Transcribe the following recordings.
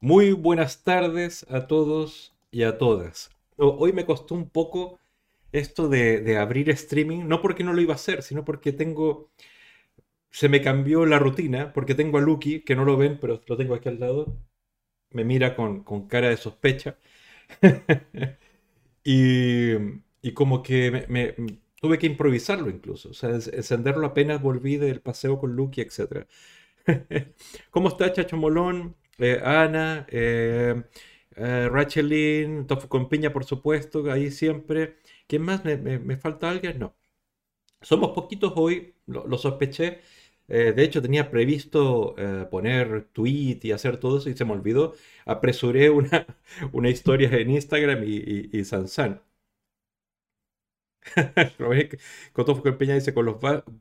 Muy buenas tardes a todos y a todas. Hoy me costó un poco esto de abrir streaming, no porque no lo iba a hacer, sino porque se me cambió la rutina, porque tengo a Lucky, que no lo ven, pero lo tengo aquí al lado. Me mira con cara de sospecha. Y como que tuve que improvisarlo incluso, o sea, encenderlo apenas volví del paseo con Lucky, etc. ¿Cómo está Chacho Molón? Ana, Rachelin, Tofu con piña, por supuesto, ahí siempre. ¿Quién más? ¿Me falta alguien? No. Somos poquitos hoy, lo sospeché. De hecho, tenía previsto poner tweet y hacer todo eso y se me olvidó. Apresuré una historia en Instagram y Sansan. Cotofu con Peña dice, con los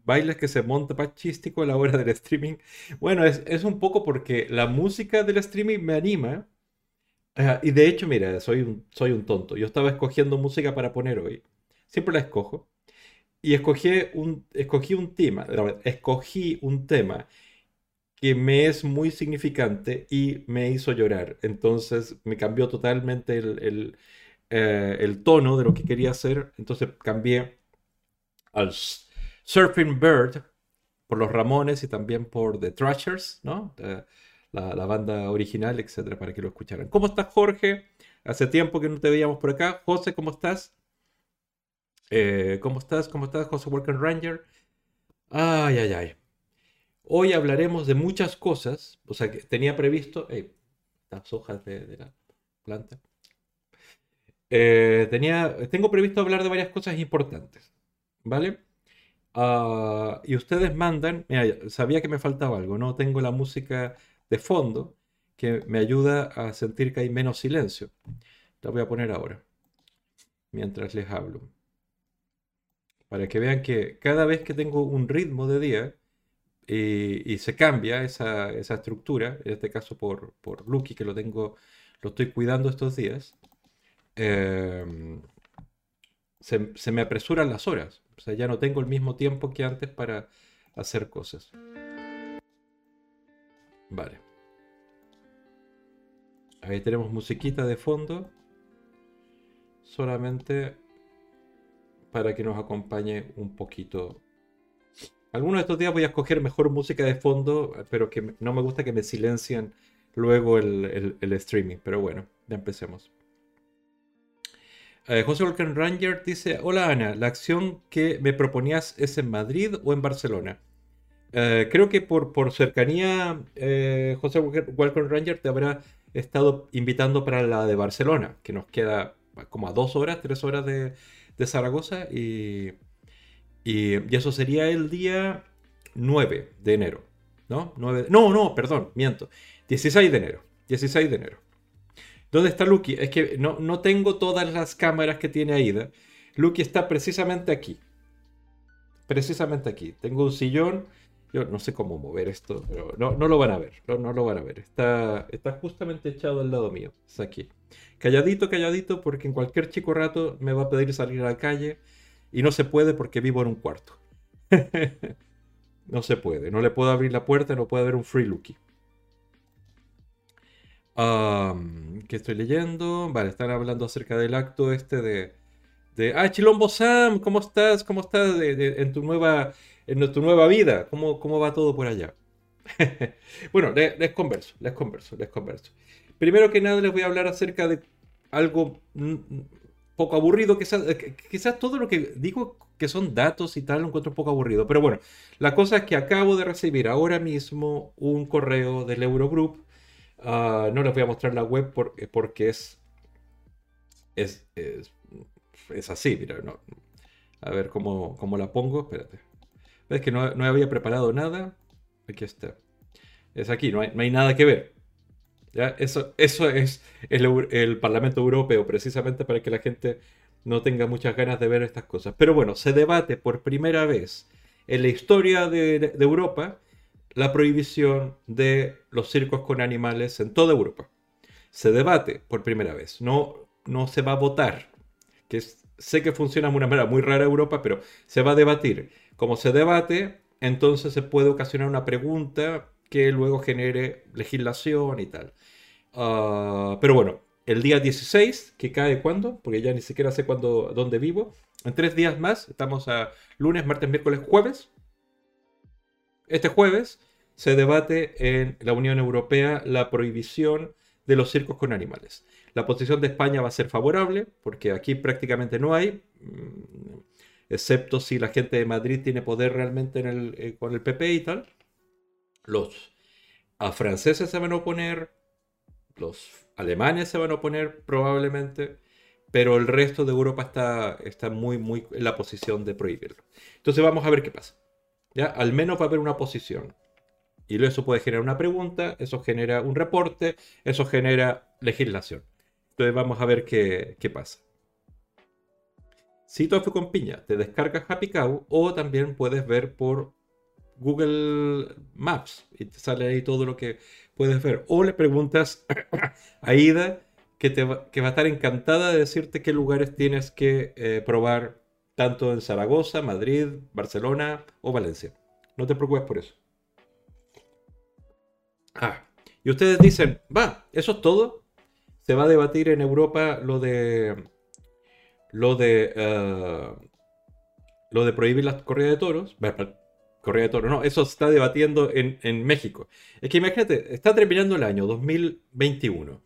bailes que se monta pachístico a la hora del streaming. Bueno, es un poco porque la música del streaming me anima. Y de hecho, mira, soy un tonto. Yo estaba escogiendo música para poner hoy. Siempre la escojo. Y escogí un tema que me es muy significante y me hizo llorar. Entonces me cambió totalmente el tono de lo que quería hacer. Entonces cambié al Surfing Bird por los Ramones y también por The Thrashers, ¿no? La banda original, etcétera, para que lo escucharan. ¿Cómo estás, Jorge? Hace tiempo que no te veíamos por acá. José, ¿cómo estás? ¿Cómo estás? ¿Cómo estás, José Working Ranger? Ay, ay, ay. Hoy hablaremos de muchas cosas. O sea, que tenía previsto... las hojas de la planta. Tengo previsto hablar de varias cosas importantes. ¿Vale? Y ustedes mandan... Mira, sabía que me faltaba algo, ¿no? Tengo la música de fondo que me ayuda a sentir que hay menos silencio. La voy a poner ahora, mientras les hablo, para que vean que cada vez que tengo un ritmo de día y se cambia esa estructura, en este caso por Lucky, que lo estoy cuidando estos días, se me apresuran las horas. O sea, ya no tengo el mismo tiempo que antes para hacer cosas. Vale. Ahí tenemos musiquita de fondo, solamente para que nos acompañe un poquito. Algunos de estos días voy a escoger mejor música de fondo, pero que no me gusta que me silencien luego el streaming. Pero bueno, ya empecemos. José Working Ranger dice, hola Ana, ¿la acción que me proponías es en Madrid o en Barcelona? Creo que por cercanía, José Working Ranger te habrá estado invitando para la de Barcelona, que nos queda como a 2 horas, 3 horas de Zaragoza, y eso sería el día 9 de enero, ¿no? 9 de, no, perdón, miento, 16 de enero. ¿Dónde está Lucky? Es que no tengo todas las cámaras que tiene Aida. Lucky está precisamente aquí, tengo un sillón, yo no sé cómo mover esto, pero no lo van a ver, no lo van a ver, está justamente echado al lado mío, es aquí. Calladito, porque en cualquier chico rato me va a pedir salir a la calle y no se puede porque vivo en un cuarto. No se puede, no le puedo abrir la puerta, no puede haber un free Lucky. ¿Qué estoy leyendo? Vale, están hablando acerca del acto este de Chilombo Sam, ¿cómo estás? ¿Cómo estás en tu nueva vida? ¿Cómo va todo por allá? Bueno, les converso. Primero que nada les voy a hablar acerca de algo poco aburrido. Quizás todo lo que digo que son datos y tal lo encuentro un poco aburrido. Pero bueno, la cosa es que acabo de recibir ahora mismo un correo del Eurogroup. No les voy a mostrar la web porque es así. Mira, no. A ver cómo la pongo. Espérate. Es que no había preparado nada. Aquí está. Es aquí, no hay nada que ver. ¿Ya? Eso es el Parlamento Europeo, precisamente para que la gente no tenga muchas ganas de ver estas cosas. Pero bueno, se debate por primera vez en la historia de Europa la prohibición de los circos con animales en toda Europa. Se debate por primera vez, no se va a votar, que sé que funciona de una manera muy rara Europa, pero se va a debatir. Como se debate, entonces se puede ocasionar una pregunta que luego genere legislación y tal. Pero bueno, el día 16, que cae cuándo, porque ya ni siquiera sé cuándo, dónde vivo, en 3 días más, estamos a lunes, martes, miércoles, jueves. Este jueves se debate en la Unión Europea la prohibición de los circos con animales. La posición de España va a ser favorable, porque aquí prácticamente no hay, excepto si la gente de Madrid tiene poder realmente en con el PP y tal. Los franceses se van a oponer, los alemanes se van a oponer probablemente, pero el resto de Europa está muy en la posición de prohibirlo. Entonces vamos a ver qué pasa. ¿Ya? Al menos va a haber una posición. Y eso puede generar una pregunta, eso genera un reporte, eso genera legislación. Entonces vamos a ver qué pasa. Si Tofu con piña, te descargas Happy Cow o también puedes ver por Google Maps y te sale ahí todo lo que puedes ver. O le preguntas a Aida que va a estar encantada de decirte qué lugares tienes que probar tanto en Zaragoza, Madrid, Barcelona o Valencia. No te preocupes por eso. Ah, y ustedes dicen, va, eso es todo. Se va a debatir en Europa lo de prohibir las corridas de toros. Corrida de toros, no, eso se está debatiendo en México. Es que imagínate, está terminando el año 2021.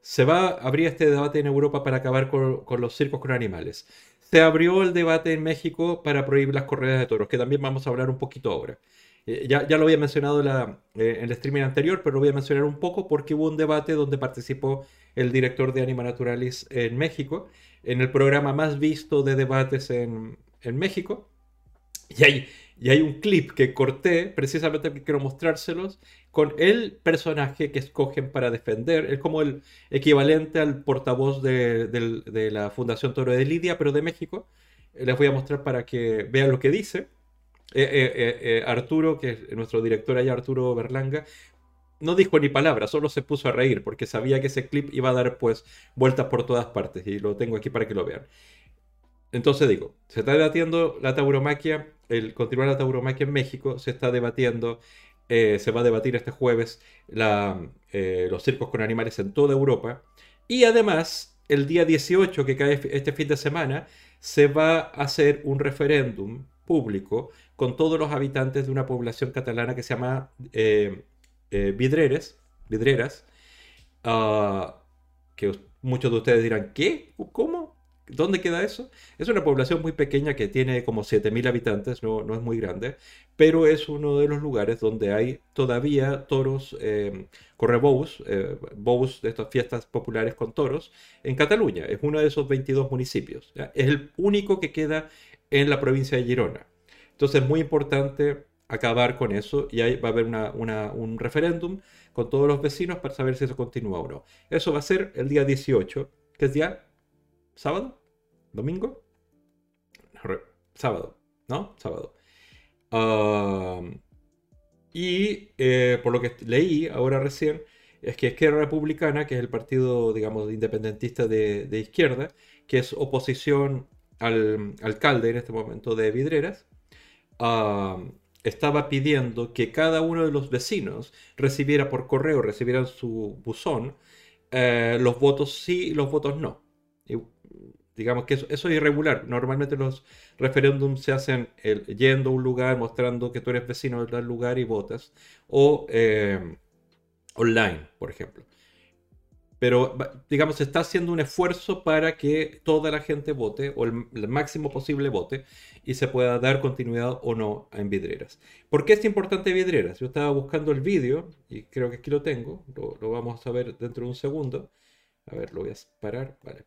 Se va a abrir este debate en Europa para acabar con los circos con animales. Se abrió el debate en México para prohibir las corridas de toros, que también vamos a hablar un poquito ahora. Ya lo había mencionado en el streaming anterior, pero lo voy a mencionar un poco porque hubo un debate donde participó el director de Anima Naturalis en México, en el programa más visto de debates en México. Y hay un clip que corté precisamente porque quiero mostrárselos con el personaje que escogen para defender. Es como el equivalente al portavoz de la Fundación Toro de Lidia, pero de México. Les voy a mostrar para que vean lo que dice. Arturo, que es nuestro director allá, Arturo Berlanga, no dijo ni palabra, solo se puso a reír porque sabía que ese clip iba a dar pues vueltas por todas partes y lo tengo aquí para que lo vean. Entonces digo, se está debatiendo la tauromaquia, el continuar la tauromaquia en México, se está debatiendo, se va a debatir este jueves los circos con animales en toda Europa y además el día 18 que cae este fin de semana se va a hacer un referéndum público con todos los habitantes de una población catalana que se llama Vidreres, que muchos de ustedes dirán, ¿qué? ¿Cómo? ¿Dónde queda eso? Es una población muy pequeña que tiene como 7.000 habitantes, no es muy grande, pero es uno de los lugares donde hay todavía toros, correbous, bous de estas fiestas populares con toros, en Cataluña. Es uno de esos 22 municipios, ¿ya? Es el único que queda en la provincia de Girona. Entonces es muy importante acabar con eso y ahí va a haber un referéndum con todos los vecinos para saber si eso continúa o no. Eso va a ser el día 18, que es día sábado, domingo, sábado, ¿no? Sábado. Por lo que leí ahora recién, es que Esquerra Republicana, que es el partido, digamos, independentista de izquierda, que es oposición al alcalde en este momento de Vidreres, estaba pidiendo que cada uno de los vecinos recibiera por correo, recibieran su buzón, los votos sí y los votos no. Y digamos que eso es irregular. Normalmente los referéndums se hacen yendo a un lugar, mostrando que tú eres vecino del lugar y votas, o online, por ejemplo. Pero, digamos, se está haciendo un esfuerzo para que toda la gente vote, o el máximo posible vote, y se pueda dar continuidad o no en Vidreres. ¿Por qué es importante Vidreres? Yo estaba buscando el vídeo, y creo que aquí lo tengo, lo vamos a ver dentro de un segundo. A ver, lo voy a parar, vale.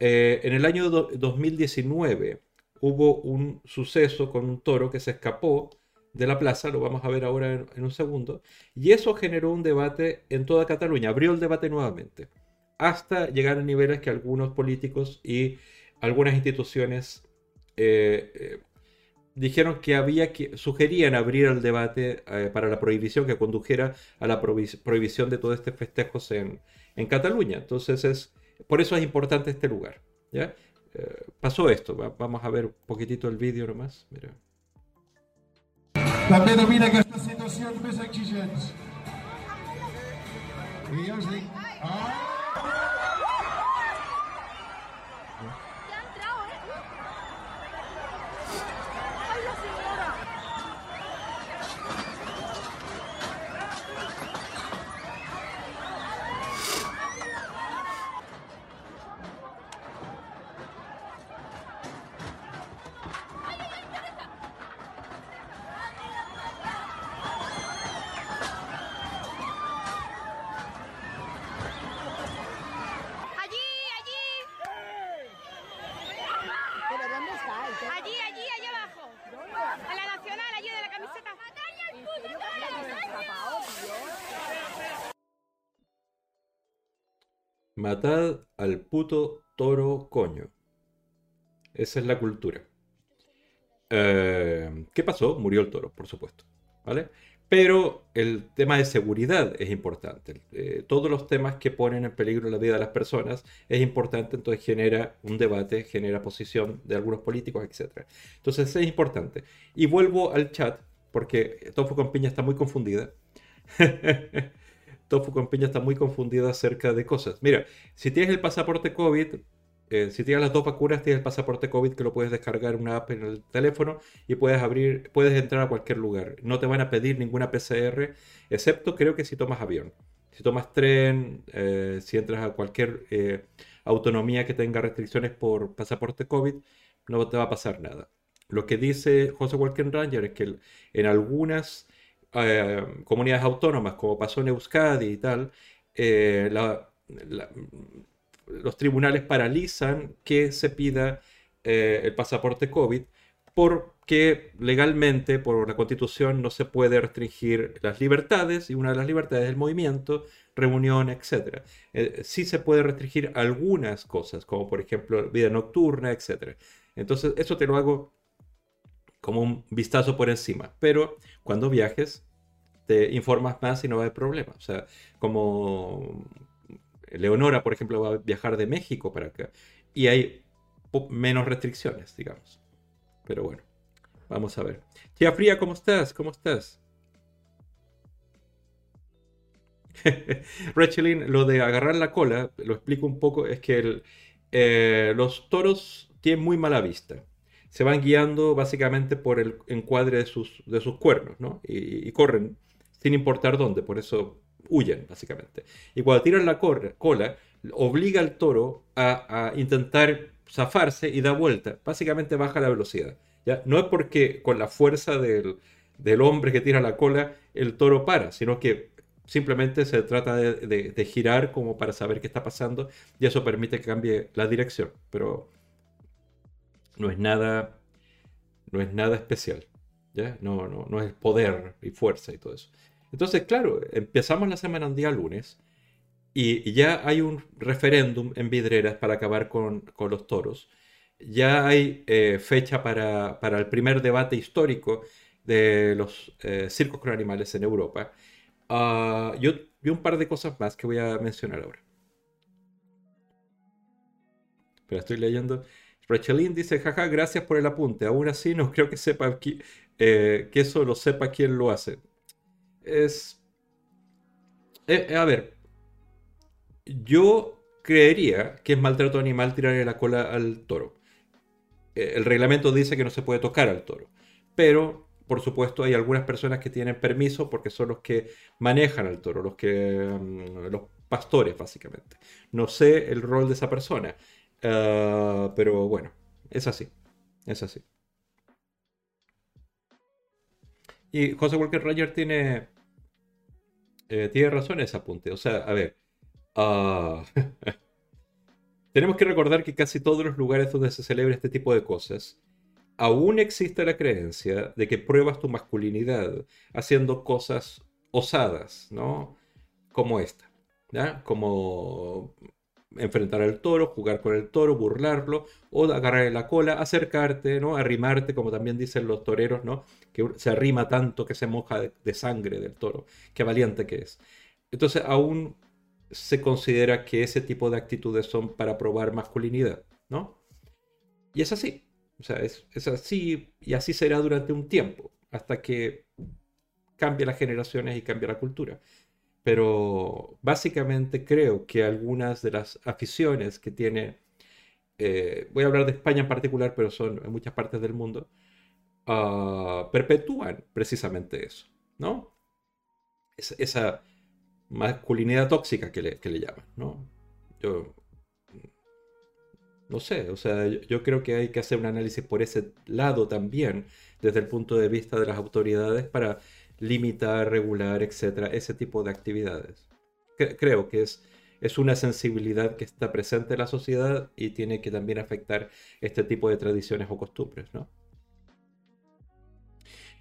En el año 2019 hubo un suceso con un toro que se escapó de la plaza, lo vamos a ver ahora en un segundo, y eso generó un debate en toda Cataluña, abrió el debate nuevamente, hasta llegar a niveles que algunos políticos y algunas instituciones dijeron que sugerían abrir el debate para la prohibición, que condujera a la prohibición de todos estos festejos en Cataluña. Entonces por eso es importante este lugar, ¿ya? Pasó esto, vamos a ver un poquitito el vídeo nomás, mira. També domina aquesta situació alimentación más exigente. Y os digo... Matad al puto toro, coño. Esa es la cultura. ¿Qué pasó? Murió el toro, por supuesto, ¿vale? Pero el tema de seguridad es importante. Todos los temas que ponen en peligro la vida de las personas es importante, entonces genera un debate, genera posición de algunos políticos, etc. Entonces es importante. Y vuelvo al chat, porque Tofu con Piña está muy confundida. Tofu con Piña está muy confundida acerca de cosas. Mira, si tienes el pasaporte COVID, si tienes las dos vacunas, tienes el pasaporte COVID que lo puedes descargar en una app en el teléfono y puedes entrar a cualquier lugar. No te van a pedir ninguna PCR, excepto creo que si tomas avión. Si tomas tren, si entras a cualquier autonomía que tenga restricciones por pasaporte COVID, no te va a pasar nada. Lo que dice José Working Ranger es que en algunas... comunidades autónomas, como pasó en Euskadi y tal, los tribunales paralizan que se pida el pasaporte COVID porque legalmente, por la Constitución, no se puede restringir las libertades, y una de las libertades es el movimiento, reunión, etc. Sí se puede restringir algunas cosas, como por ejemplo vida nocturna, etc. Entonces, eso te lo hago como un vistazo por encima, pero cuando viajes te informas más y no va a haber problema. O sea, como Leonora, por ejemplo, va a viajar de México para acá y hay menos restricciones, digamos. Pero bueno, vamos a ver. Tía Fría, ¿cómo estás? ¿Cómo estás? Rachelin, lo de agarrar la cola, lo explico un poco, es que los toros tienen muy mala vista. Se van guiando básicamente por el encuadre de sus cuernos, ¿no? Y corren sin importar dónde, por eso huyen básicamente. Y cuando tiran la cola, obliga al toro a intentar zafarse y da vuelta. Básicamente baja la velocidad, ¿ya? No es porque con la fuerza del hombre que tira la cola el toro para, sino que simplemente se trata de girar como para saber qué está pasando, y eso permite que cambie la dirección, pero... No es nada especial, ¿ya? No es poder y fuerza y todo eso. Entonces, claro, empezamos la semana un día lunes y ya hay un referéndum en Vidreres para acabar con los toros. Ya hay fecha para el primer debate histórico de los circos con animales en Europa. Yo vi un par de cosas más que voy a mencionar ahora. Pero estoy leyendo... Rachelin dice, jaja, gracias por el apunte. Aún así no creo que sepa que eso lo sepa quien lo hace. A ver, yo creería que es maltrato animal tirarle la cola al toro. El reglamento dice que no se puede tocar al toro. Pero, por supuesto, hay algunas personas que tienen permiso porque son los que manejan al toro, los pastores, básicamente. No sé el rol de esa persona. Pero bueno, es así, es así. Y José Working Ranger tiene razón en ese apunte. O sea, a ver, tenemos que recordar que casi todos los lugares donde se celebra este tipo de cosas aún existe la creencia de que pruebas tu masculinidad haciendo cosas osadas, ¿no? Como esta, ¿ya? Como... enfrentar al toro, jugar con el toro, burlarlo, o agarrarle la cola, acercarte, ¿no? Arrimarte, como también dicen los toreros, ¿no? Que se arrima tanto que se moja de sangre del toro. Qué valiente que es. Entonces, aún se considera que ese tipo de actitudes son para probar masculinidad, ¿no? Y es así. O sea, es así, y así será durante un tiempo, hasta que cambia las generaciones y cambia la cultura. Pero básicamente creo que algunas de las aficiones que tiene, voy a hablar de España en particular, pero son en muchas partes del mundo, perpetúan precisamente eso, ¿no? Esa masculinidad tóxica que le llaman, ¿no? Yo no sé, o sea, yo creo que hay que hacer un análisis por ese lado también, desde el punto de vista de las autoridades, para limitar, regular, etcétera, ese tipo de actividades. Creo que es una sensibilidad que está presente en la sociedad y tiene que también afectar este tipo de tradiciones o costumbres, ¿no?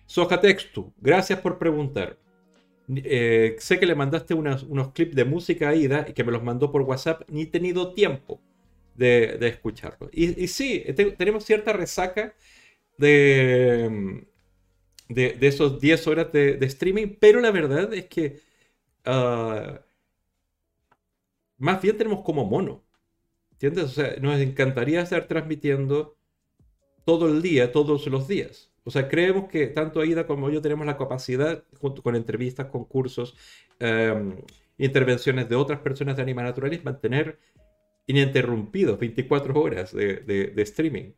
Sojatextu, gracias por preguntar. Sé que le mandaste unos clips de música a Aida y que me los mandó por WhatsApp. Ni he tenido tiempo de escucharlo. Y sí, tenemos cierta resaca de esos 10 horas de streaming, pero la verdad es que más bien tenemos como mono, ¿entiendes? O sea, nos encantaría estar transmitiendo todo el día, todos los días. O sea, creemos que tanto Aida como yo tenemos la capacidad, junto con entrevistas, concursos, intervenciones de otras personas de Anima Naturalis, mantener ininterrumpidos 24 horas de streaming.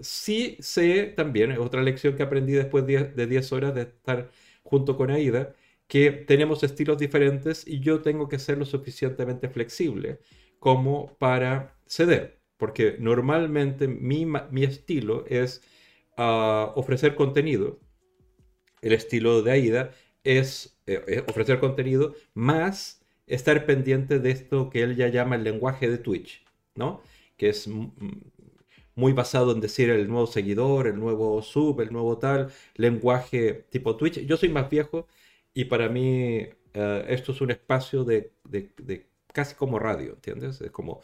Sí sé también, es otra lección que aprendí después de 10 horas de estar junto con Aida, que tenemos estilos diferentes y yo tengo que ser lo suficientemente flexible como para ceder. Porque normalmente mi estilo es... ofrecer contenido. El estilo de Aida es ofrecer contenido más estar pendiente de esto que él ya llama el lenguaje de Twitch, ¿no? Que es muy basado en decir el nuevo seguidor, el nuevo sub, el nuevo tal, lenguaje tipo Twitch. Yo soy más viejo y para mí esto es un espacio de casi como radio, ¿entiendes? Es como,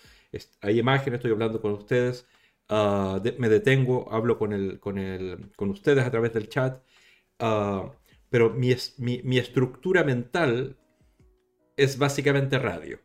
hay imágenes, estoy hablando con ustedes. Me detengo, hablo con ustedes a través del chat, pero mi estructura mental es básicamente radio,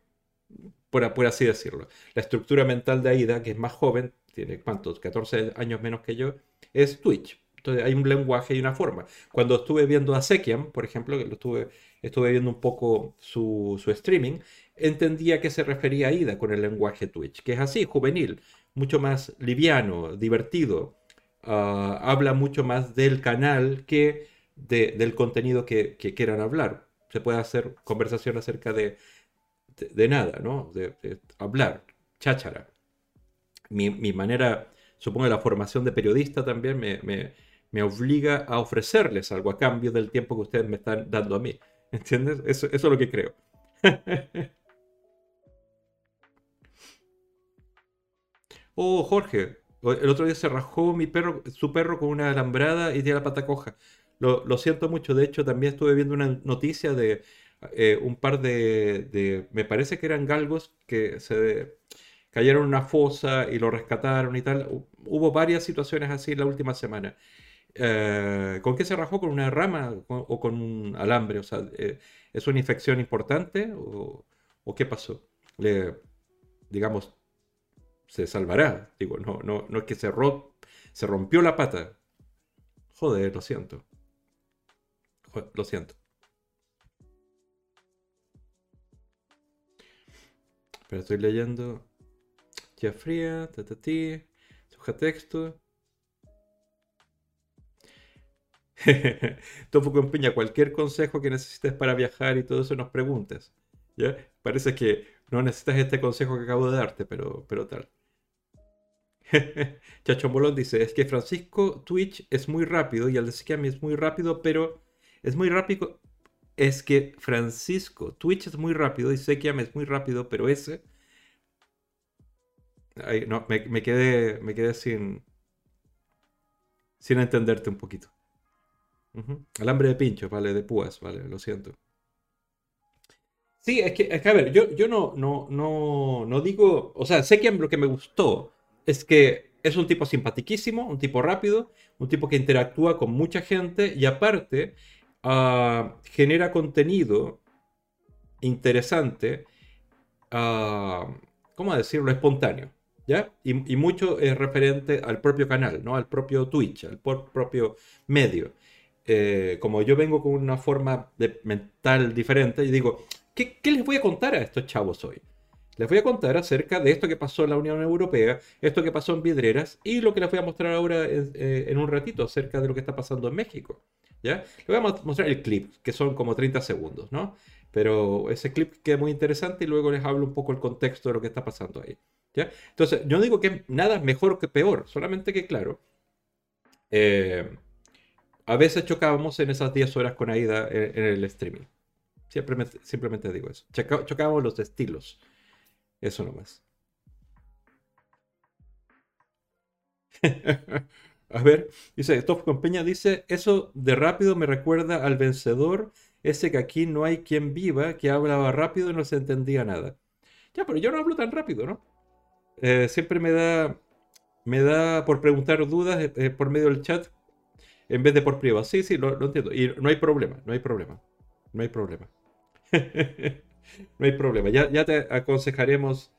por así decirlo. La estructura mental de Aida, que es más joven, tiene ¿cuántos? 14 años menos que yo, es Twitch. Entonces hay un lenguaje y una forma. Cuando estuve viendo a Sekiam, por ejemplo, que estuve viendo un poco su streaming, entendía que se refería a Aida con el lenguaje Twitch, que es así, juvenil, mucho más liviano, divertido, habla mucho más del canal que del contenido que quieran hablar. Se puede hacer conversación acerca de nada, ¿no? De hablar, cháchara. Mi manera, supongo la formación de periodista también me obliga a ofrecerles algo a cambio del tiempo que ustedes me están dando a mí, ¿entiendes? Eso es lo que creo. Oh, Jorge, el otro día se rajó su perro con una alambrada y tiene la pata coja. Lo siento mucho. De hecho, también estuve viendo una noticia de un par de... Me parece que eran galgos que se cayeron en una fosa y lo rescataron y tal. Hubo varias situaciones así la última semana. ¿Con qué se rajó? ¿Con una rama o con un alambre? O sea, ¿es una infección importante o qué pasó? Digamos... se salvará, digo, no es que se rompió la pata. Joder, lo siento. Joder, lo siento. Pero estoy leyendo. Ya fría, tatatí, Sojatextu. Tofu con piña, cualquier consejo que necesites para viajar y todo eso nos preguntes. ¿Ya? Parece que no necesitas este consejo que acabo de darte, pero tal. Chacho Molón dice, es que Francisco Twitch es muy rápido y el de Sekiam es muy rápido, pero es muy rápido. Es que Francisco Twitch es muy rápido y Sekiam es muy rápido, pero ese... Ay, no, me quedé sin entenderte un poquito. Alambre de pinchos, vale, de púas, vale, lo siento. Sí, es que a ver, yo no digo... O sea, sé que lo que me gustó es que es un tipo simpaticísimo, un tipo rápido, un tipo que interactúa con mucha gente y aparte genera contenido interesante, ¿cómo decirlo? Espontáneo, ¿ya? Y mucho es referente al propio canal, ¿no? Al propio Twitch, al propio medio. como yo vengo con una forma mental diferente, y digo, ¿qué les voy a contar a estos chavos hoy? Les voy a contar acerca de esto que pasó en la Unión Europea, esto que pasó en Vidreres, y lo que les voy a mostrar ahora en un ratito acerca de lo que está pasando en México, ¿ya? Les voy a mostrar el clip, que son como 30 segundos, ¿no? Pero ese clip queda muy interesante y luego les hablo un poco el contexto de lo que está pasando ahí, ¿ya? Entonces, yo no digo que nada es mejor que peor, solamente que, claro, a veces chocábamos en esas 10 horas con Aida en el streaming. Simplemente digo eso. Chocábamos los estilos. Eso nomás. A ver, dice, Tofu con piña dice, eso de rápido me recuerda al vencedor, ese que aquí no hay quien viva, que hablaba rápido y no se entendía nada. Ya, pero yo no hablo tan rápido, ¿no? Siempre me da por preguntar dudas por medio del chat en vez de por privado. Sí, lo entiendo. Y no hay problema. No hay problema, ya te aconsejaremos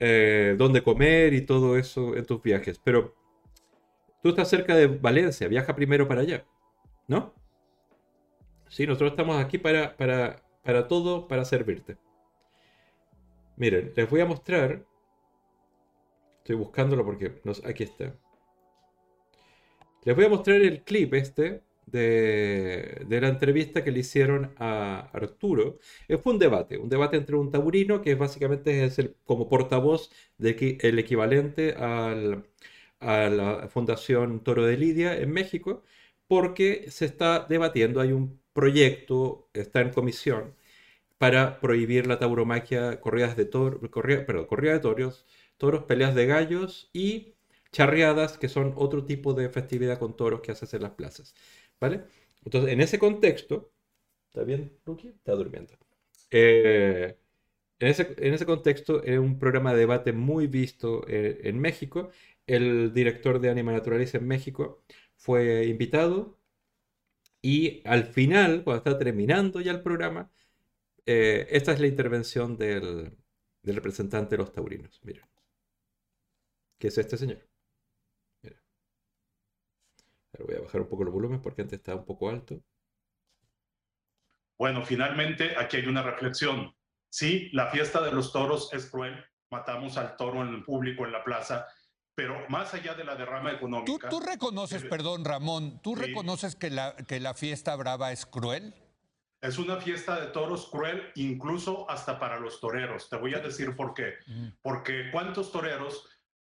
dónde comer y todo eso en tus viajes. Pero tú estás cerca de Valencia, viaja primero para allá, ¿no? Sí, nosotros estamos aquí para todo, para servirte. Miren, les voy a mostrar. Estoy buscándolo porque aquí está. Les voy a mostrar el clip este. De la entrevista que le hicieron a Arturo. Fue un debate entre un taurino que básicamente es como portavoz del equivalente a la Fundación Toro de Lidia en México, porque se está debatiendo, hay un proyecto, está en comisión, para prohibir la tauromaquia, corridas de toros, peleas de gallos y charreadas, que son otro tipo de festividad con toros que haces en las plazas. ¿Vale? Entonces, en ese contexto, ¿está bien, Lucky? Está durmiendo. En ese contexto, en un programa de debate muy visto en México, el director de Anima Naturalis en México fue invitado y al final, cuando está terminando ya el programa, esta es la intervención del representante de los taurinos. Miren, que es este señor. Voy a bajar un poco los volúmenes porque antes estaba un poco alto. Bueno, finalmente aquí hay una reflexión. Sí, la fiesta de los toros es cruel. Matamos al toro en el público, en la plaza. Pero más allá de la derrama económica... ¿Tú reconoces, perdón, Ramón, tú reconoces que la fiesta brava es cruel? Es una fiesta de toros cruel, incluso hasta para los toreros. Te voy a decir por qué. Porque ¿cuántos toreros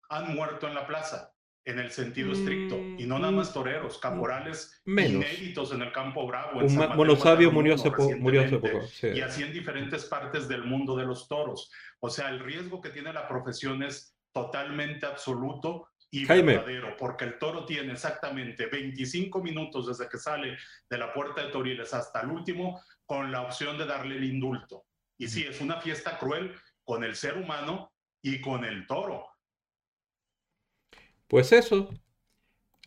han muerto en la plaza? En el sentido estricto, y no nada más toreros, caporales inéditos en el campo bravo. Monosabio murió hace poco. Sí. Y así en diferentes partes del mundo de los toros. O sea, el riesgo que tiene la profesión es totalmente absoluto y verdadero, porque el toro tiene exactamente 25 minutos desde que sale de la puerta de Toriles hasta el último, con la opción de darle el indulto. Y sí, es una fiesta cruel con el ser humano y con el toro. Pues eso,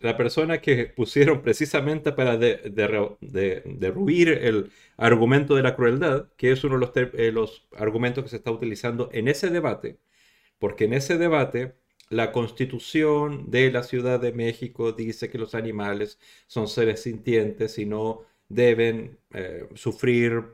la persona que pusieron precisamente para derruir el argumento de la crueldad, que es uno de los argumentos que se está utilizando en ese debate, porque en ese debate la Constitución de la Ciudad de México dice que los animales son seres sintientes y no deben sufrir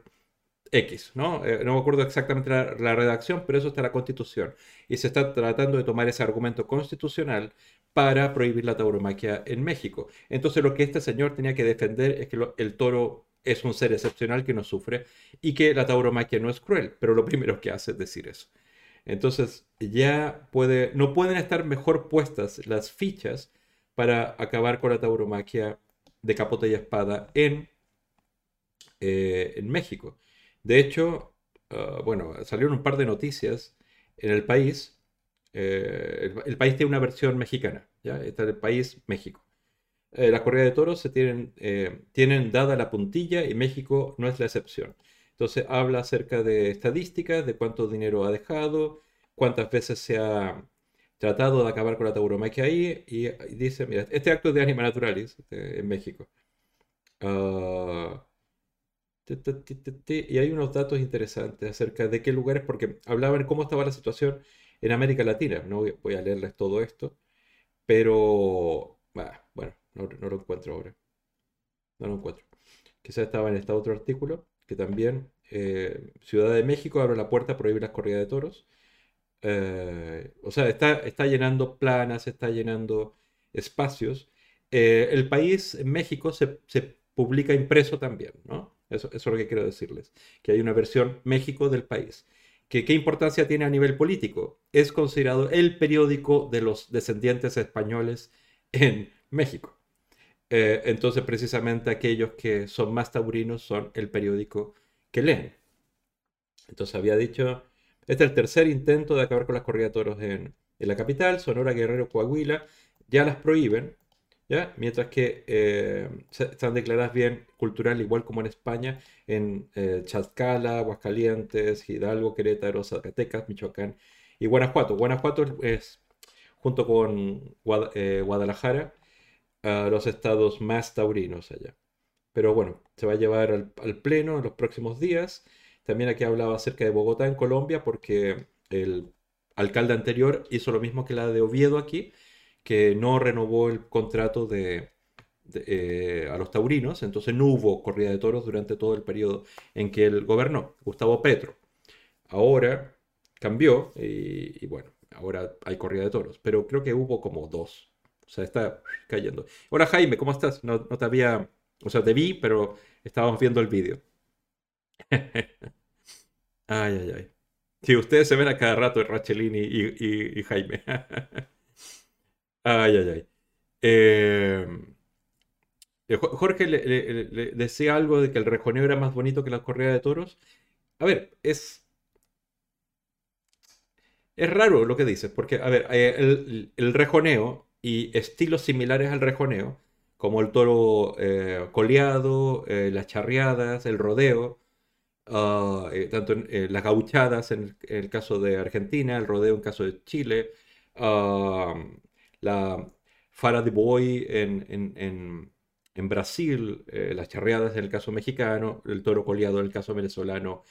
X, ¿no? No me acuerdo exactamente la redacción, pero eso está en la Constitución. Y se está tratando de tomar ese argumento constitucional para prohibir la tauromaquia en México. Entonces lo que este señor tenía que defender es que el toro es un ser excepcional que no sufre y que la tauromaquia no es cruel, pero lo primero que hace es decir eso. Entonces no pueden estar mejor puestas las fichas para acabar con la tauromaquia de capota y espada en México. De hecho, bueno, salieron un par de noticias en el país. El país tiene una versión mexicana, ¿ya? Está el país México. Las corridas de toros se tienen dada la puntilla y México no es la excepción. Entonces habla acerca de estadísticas, de cuánto dinero ha dejado, cuántas veces se ha tratado de acabar con la tauromaquia ahí. Y dice, mira, este acto es de Anima Naturalis en México. Y hay unos datos interesantes acerca de qué lugares, porque hablaban cómo estaba la situación en América Latina. No voy a leerles todo esto, pero bueno, no lo encuentro ahora. No lo encuentro. Quizás estaba en este otro artículo, que también Ciudad de México abre la puerta, prohíbe las corridas de toros. O sea, está llenando planas, está llenando espacios. El país, en México, se publica impreso también, ¿no? Eso es lo que quiero decirles, que hay una versión México del país. ¿Qué importancia tiene a nivel político? Es considerado el periódico de los descendientes españoles en México. Entonces, precisamente aquellos que son más taurinos son el periódico que leen. Entonces, había dicho, este es el tercer intento de acabar con las corridas de toros en la capital, Sonora, Guerrero, Coahuila, ya las prohíben, ¿ya? Mientras que están declaradas bien cultural, igual como en España, en Tlaxcala, Aguascalientes, Hidalgo, Querétaro, Zacatecas, Michoacán y Guanajuato. Guanajuato es, junto con Guadalajara, los estados más taurinos allá. Pero bueno, se va a llevar al pleno en los próximos días. También aquí hablaba acerca de Bogotá en Colombia, porque el alcalde anterior hizo lo mismo que la de Oviedo aquí, que no renovó el contrato a los taurinos, entonces no hubo corrida de toros durante todo el periodo en que él gobernó, Gustavo Petro. Ahora cambió y bueno, ahora hay corrida de toros, pero creo que hubo como dos, o sea, está cayendo. Hola Jaime, ¿cómo estás? No te había, o sea, te vi, pero estábamos viendo el vídeo. Ay, ay, ay. Sí, ustedes se ven a cada rato, Rachelin y Jaime. Ay, ay, ay. Jorge le decía algo de que el rejoneo era más bonito que la corrida de toros. A ver, es raro lo que dices, porque, a ver, el rejoneo y estilos similares al rejoneo, como el toro coleado, las charreadas, el rodeo, tanto las gauchadas en el caso de Argentina, el rodeo en el caso de Chile, la fara de boi en Brasil, las charreadas en el caso mexicano, el toro coleado en el caso venezolano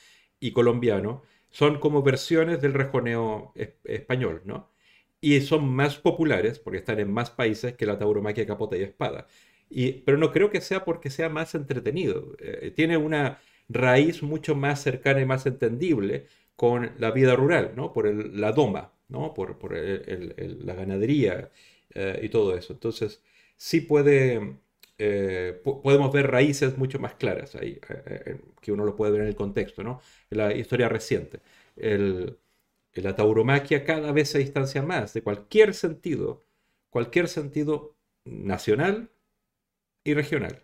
y colombiano, son como versiones del rejoneo español, ¿no? Y son más populares porque están en más países que la tauromaquia capota y espada. Pero no creo que sea porque sea más entretenido. Tiene una raíz mucho más cercana y más entendible con la vida rural, ¿no? Por la doma, ¿no? Por la ganadería y todo eso. Entonces, sí podemos ver raíces mucho más claras ahí, que uno lo puede ver en el contexto, ¿no? En la historia reciente. La tauromaquia cada vez se distancia más de cualquier sentido nacional y regional.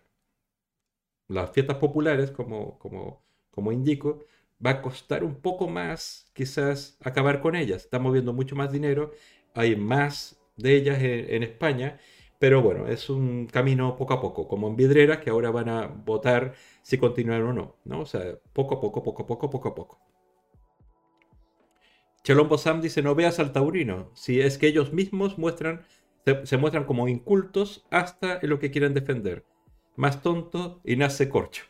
Las fiestas populares, como indico, va a costar un poco más quizás acabar con ellas. Están moviendo mucho más dinero, hay más de ellas en España, pero bueno, es un camino poco a poco, como en Vidreras, que ahora van a votar si continuar o no, ¿no? O sea, poco a poco, poco a poco, poco a poco. Chelombo Sam dice, no veas al taurino, si es que ellos mismos se muestran como incultos hasta en lo que quieren defender. Más tonto y nace corcho.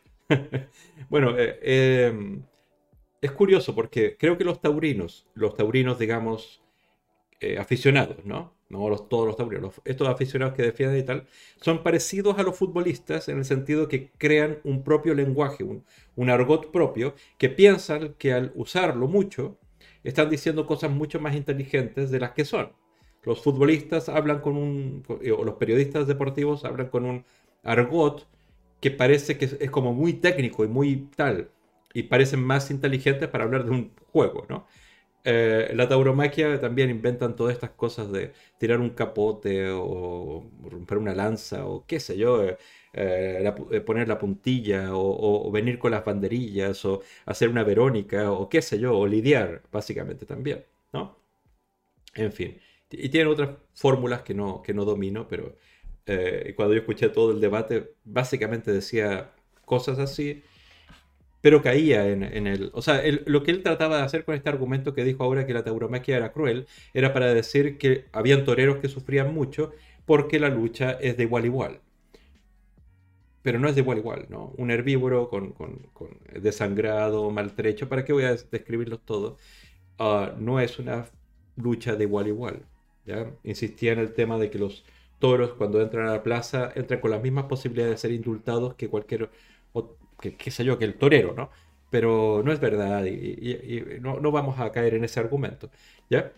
Bueno, es curioso porque creo que los taurinos, digamos, aficionados, ¿no? No todos los taurinos, estos aficionados que defienden y tal, son parecidos a los futbolistas en el sentido que crean un propio lenguaje, un argot propio, que piensan que al usarlo mucho, están diciendo cosas mucho más inteligentes de las que son. Los futbolistas hablan o los periodistas deportivos hablan con un argot que parece que es como muy técnico y muy tal, y parecen más inteligentes para hablar de un juego, ¿no? La tauromaquia también inventan todas estas cosas de tirar un capote o romper una lanza o qué sé yo, poner la puntilla o venir con las banderillas o hacer una verónica o qué sé yo, o lidiar básicamente también, ¿no? En fin, y tienen otras fórmulas que no domino, pero cuando yo escuché todo el debate básicamente decía cosas así, pero caía en él. O sea, lo que él trataba de hacer con este argumento que dijo ahora que la tauromaquia era cruel, era para decir que habían toreros que sufrían mucho porque la lucha es de igual a igual. Pero no es de igual a igual, ¿no? Un herbívoro con desangrado, maltrecho, ¿para qué voy a describirlos todos? No es una lucha de igual a igual, ¿ya? Insistía en el tema de que los toros cuando entran a la plaza entran con las mismas posibilidades de ser indultados que cualquier, qué sé yo, que el torero, ¿no? Pero no es verdad y no vamos a caer en ese argumento, ¿ya?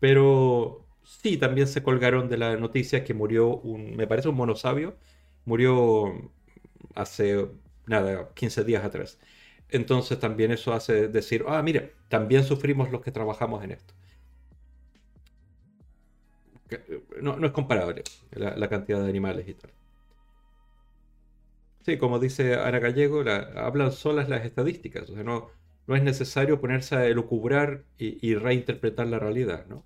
Pero sí, también se colgaron de la noticia que murió un, me parece un monosabio, murió hace, nada, 15 días atrás. Entonces también eso hace decir, ah, mira, también sufrimos los que trabajamos en esto. No es comparable la cantidad de animales y tal. Sí, como dice Ana Gallego, hablan solas las estadísticas. O sea, no es necesario ponerse a elucubrar y reinterpretar la realidad, ¿no?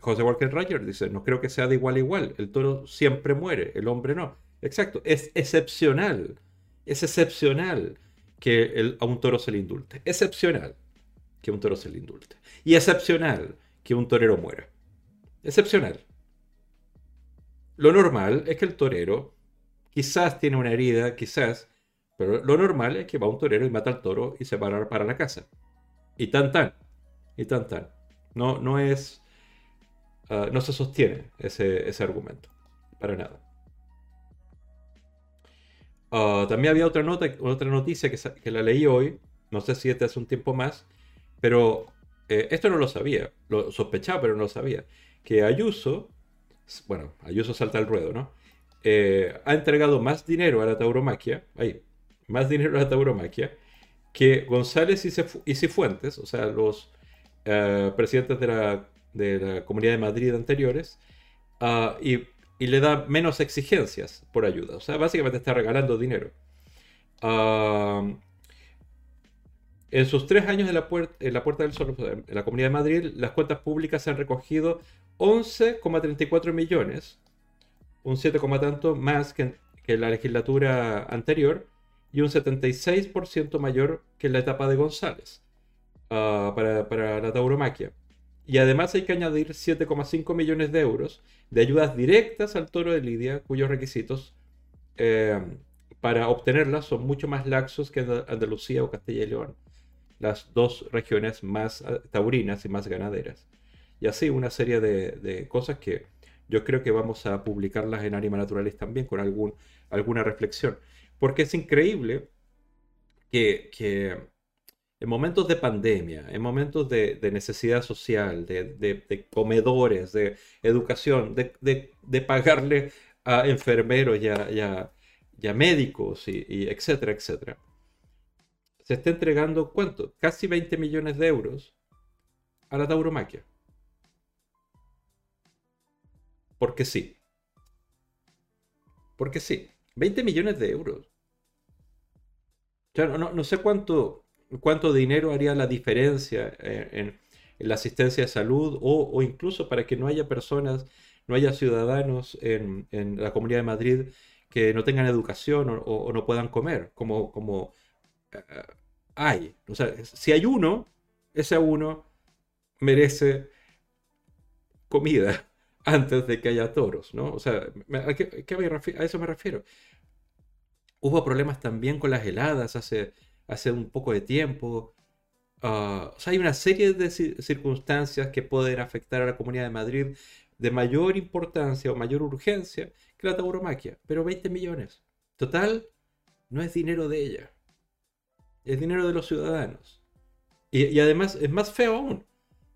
José Working Ranger dice, no creo que sea de igual a igual. El toro siempre muere, el hombre no. Exacto, es excepcional. Es excepcional que a un toro se le indulte. Excepcional que un toro se le indulte. Y excepcional que un torero muera. Excepcional. Lo normal es que el torero quizás tiene una herida, quizás, pero lo normal es que va un torero y mata al toro y se va para la casa. Y tan tan, y tan tan. No es, no se sostiene ese argumento, para nada. También había otra noticia que la leí hoy, no sé si hace un tiempo más, pero esto no lo sabía, lo sospechaba pero no lo sabía. Que Ayuso, bueno, Ayuso salta al ruedo, ¿no? Ha entregado más dinero a la tauromaquia, que González y Cifuentes, o sea, los presidentes de la Comunidad de Madrid anteriores, y le da menos exigencias por ayuda. O sea, básicamente está regalando dinero. En sus 3 años en la Puerta del Sol, en la Comunidad de Madrid, las cuentas públicas han recogido 11,34 millones, un 7, tanto más que la legislatura anterior y un 76% mayor que la etapa de González para la tauromaquia. Y además hay que añadir 7,5 millones de euros de ayudas directas al toro de lidia, cuyos requisitos para obtenerlas son mucho más laxos que Andalucía o Castilla y León, las dos regiones más taurinas y más ganaderas. Y así una serie de cosas que yo creo que vamos a publicarlas en Anima Naturalis también con alguna reflexión. Porque es increíble que en momentos de pandemia, en momentos de necesidad social, de comedores, de educación, de pagarle a enfermeros y a médicos, y etcétera, etcétera, se está entregando, ¿cuánto? Casi 20 millones de euros a la tauromaquia. Porque sí. Porque sí. 20 millones de euros. Yo no sé cuánto dinero haría la diferencia en la asistencia de salud o incluso para que no haya personas, no haya ciudadanos en la Comunidad de Madrid que no tengan educación o no puedan comer, como hay. O sea, si hay uno, ese uno merece comida antes de que haya toros, ¿no? O sea, a eso me refiero. Hubo problemas también con las heladas hace un poco de tiempo. O sea, hay una serie de circunstancias que pueden afectar a la Comunidad de Madrid de mayor importancia o mayor urgencia que la tauromaquia. Pero 20 millones. Total, no es dinero de ella. Es dinero de los ciudadanos. Y además es más feo aún.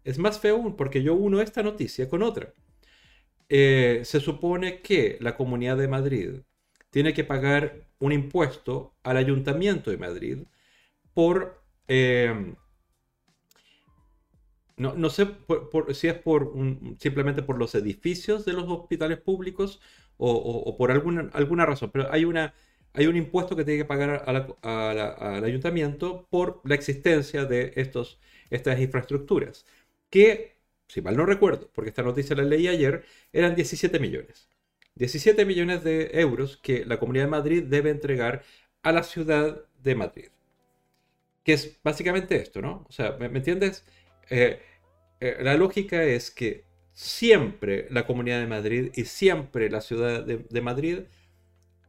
Es más feo aún porque yo uno esta noticia con otra. Se supone que la Comunidad de Madrid tiene que pagar un impuesto al Ayuntamiento de Madrid por, no sé si es simplemente por los edificios de los hospitales públicos o por alguna razón, pero hay un impuesto que tiene que pagar al Ayuntamiento por la existencia de estas infraestructuras que, si mal no recuerdo, porque esta noticia la leí ayer, eran 17 millones. 17 millones de euros que la Comunidad de Madrid debe entregar a la ciudad de Madrid. Que es básicamente esto, ¿no? O sea, ¿me entiendes? La lógica es que siempre la Comunidad de Madrid y siempre la ciudad de Madrid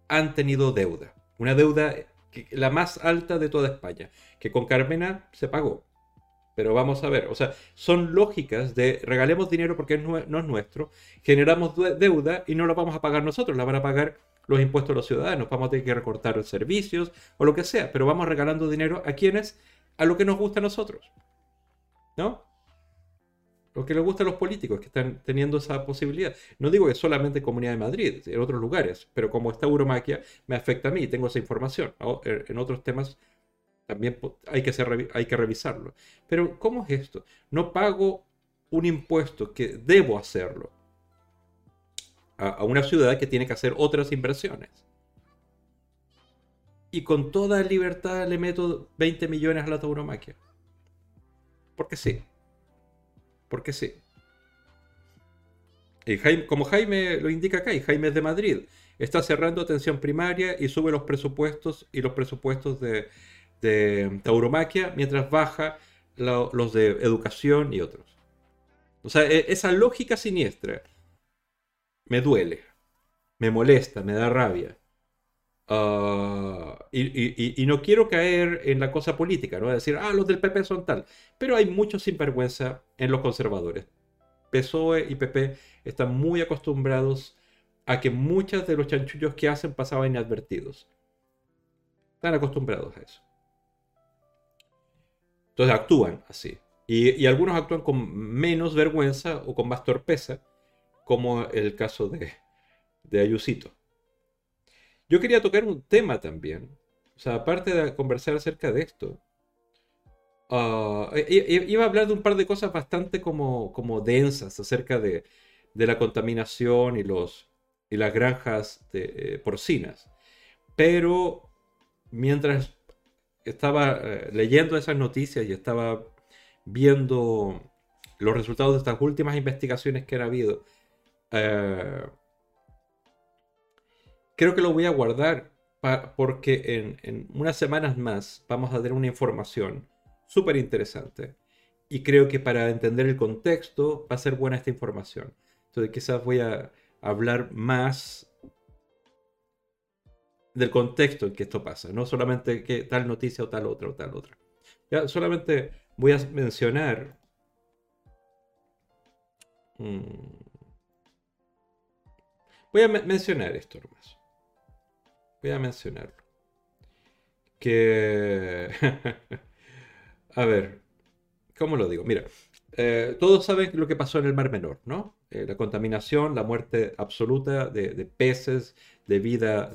han tenido deuda. Una deuda la más alta de toda España, que con Carmena se pagó. Pero vamos a ver, o sea, son lógicas de regalemos dinero porque no es nuestro, generamos deuda y no la vamos a pagar nosotros, la van a pagar los impuestos de los ciudadanos, vamos a tener que recortar servicios o lo que sea, pero vamos regalando dinero a quienes, a lo que nos gusta a nosotros, ¿no? Lo que les gusta a los políticos que están teniendo esa posibilidad. No digo que solamente Comunidad de Madrid, en otros lugares, pero como esta uromaquia me afecta a mí, tengo esa información. En otros temas también hay que revisarlo. Pero ¿cómo es esto? No pago un impuesto que debo hacerlo a una ciudad que tiene que hacer otras inversiones. Y con toda libertad le meto 20 millones a la tauromaquia. Porque sí. Porque sí. Y Jaime, como Jaime lo indica acá, y Jaime es de Madrid, está cerrando atención primaria y sube los presupuestos de tauromaquia, mientras baja los de educación y otros. O sea, esa lógica siniestra me duele, me molesta, me da rabia. Y no quiero caer en la cosa política, ¿no? Decir, ah, los del PP son tal. Pero hay mucho sinvergüenza en los conservadores. PSOE y PP están muy acostumbrados a que muchos de los chanchullos que hacen pasaban inadvertidos. Están acostumbrados a eso. Entonces actúan así. Y algunos actúan con menos vergüenza o con más torpeza, como el caso de Ayusito. Yo quería tocar un tema también, o sea, aparte de conversar acerca de esto, iba a hablar de un par de cosas bastante como densas acerca de la contaminación y las granjas porcinas. Pero mientras estaba leyendo esas noticias y estaba viendo los resultados de estas últimas investigaciones que han habido, creo que lo voy a guardar porque en unas semanas más vamos a tener una información súper interesante. Y creo que para entender el contexto va a ser buena esta información. Entonces quizás voy a hablar más del contexto en que esto pasa. No solamente que tal noticia o tal otra o tal otra. Ya, solamente voy a mencionar... Voy a mencionar esto nomás. Voy a mencionarlo. Que... a ver, ¿cómo lo digo? Mira, todos saben lo que pasó en el Mar Menor, ¿no? La contaminación, la muerte absoluta de peces, de vida,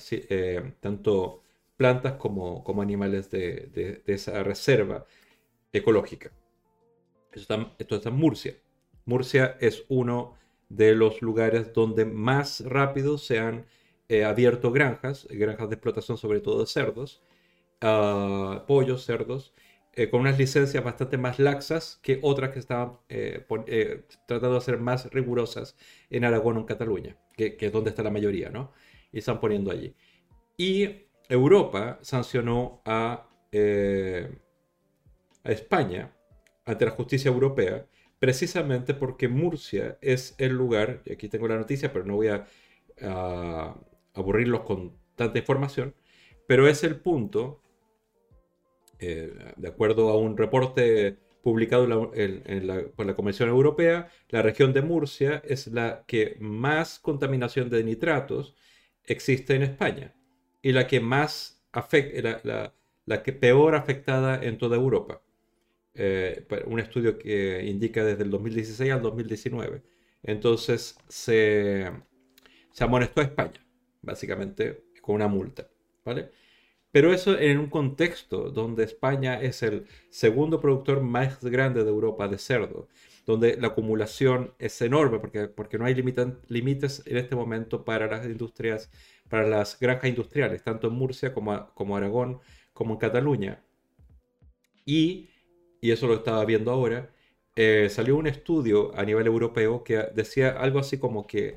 tanto plantas como animales de esa reserva ecológica. Esto está en Murcia. Murcia es uno de los lugares donde más rápido se han... abierto granjas de explotación, sobre todo de cerdos, pollos, cerdos, con unas licencias bastante más laxas que otras que estaban tratando de ser más rigurosas en Aragón o en Cataluña, que es donde está la mayoría, ¿no? Y están poniendo allí. Y Europa sancionó a España ante la justicia europea, precisamente porque Murcia es el lugar, y aquí tengo la noticia, pero no voy a aburrirlos con tanta información, pero es el punto, de acuerdo a un reporte publicado por la Comisión Europea, la región de Murcia es la que más contaminación de nitratos existe en España y la que más la que peor afectada en toda Europa. Un estudio que indica desde el 2016 al 2019. Entonces se amonestó a España, básicamente, con una multa, ¿vale? Pero eso en un contexto donde España es el segundo productor más grande de Europa de cerdo, donde la acumulación es enorme, porque no hay límites en este momento para las industrias, para las granjas industriales, tanto en Murcia como Aragón, como en Cataluña. Y eso lo estaba viendo ahora, salió un estudio a nivel europeo que decía algo así como que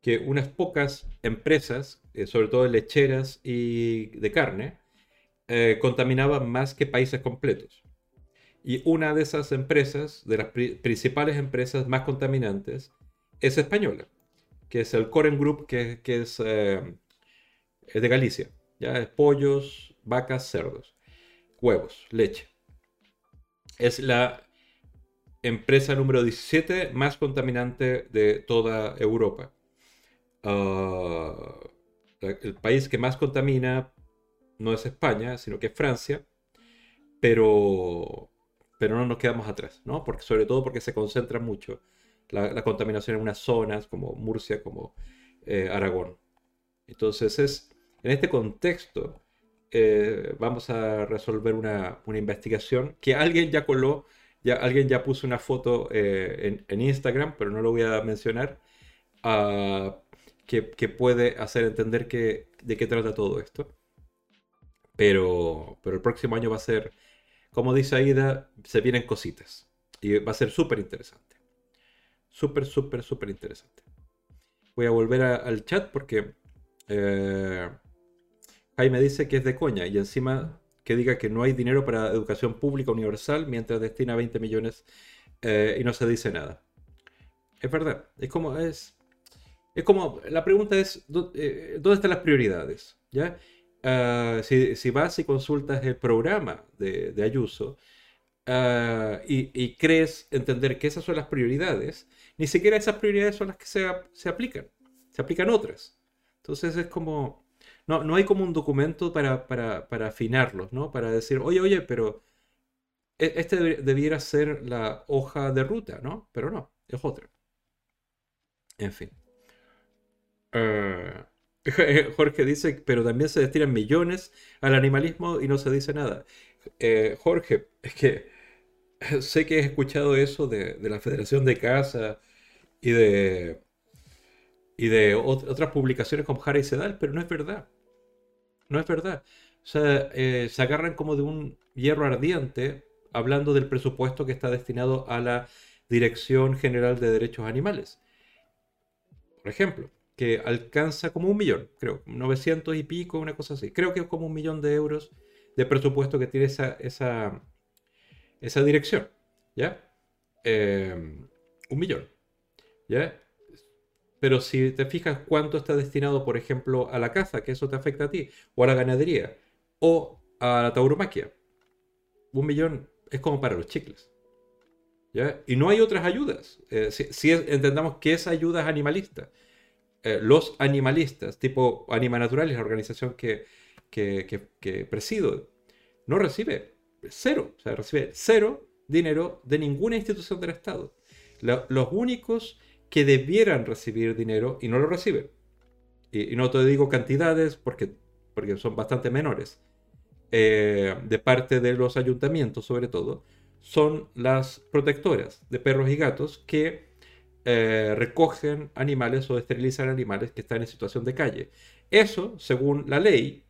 que unas pocas empresas, sobre todo lecheras y de carne, contaminaban más que países completos. Y una de esas empresas, de las principales empresas más contaminantes, es española, que es el Coren Group, que es de Galicia. Ya es pollos, vacas, cerdos. huevos, leche. Es la empresa número 17 más contaminante de toda Europa. El país que más contamina no es España, sino que es Francia, pero no nos quedamos atrás, ¿no? Porque, sobre todo porque se concentra mucho la contaminación en unas zonas como Murcia, como Aragón. Entonces, en este contexto vamos a resolver una investigación que alguien ya coló, alguien ya puso una foto en Instagram, pero no lo voy a mencionar, que puede hacer entender de qué trata todo esto. Pero el próximo año va a ser, como dice Aida, se vienen cositas. Y va a ser súper interesante. Súper, súper, súper interesante. Voy a volver al chat porque Jaime dice que es de coña. Y encima que diga que no hay dinero para educación pública universal mientras destina 20 millones y no se dice nada. Es verdad. Es como la pregunta es, ¿dónde están las prioridades? ¿Ya? Si vas y consultas el programa de Ayuso y crees entender que esas son las prioridades, ni siquiera esas prioridades son las que se aplican otras. Entonces es como, no hay como un documento para afinarlos, ¿no? Para decir, oye, pero este debiera ser la hoja de ruta, ¿no? Pero no, es otra. En fin. Jorge dice, pero también se destinan millones al animalismo y no se dice nada. Jorge, es que sé que he escuchado eso de la Federación de Caza y de otras publicaciones como Jara y Sedal, pero no es verdad. No es verdad. O sea, se agarran como de un hierro ardiente hablando del presupuesto que está destinado a la Dirección General de Derechos Animales. Por ejemplo, que alcanza como 1 millón, creo, 900 y pico, una cosa así. Creo que es como 1 millón de euros de presupuesto que tiene esa dirección, ¿ya? 1 millón, ¿ya? Pero si te fijas cuánto está destinado, por ejemplo, a la caza, que eso te afecta a ti, o a la ganadería, o a la tauromaquia, 1 millón es como para los chicles, ¿ya? Y no hay otras ayudas. Si entendamos que esa ayuda es animalista. Los animalistas, tipo Anima Naturalis, la organización que presido, no recibe cero, o sea, recibe cero dinero de ninguna institución del Estado. Los únicos que debieran recibir dinero y no lo reciben. Y no te digo cantidades porque son bastante menores, de parte de los ayuntamientos sobre todo, son las protectoras de perros y gatos que recogen animales o esterilizan animales que están en situación de calle. Eso, según la ley,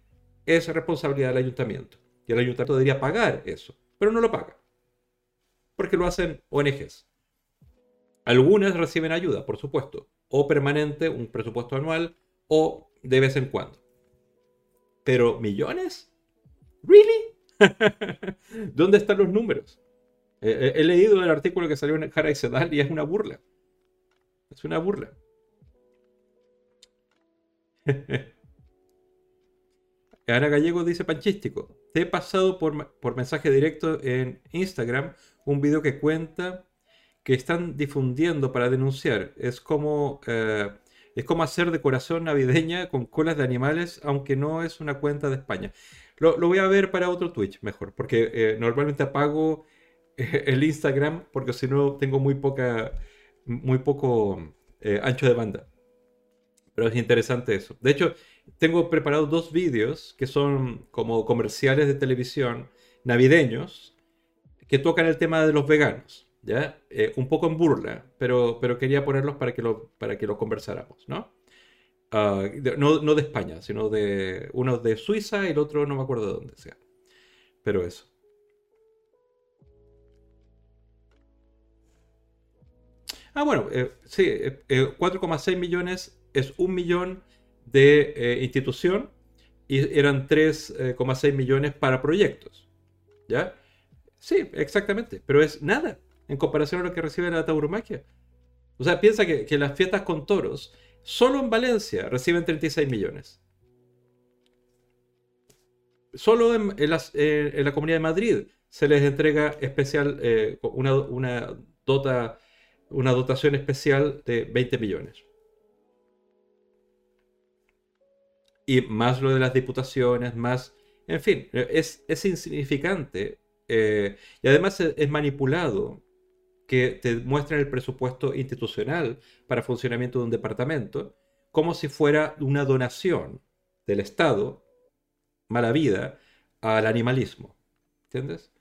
es responsabilidad del ayuntamiento. Y el ayuntamiento debería pagar eso, pero no lo paga. Porque lo hacen ONGs. Algunas reciben ayuda, por supuesto, o permanente, un presupuesto anual, o de vez en cuando. ¿Pero millones? ¿Really? ¿Dónde están los números? He leído el artículo que salió en Jara y Sedal y es una burla. Es una burla. Ana Gallego dice panchístico. Te he pasado por mensaje directo en Instagram un video que cuenta que están difundiendo para denunciar. Es como hacer decoración navideña con colas de animales, aunque no es una cuenta de España. Lo voy a ver para otro Twitch mejor, porque normalmente apago el Instagram porque si no tengo muy poco ancho de banda. Pero es interesante eso. De hecho, tengo preparados 2 vídeos que son como comerciales de televisión navideños que tocan el tema de los veganos, ¿ya? Un poco en burla, pero quería ponerlos para que lo conversáramos, ¿no? No de España, sino de uno de Suiza y el otro no me acuerdo de dónde sea. Pero eso. Bueno, sí, 4,6 millones es 1 millón de institución y eran 3,6 millones para proyectos, ¿ya? Sí, exactamente, pero es nada en comparación a lo que recibe la tauromaquia. O sea, piensa que las fiestas con toros, solo en Valencia, reciben 36 millones. solo en la Comunidad de Madrid se les entrega especial, una dotación especial de 20 millones. Y más lo de las diputaciones, más... En fin, es insignificante. Y además es manipulado que te muestren el presupuesto institucional para funcionamiento de un departamento como si fuera una donación del Estado, mala vida, al animalismo. ¿Entiendes?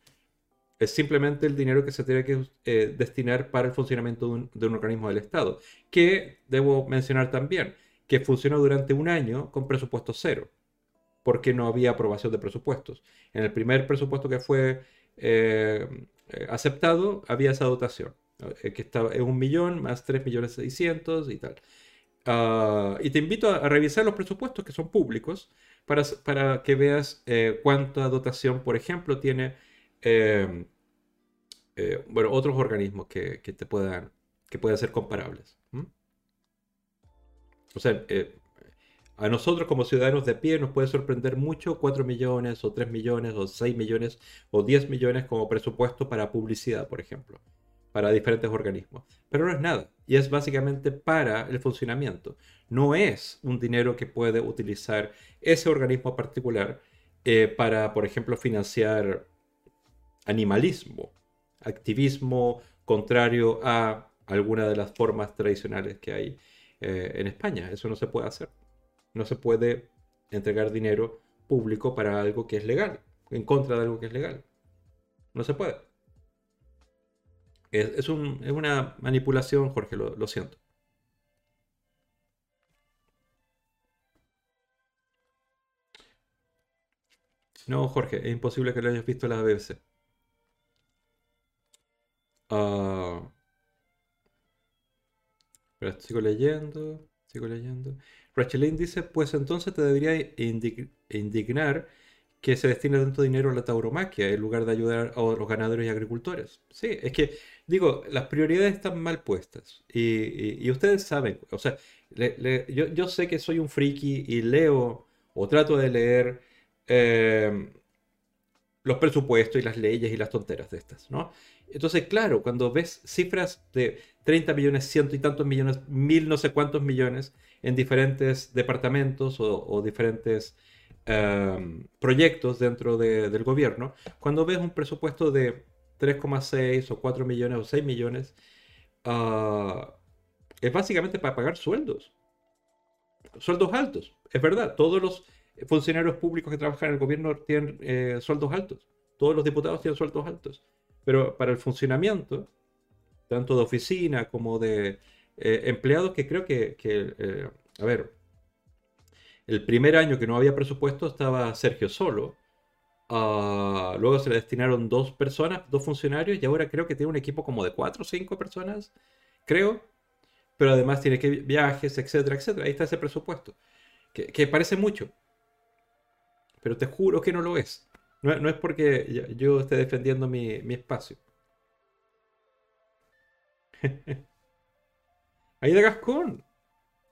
Es simplemente el dinero que se tiene que destinar para el funcionamiento de un organismo del Estado, que debo mencionar también, que funcionó durante un año con presupuesto cero, porque no había aprobación de presupuestos. En el primer presupuesto que fue aceptado, había esa dotación, que estaba en 1 millón, más 3.600.000 y tal. Y te invito a revisar los presupuestos que son públicos para que veas cuánta dotación, por ejemplo, tiene... bueno, otros organismos que puedan ser comparables. ¿Mm? O sea, a nosotros como ciudadanos de pie nos puede sorprender mucho 4 millones o 3 millones o 6 millones o 10 millones como presupuesto para publicidad, por ejemplo, para diferentes organismos, pero no es nada y es básicamente para el funcionamiento. No es un dinero que puede utilizar ese organismo particular para, por ejemplo, financiar animalismo, activismo contrario a alguna de las formas tradicionales que hay en España. Eso no se puede hacer. No se puede entregar dinero público para algo que es legal, en contra de algo que es legal. No se puede. Es una manipulación, Jorge, lo siento. No, Jorge, es imposible que lo hayas visto en la BBC. Pero sigo leyendo. Rachelin dice, pues entonces te debería indignar que se destine tanto dinero a la tauromaquia en lugar de ayudar a los ganaderos y agricultores. Sí, es que, digo, las prioridades están mal puestas y ustedes saben, o sea, yo sé que soy un friki y leo o trato de leer los presupuestos y las leyes y las tonteras de estas, ¿no? Entonces, claro, cuando ves cifras de 30 millones, ciento y tantos millones, 1000 no sé cuántos millones en diferentes departamentos o diferentes proyectos dentro del gobierno, cuando ves un presupuesto de 3,6 o 4 millones o 6 millones, es básicamente para pagar sueldos altos. Es verdad, todos los funcionarios públicos que trabajan en el gobierno tienen sueldos altos, todos los diputados tienen sueldos altos. Pero para el funcionamiento, tanto de oficina como de empleados, que creo que a ver, el primer año que no había presupuesto estaba Sergio solo, luego se le destinaron 2 personas, 2 funcionarios, y ahora creo que tiene un equipo como de 4 o 5 personas, creo, pero además tiene que viajes, etcétera, etcétera. Ahí está ese presupuesto, que parece mucho, pero te juro que no lo es. No es porque yo esté defendiendo mi espacio. Aida Gascón,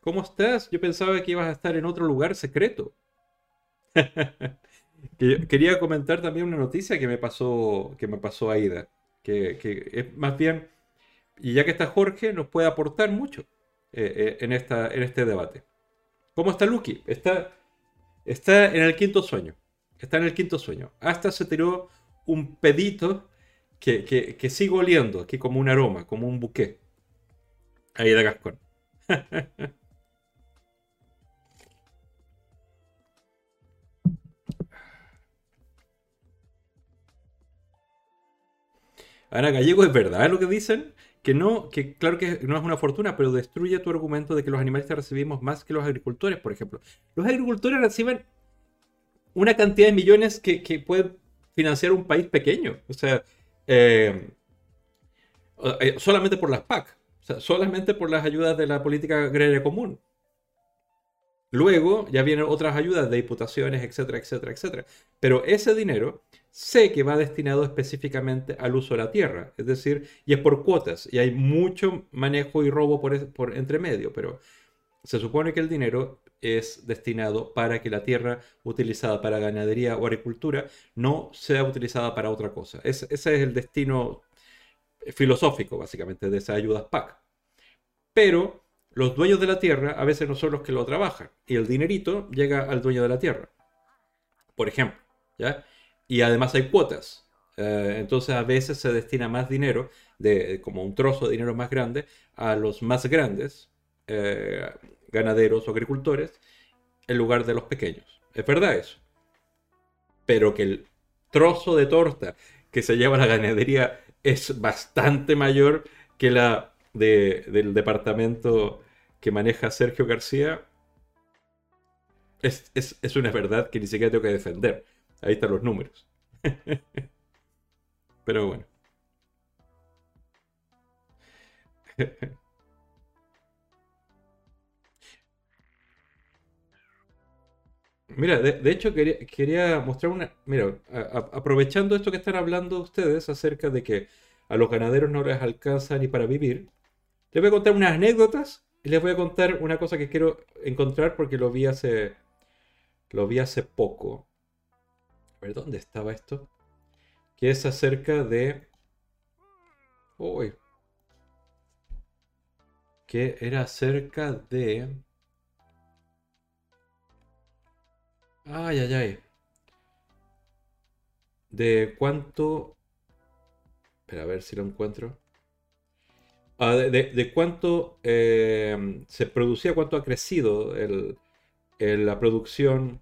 ¿cómo estás? Yo pensaba que ibas a estar en otro lugar secreto. Quería comentar también una noticia que me pasó Aida. Que es más bien, y ya que está Jorge, nos puede aportar mucho en este debate. ¿Cómo está Lucky? Está en el quinto sueño. Está en el quinto sueño. Hasta se tiró un pedito que sigo oliendo aquí como un aroma, como un bouquet. Ahí de Gascón. Ana Gallego, ¿es verdad lo que dicen? Que claro que no es una fortuna, pero destruye tu argumento de que los animalistas recibimos más que los agricultores, por ejemplo. Los agricultores reciben una cantidad de millones que puede financiar un país pequeño. O sea, solamente por las PAC. O sea, solamente por las ayudas de la política agraria común. Luego ya vienen otras ayudas de diputaciones, etcétera, etcétera, etcétera. Pero ese dinero sé que va destinado específicamente al uso de la tierra. Es decir, y es por cuotas. Y hay mucho manejo y robo por entre medio. Pero se supone que el dinero es destinado para que la tierra utilizada para ganadería o agricultura no sea utilizada para otra cosa. Ese es el destino filosófico, básicamente, de esas ayudas PAC. Pero los dueños de la tierra a veces no son los que lo trabajan y el dinerito llega al dueño de la tierra, por ejemplo, ¿ya? Y además hay cuotas. Entonces a veces se destina más dinero, como un trozo de dinero más grande, a los más grandes ganaderos o agricultores en lugar de los pequeños. Es verdad eso. Pero que el trozo de torta que se lleva la ganadería es bastante mayor que la del departamento que maneja Sergio García, es una verdad que ni siquiera tengo que defender. Ahí están los números. Pero bueno. Mira, de hecho quería mostrar una... Mira, aprovechando esto que están hablando ustedes acerca de que a los ganaderos no les alcanza ni para vivir, les voy a contar unas anécdotas y les voy a contar una cosa que quiero encontrar porque lo vi hace poco. A ver, ¿dónde estaba esto? Que es acerca de... Uy. Que era acerca de... Ay, ay, ay. De cuánto... Espera, a ver si lo encuentro. De cuánto se producía, cuánto ha crecido la producción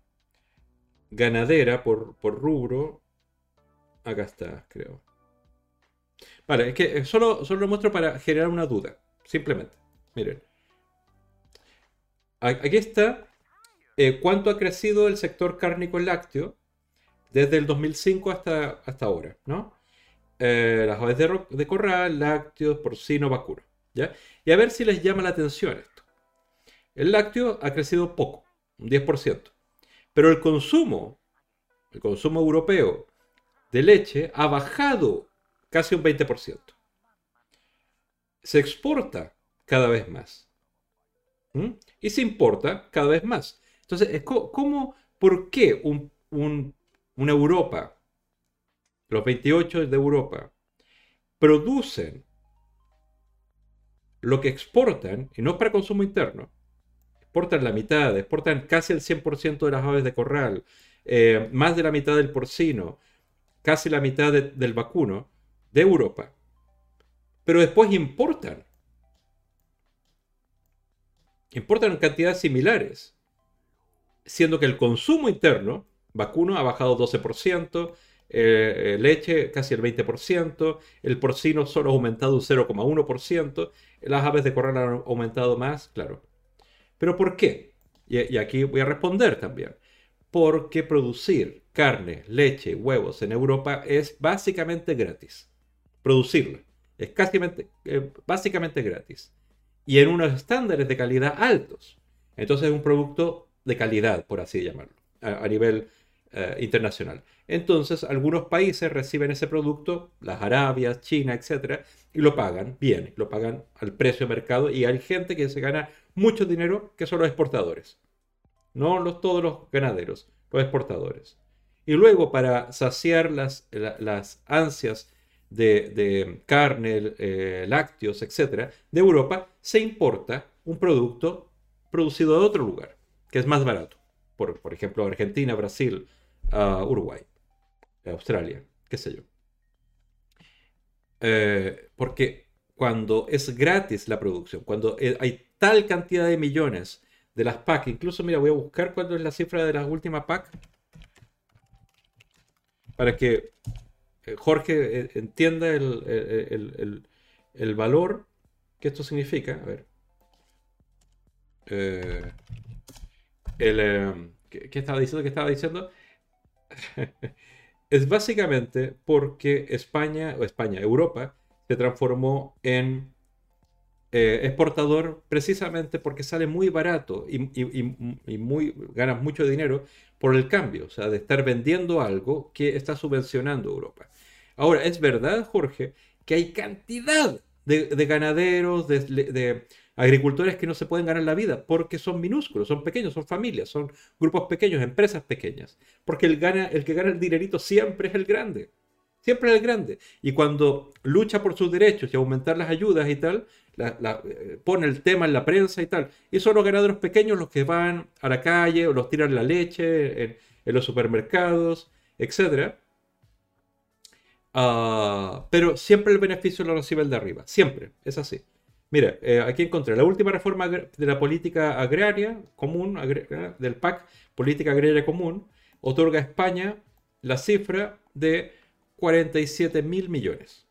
ganadera por rubro. Acá está, creo. Vale, es que solo lo muestro para generar una duda. Simplemente. Miren. Aquí está cuánto ha crecido el sector cárnico lácteo desde el 2005 hasta ahora, ¿no? Las aves de corral, lácteos, porcino, vacuno, ¿ya? Y a ver si les llama la atención esto. El lácteo ha crecido poco, un 10%. Pero el consumo europeo de leche ha bajado casi un 20%. Se exporta cada vez más. Y se importa cada vez más. Entonces, ¿por qué una Europa, los 28 de Europa, producen lo que exportan, y no es para consumo interno? Exportan la mitad, exportan casi el 100% de las aves de corral, más de la mitad del porcino, casi la mitad del vacuno de Europa, pero después importan cantidades similares, siendo que el consumo interno vacuno ha bajado 12%, leche casi el 20%, el porcino solo ha aumentado un 0,1%, las aves de corral han aumentado más, claro. ¿Pero por qué? Y aquí voy a responder también. Porque producir carne, leche, huevos en Europa es básicamente gratis. Producirla es básicamente gratis. Y en unos estándares de calidad altos. Entonces es un producto de calidad, por así llamarlo, a nivel internacional. Entonces algunos países reciben ese producto, las Arabias, China, etc. Y lo pagan bien, lo pagan al precio de mercado. Y hay gente que se gana mucho dinero, que son los exportadores. No todos los ganaderos, los exportadores. Y luego para saciar las ansias de carne, lácteos, etcétera, de Europa, se importa un producto producido de otro lugar, que es más barato. Por ejemplo, Argentina, Brasil, Uruguay, Australia, qué sé yo. Porque cuando es gratis la producción, cuando hay tal cantidad de millones de las PAC, incluso, mira, voy a buscar cuál es la cifra de las últimas PAC para que Jorge entienda el valor que esto significa. A ver, ¿qué estaba diciendo? Es básicamente porque Europa se transformó en exportador, precisamente porque sale muy barato y ganas mucho dinero por el cambio, o sea, de estar vendiendo algo que está subvencionando Europa. Ahora, es verdad, Jorge, que hay cantidad de ganaderos, Agricultores que no se pueden ganar la vida porque son minúsculos, son pequeños, son familias, son grupos pequeños, empresas pequeñas. Porque el que gana el dinerito siempre es el grande. Siempre es el grande. Y cuando lucha por sus derechos y aumentar las ayudas y tal, pone el tema en la prensa y tal. Y son los ganaderos pequeños los que van a la calle o los tiran la leche en los supermercados, etc. Pero siempre el beneficio lo recibe el de arriba. Siempre. Es así. Mira, aquí encontré la última reforma de la política agraria común, del PAC, política agraria común, otorga a España la cifra de 47.000 millones.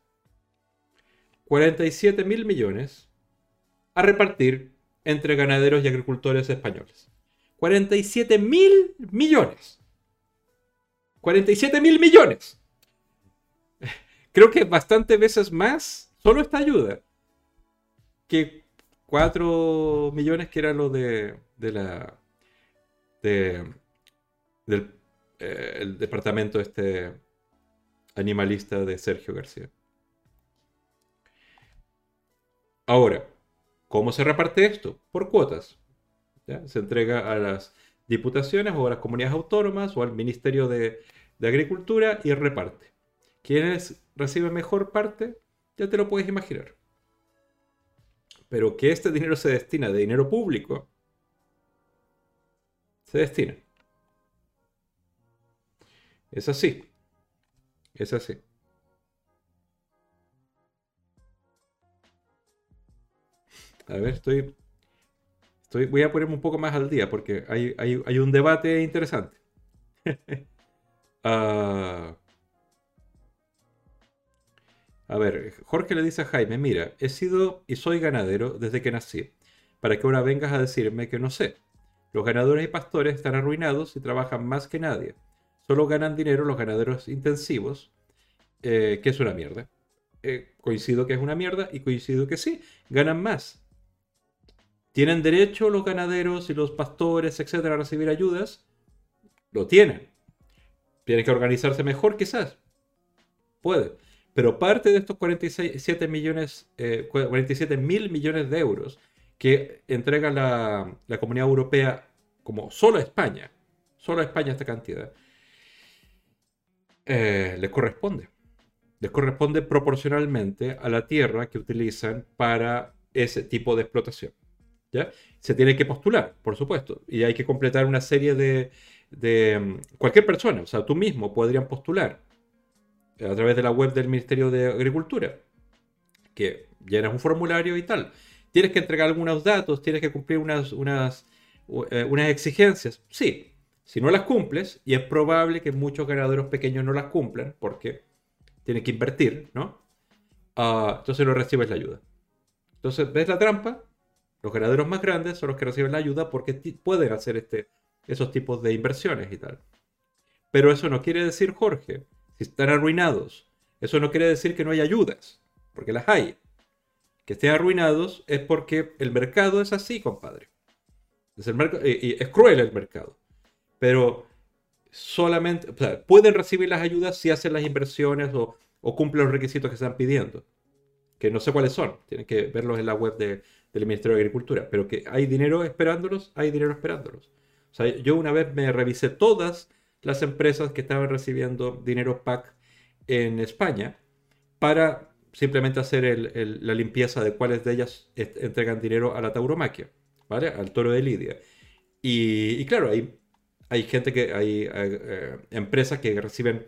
47.000 millones a repartir entre ganaderos y agricultores españoles. 47.000 millones. 47.000 millones. Creo que bastantes veces más solo esta ayuda que 4 millones que era lo del departamento este animalista de Sergio García. Ahora, ¿cómo se reparte esto? Por cuotas. ¿Ya? Se entrega a las diputaciones o a las comunidades autónomas o al Ministerio de Agricultura y reparte. ¿Quiénes reciben mejor parte? Ya te lo puedes imaginar. Pero que este dinero se destina de dinero público, se destina. Es así. Es así. A ver, voy a ponerme un poco más al día porque hay un debate interesante. A ver, Jorge le dice a Jaime, mira, he sido y soy ganadero desde que nací. Para que ahora vengas a decirme que no sé. Los ganadores y pastores están arruinados y trabajan más que nadie. Solo ganan dinero los ganaderos intensivos, que es una mierda. Coincido que es una mierda y coincido que sí, ganan más. ¿Tienen derecho los ganaderos y los pastores, etcétera, a recibir ayudas? Lo tienen. ¿Tienen que organizarse mejor? Quizás. Puede. Pero parte de estos 47.000 millones de euros que entrega la Comunidad Europea, como solo a España esta cantidad, les corresponde proporcionalmente a la tierra que utilizan para ese tipo de explotación. ¿Ya? Se tiene que postular, por supuesto, y hay que completar una serie de cualquier persona, o sea, tú mismo podrían postular a través de la web del Ministerio de Agricultura, que llenas un formulario y tal. Tienes que entregar algunos datos, tienes que cumplir unas exigencias, sí. Si no las cumples, y es probable que muchos ganaderos pequeños no las cumplan porque tienen que invertir, ¿no? Entonces no recibes la ayuda. Entonces, ¿ves la trampa? Los ganaderos más grandes son los que reciben la ayuda porque pueden hacer esos tipos de inversiones y tal. Pero eso no quiere decir, Jorge, si están arruinados, eso no quiere decir que no hay ayudas, porque las hay. Que estén arruinados es porque el mercado es así, compadre. Es cruel el mercado. Pero solamente, o sea, pueden recibir las ayudas si hacen las inversiones o cumplen los requisitos que están pidiendo. Que no sé cuáles son, tienen que verlos en la web del Ministerio de Agricultura. Pero que hay dinero esperándolos, hay dinero esperándolos. O sea, yo una vez me revisé todas las empresas que estaban recibiendo dinero PAC en España para simplemente hacer la limpieza de cuáles de ellas entregan dinero a la tauromaquia, ¿vale? Al toro de lidia. Y claro, ahí hay empresas que reciben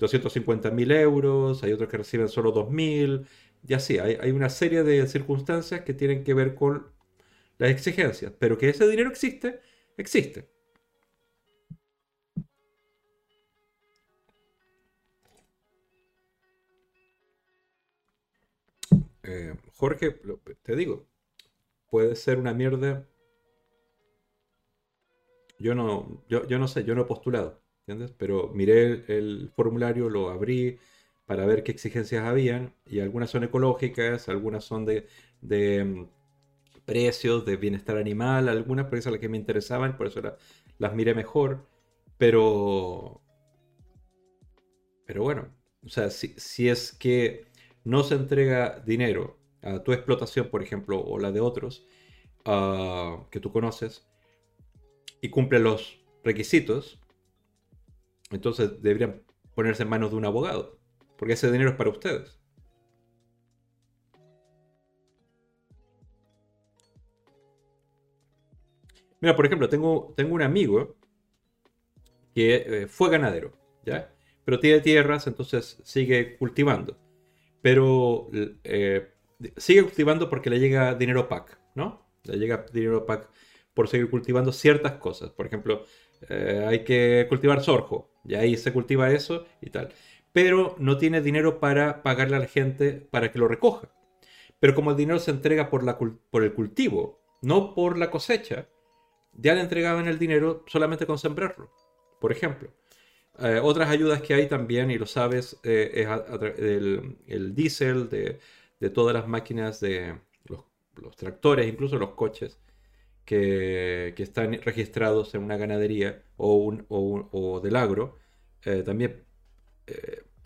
250.000 euros, hay otros que reciben solo 2.000, y así. Hay una serie de circunstancias que tienen que ver con las exigencias, pero que ese dinero existe, existe. Jorge, te digo, puede ser una mierda. Yo no sé, yo no he postulado, ¿entiendes? Pero miré el formulario, lo abrí para ver qué exigencias habían y algunas son ecológicas, algunas son de precios, de bienestar animal, algunas por eso las que me interesaban, por eso las miré mejor, pero bueno, o sea, si es que no se entrega dinero tu explotación, por ejemplo, o la de otros que tú conoces, y cumple los requisitos, entonces deberían ponerse en manos de un abogado, porque ese dinero es para ustedes. Mira, por ejemplo, tengo un amigo que fue ganadero, ¿ya? Pero tiene tierras, entonces sigue cultivando. Pero sigue cultivando porque le llega dinero PAC, ¿no? Le llega dinero PAC por seguir cultivando ciertas cosas. Por ejemplo, hay que cultivar sorgo, y ahí se cultiva eso y tal. Pero no tiene dinero para pagarle a la gente para que lo recoja. Pero como el dinero se entrega por el cultivo, no por la cosecha, ya le entregaban el dinero solamente con sembrarlo, por ejemplo. Otras ayudas que hay también, y lo sabes, es el diésel de todas las máquinas, de los tractores, incluso los coches, que están registrados en una ganadería o del agro, también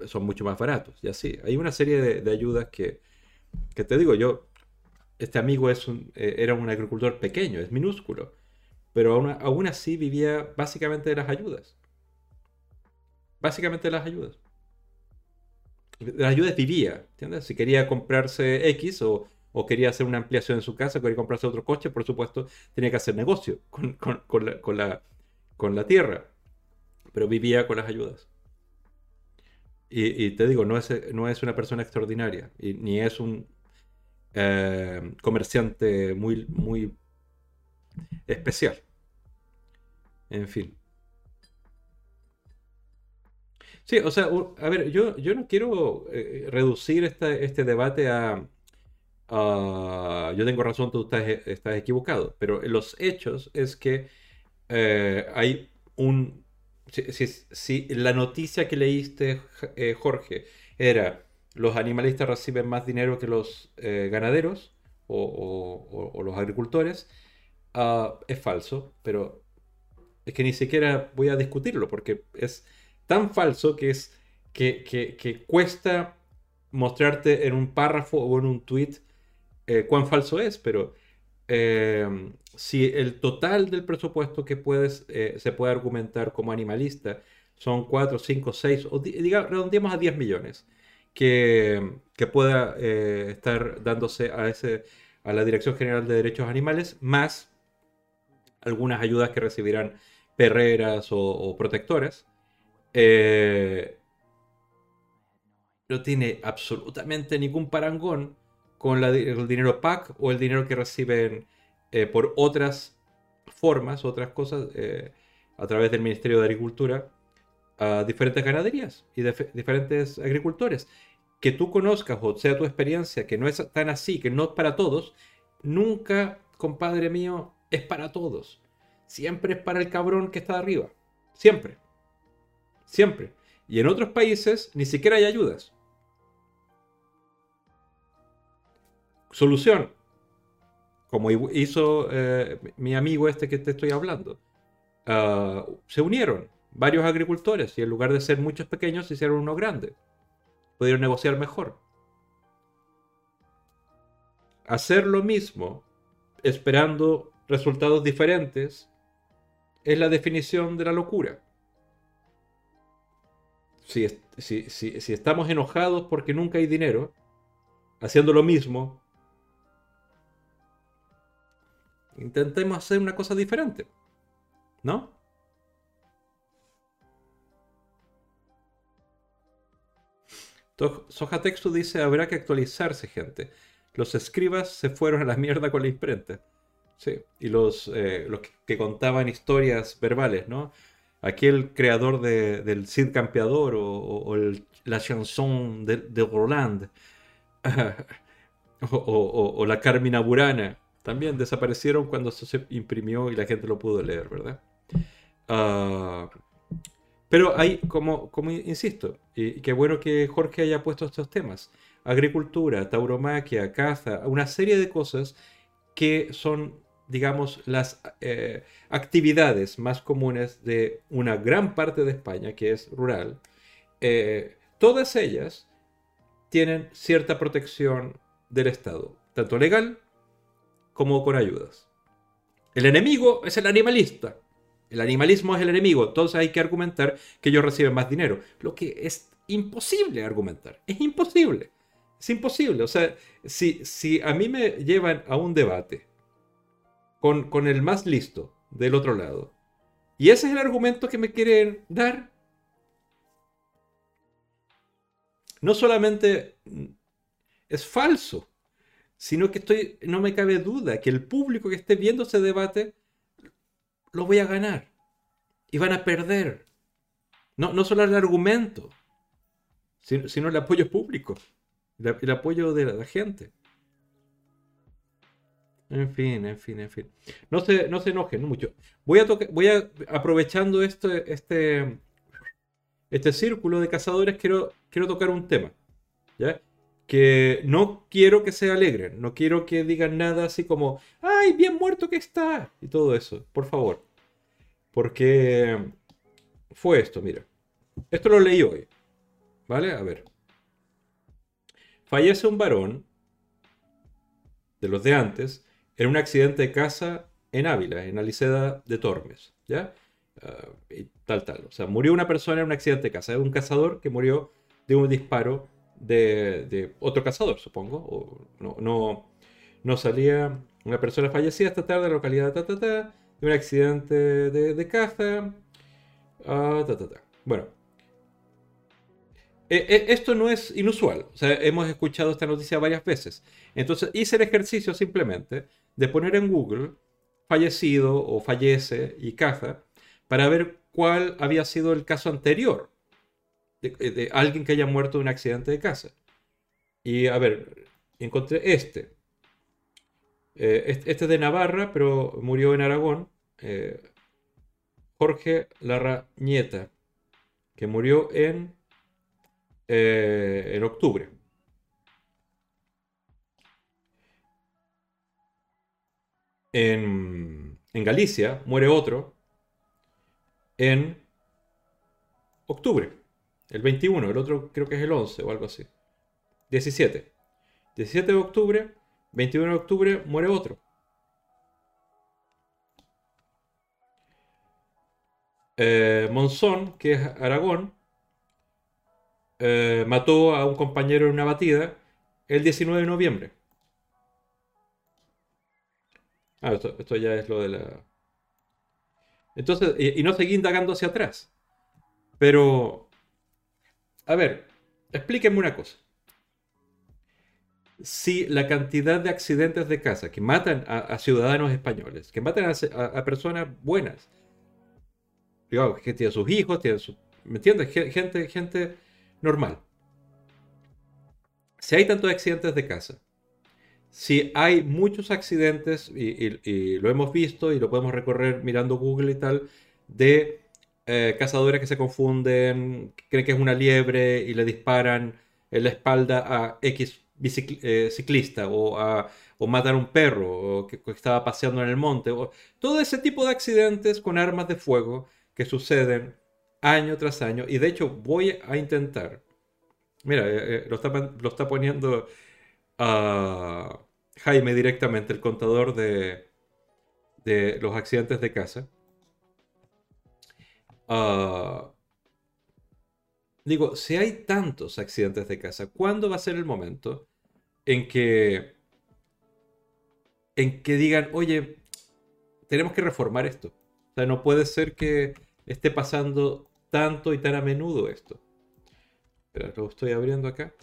son mucho más baratos. Y así, hay una serie de ayudas que te digo yo, este amigo era un agricultor pequeño, es minúsculo, pero aún así vivía básicamente de las ayudas. Básicamente de las ayudas. De las ayudas vivía, ¿entiendes? Si quería comprarse X o quería hacer una ampliación en su casa, quería comprarse otro coche, por supuesto, tenía que hacer negocio con la tierra. Pero vivía con las ayudas. Y te digo, no es una persona extraordinaria, ni es un comerciante muy, muy especial. En fin. Sí, o sea, a ver, yo no quiero reducir este debate a yo tengo razón, tú estás equivocado, pero los hechos es que hay un... Si la noticia que leíste, Jorge, era los animalistas reciben más dinero que los ganaderos o los agricultores, es falso, pero es que ni siquiera voy a discutirlo porque es tan falso que cuesta mostrarte en un párrafo o en un tweet cuán falso es, pero si el total del presupuesto que se puede argumentar como animalista son 4, 5, 6, o digamos, redondeamos a 10 millones que pueda estar dándose a la Dirección General de Derechos Animales, más algunas ayudas que recibirán perreras o protectoras. No tiene absolutamente ningún parangón con el dinero PAC o el dinero que reciben por otras formas, otras cosas, a través del Ministerio de Agricultura, a diferentes ganaderías y diferentes agricultores. Que tú conozcas o sea tu experiencia, que no es tan así, que no es para todos, nunca, compadre mío, es para todos. Siempre es para el cabrón que está arriba. Siempre. Siempre. Y en otros países ni siquiera hay ayudas. Solución. Como hizo mi amigo este que te estoy hablando. Se unieron varios agricultores y en lugar de ser muchos pequeños, se hicieron uno grande. Pudieron negociar mejor. Hacer lo mismo esperando resultados diferentes es la definición de la locura. Si estamos enojados porque nunca hay dinero, haciendo lo mismo, intentemos hacer una cosa diferente, ¿no? Sojatextu dice, habrá que actualizarse, gente. Los escribas se fueron a la mierda con la imprenta. Sí, y los que contaban historias verbales, ¿no? Aquel creador del Cid Campeador o la chanson de Roland o la Carmina Burana también desaparecieron cuando esto se imprimió y la gente lo pudo leer, ¿verdad? Pero hay, como insisto, y qué bueno que Jorge haya puesto estos temas, agricultura, tauromaquia, caza, una serie de cosas que son, digamos, las actividades más comunes de una gran parte de España, que es rural, todas ellas tienen cierta protección del Estado, tanto legal como con ayudas. El enemigo es el animalista. El animalismo es el enemigo, entonces hay que argumentar que ellos reciben más dinero. Lo que es imposible argumentar, es imposible. Es imposible, o sea, si a mí me llevan a un debate con el más listo del otro lado, y ese es el argumento que me quieren dar, no solamente es falso, sino que no me cabe duda que el público que esté viendo ese debate lo voy a ganar y van a perder. No solo el argumento, sino el apoyo público, el apoyo de la gente. En fin. No se enojen mucho. Voy a aprovechando este círculo de cazadores, quiero tocar un tema, ¿ya? Que no quiero que se alegren, no quiero que digan nada así como ¡ay, bien muerto que está! Y todo eso, por favor. Porque fue esto, mira. Esto lo leí hoy, ¿vale? A ver. Fallece un varón, de los de antes, en un accidente de caza en Ávila, en Aliceda de Tormes, ¿ya? Y tal. O sea, murió una persona en un accidente de caza. Es un cazador que murió de un disparo de otro cazador, supongo. No salía. Una persona fallecida esta tarde en la localidad de un accidente de caza. Bueno, esto no es inusual. O sea, hemos escuchado esta noticia varias veces. Entonces hice el ejercicio simplemente de poner en Google fallecido o fallece y caza para ver cuál había sido el caso anterior de alguien que haya muerto de un accidente de caza. Y a ver, encontré este es de Navarra, pero murió en Aragón, Jorge Larrañeta, que murió en octubre. En Galicia muere otro en octubre, el 21, el otro creo que es el 11 o algo así. 17 de octubre, 21 de octubre muere otro. Monzón, que es Aragón, mató a un compañero en una batida el 19 de noviembre. Esto ya es lo de la... Entonces, y no seguí indagando hacia atrás. Pero, a ver, explíquenme una cosa. Si la cantidad de accidentes de caza que matan a ciudadanos españoles, que matan a personas buenas, digamos, que tienen sus hijos, tienen sus... ¿Me entiendes? Gente normal. Si hay tantos accidentes de caza, si hay muchos accidentes, y lo hemos visto y lo podemos recorrer mirando Google y tal, de cazadores que se confunden, creen que es una liebre y le disparan en la espalda a X ciclista o matan a un perro o que estaba paseando en el monte, o todo ese tipo de accidentes con armas de fuego que suceden año tras año. Y de hecho voy a intentar, mira, lo está poniendo... Jaime directamente, el contador de los accidentes de caza. Digo, si hay tantos accidentes de caza, ¿cuándo va a ser el momento en que digan, oye, tenemos que reformar esto? O sea, no puede ser que esté pasando tanto y tan a menudo esto. Espera, lo estoy abriendo acá.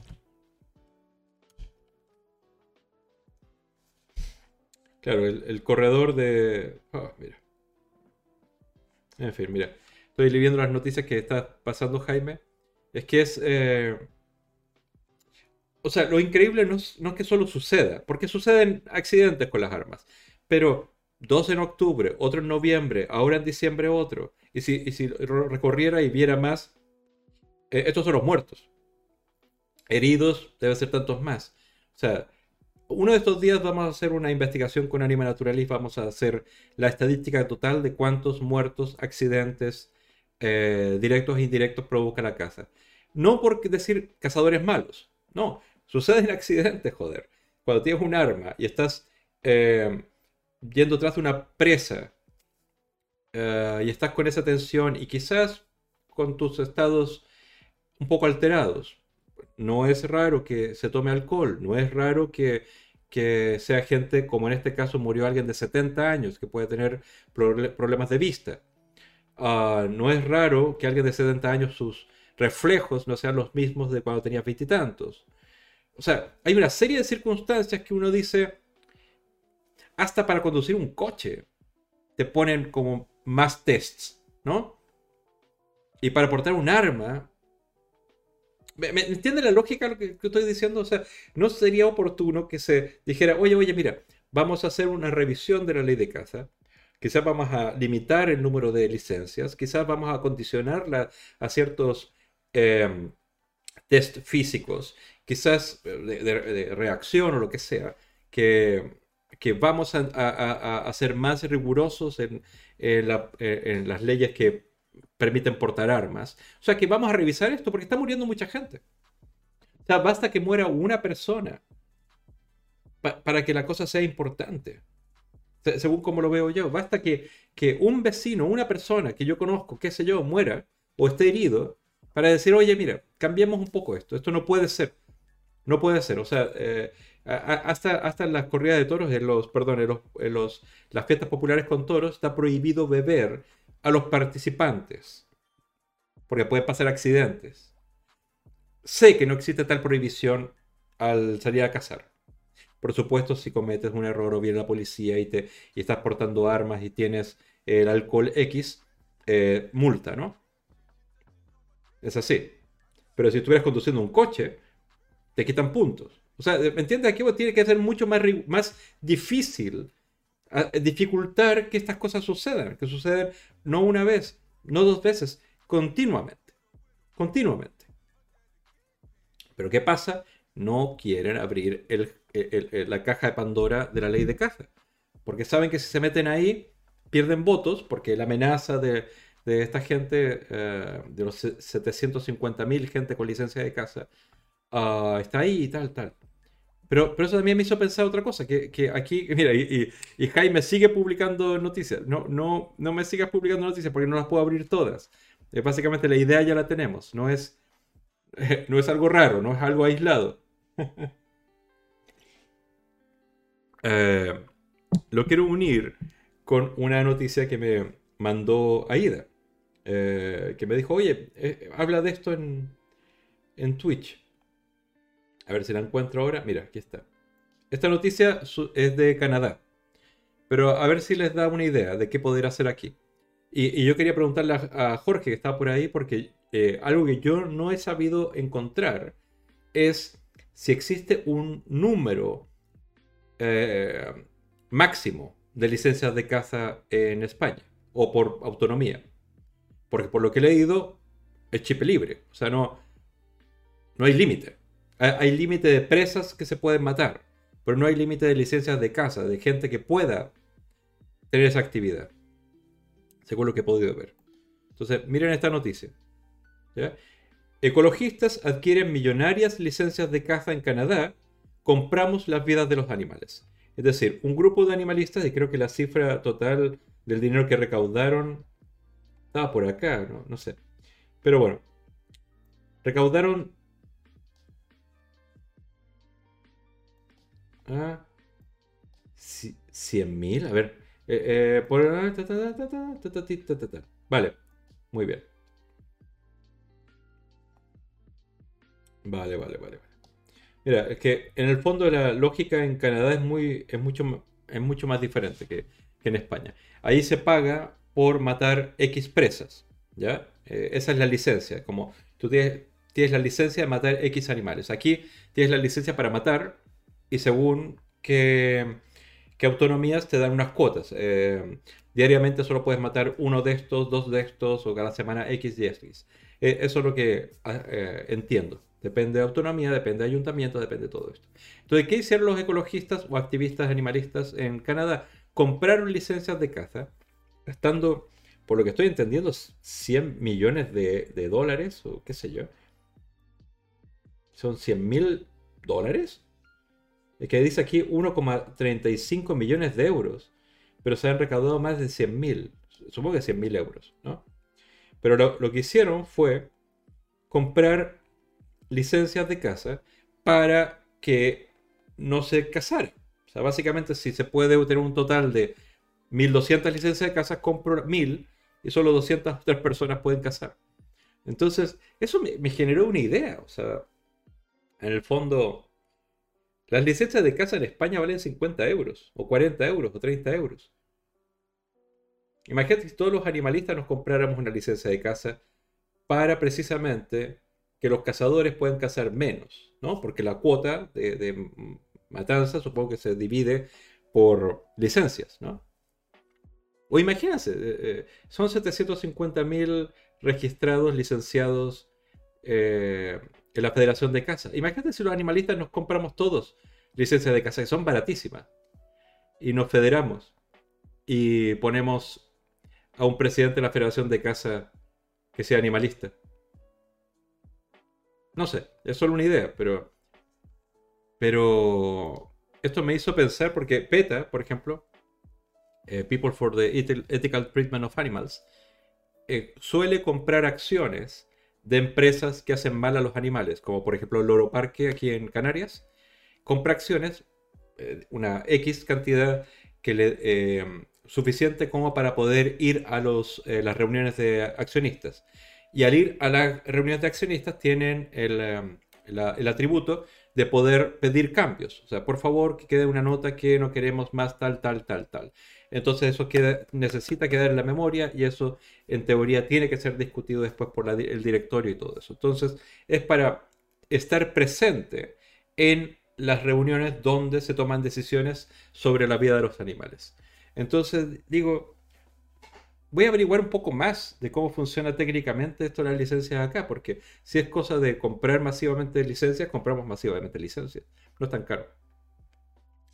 Claro, el corredor de... mira. En fin, mira. Estoy leyendo las noticias que está pasando Jaime. Es que es... O sea, lo increíble no es que solo suceda, porque suceden accidentes con las armas. Pero dos en octubre, otro en noviembre, ahora en diciembre otro. Y si recorriera y viera más... estos son los muertos. Heridos, debe ser tantos más. O sea... Uno de estos días vamos a hacer una investigación con Anima Naturalis, vamos a hacer la estadística total de cuántos muertos, accidentes directos e indirectos provoca la caza. No por decir cazadores malos, no, suceden accidentes, joder. cuando tienes un arma y estás yendo tras de una presa y estás con esa tensión y quizás con tus estados un poco alterados, no es raro que se tome alcohol, no es raro que sea gente, como en este caso murió alguien de 70 años que puede tener problemas de vista. No es raro que alguien de 70 años sus reflejos no sean los mismos de cuando tenías 20 y tantos. O sea, hay una serie de circunstancias que uno dice, hasta para conducir un coche te ponen como más tests, ¿no? Y para portar un arma, ¿me entiende la lógica de lo que estoy diciendo? O sea, ¿no sería oportuno que se dijera, oye, mira, vamos a hacer una revisión de la ley de caza? Quizás vamos a limitar el número de licencias, quizás vamos a condicionarla a ciertos test físicos, quizás de reacción o lo que sea, que vamos a ser más rigurosos en las leyes que permiten portar armas. O sea, que vamos a revisar esto porque está muriendo mucha gente. O sea, basta que muera una persona para que la cosa sea importante. Según como lo veo yo, basta que un vecino, una persona que yo conozco, qué sé yo, muera o esté herido, para decir, oye, mira, cambiemos un poco esto no puede ser, no puede ser. O sea, hasta en las corridas de toros, las fiestas populares con toros, está prohibido beber a los participantes, porque pueden pasar accidentes. Sé que no existe tal prohibición al salir a cazar. Por supuesto, si cometes un error o viene la policía y estás portando armas y tienes el alcohol X, multa, ¿no? Es así. Pero si estuvieras conduciendo un coche, te quitan puntos. O sea, ¿me entiendes? Aquí tiene que ser mucho más difícil, dificultar que estas cosas sucedan. Que sucedan no una vez, no dos veces, continuamente. Continuamente. Pero ¿qué pasa? No quieren abrir la caja de Pandora de la ley de caza, porque saben que si se meten ahí pierden votos, porque la amenaza de esta gente, de los 750.000 gente con licencia de caza, está ahí y tal. Pero eso también me hizo pensar otra cosa, que aquí, mira, y Jaime sigue publicando noticias. No me sigas publicando noticias porque no las puedo abrir todas. Básicamente la idea ya la tenemos, no es algo raro, no es algo aislado. Lo quiero unir con una noticia que me mandó Aida, que me dijo, oye, habla de esto en Twitch. A ver si la encuentro ahora. Mira, aquí está. Esta noticia es de Canadá, pero a ver si les da una idea de qué poder hacer aquí. Y yo quería preguntarle a Jorge, que está por ahí, porque algo que yo no he sabido encontrar es si existe un número máximo de licencias de caza en España o por autonomía, porque por lo que he leído es chip libre, o sea, no hay límite. Hay límite de presas que se pueden matar, pero no hay límite de licencias de caza, de gente que pueda tener esa actividad, según lo que he podido ver. Entonces, miren esta noticia, ¿ya? Ecologistas adquieren millonarias licencias de caza en Canadá. Compramos las vidas de los animales. Es decir, un grupo de animalistas, y creo que la cifra total del dinero que recaudaron estaba por acá, no sé. Pero bueno, recaudaron... Ah, 100.000, a ver. Vale, muy bien. Vale. Mira, es que en el fondo la lógica en Canadá es mucho más diferente que en España. Ahí se paga por matar X presas, ¿ya? Esa es la licencia, como tú tienes la licencia de matar X animales. Aquí tienes la licencia para matar y según qué autonomías te dan unas cuotas. Diariamente solo puedes matar uno de estos, dos de estos, o cada semana X y X. Eso es lo que entiendo. Depende de autonomía, depende de ayuntamiento, depende de todo esto. Entonces, ¿qué hicieron los ecologistas o activistas animalistas en Canadá? Compraron licencias de caza, gastando, por lo que estoy entendiendo, 100 millones de dólares, o qué sé yo. ¿Son 100.000 dólares? que dice aquí 1,35 millones de euros, pero se han recaudado más de 100.000, supongo que 100.000 euros, ¿no? Pero lo que hicieron fue comprar licencias de caza para que no se cazara. O sea, básicamente si se puede tener un total de 1.200 licencias de caza, compro 1.000 y solo 203 personas pueden cazar. Entonces, eso me generó una idea, o sea, en el fondo, las licencias de caza en España valen 50 euros, o 40 euros, o 30 euros. Imagínate si todos los animalistas nos compráramos una licencia de caza para precisamente que los cazadores puedan cazar menos, ¿no? Porque la cuota de matanza supongo que se divide por licencias, ¿no? O imagínense, son 750.000 registrados, licenciados en la Federación de Caza. Imagínate si los animalistas nos compramos todos licencias de caza, que son baratísimas, y nos federamos y ponemos a un presidente de la Federación de Caza que sea animalista. No sé, es solo una idea, pero esto me hizo pensar porque PETA, por ejemplo, People for the Ethical Treatment of Animals, suele comprar acciones de empresas que hacen mal a los animales, como por ejemplo Loro Parque aquí en Canarias, compra acciones, una X cantidad que suficiente como para poder ir a las reuniones de accionistas. Y al ir a las reuniones de accionistas tienen el atributo de poder pedir cambios. O sea, por favor, que quede una nota que no queremos más tal, tal, tal, tal. Entonces eso necesita quedar en la memoria y eso en teoría tiene que ser discutido después por el directorio y todo eso. Entonces es para estar presente en las reuniones donde se toman decisiones sobre la vida de los animales. Entonces digo, voy a averiguar un poco más de cómo funciona técnicamente esto de las licencias acá, porque si es cosa de comprar masivamente licencias, compramos masivamente licencias. No es tan caro.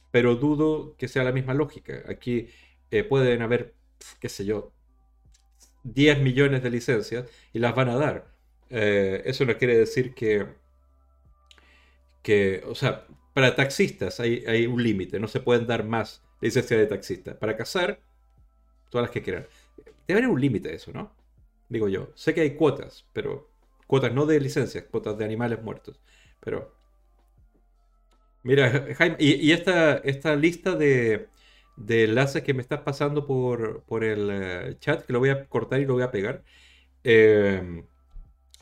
Pero dudo que sea la misma lógica. Aquí pueden haber, qué sé yo, 10 millones de licencias y las van a dar. Eso no quiere decir que o sea, para taxistas hay un límite. No se pueden dar más licencias de taxistas. Para cazar, todas las que quieran. Debe haber un límite eso, ¿no? Digo yo. Sé que hay cuotas, pero cuotas no de licencias, cuotas de animales muertos. Pero mira, Jaime, y esta lista de enlaces que me estás pasando por el chat, que lo voy a cortar y lo voy a pegar, me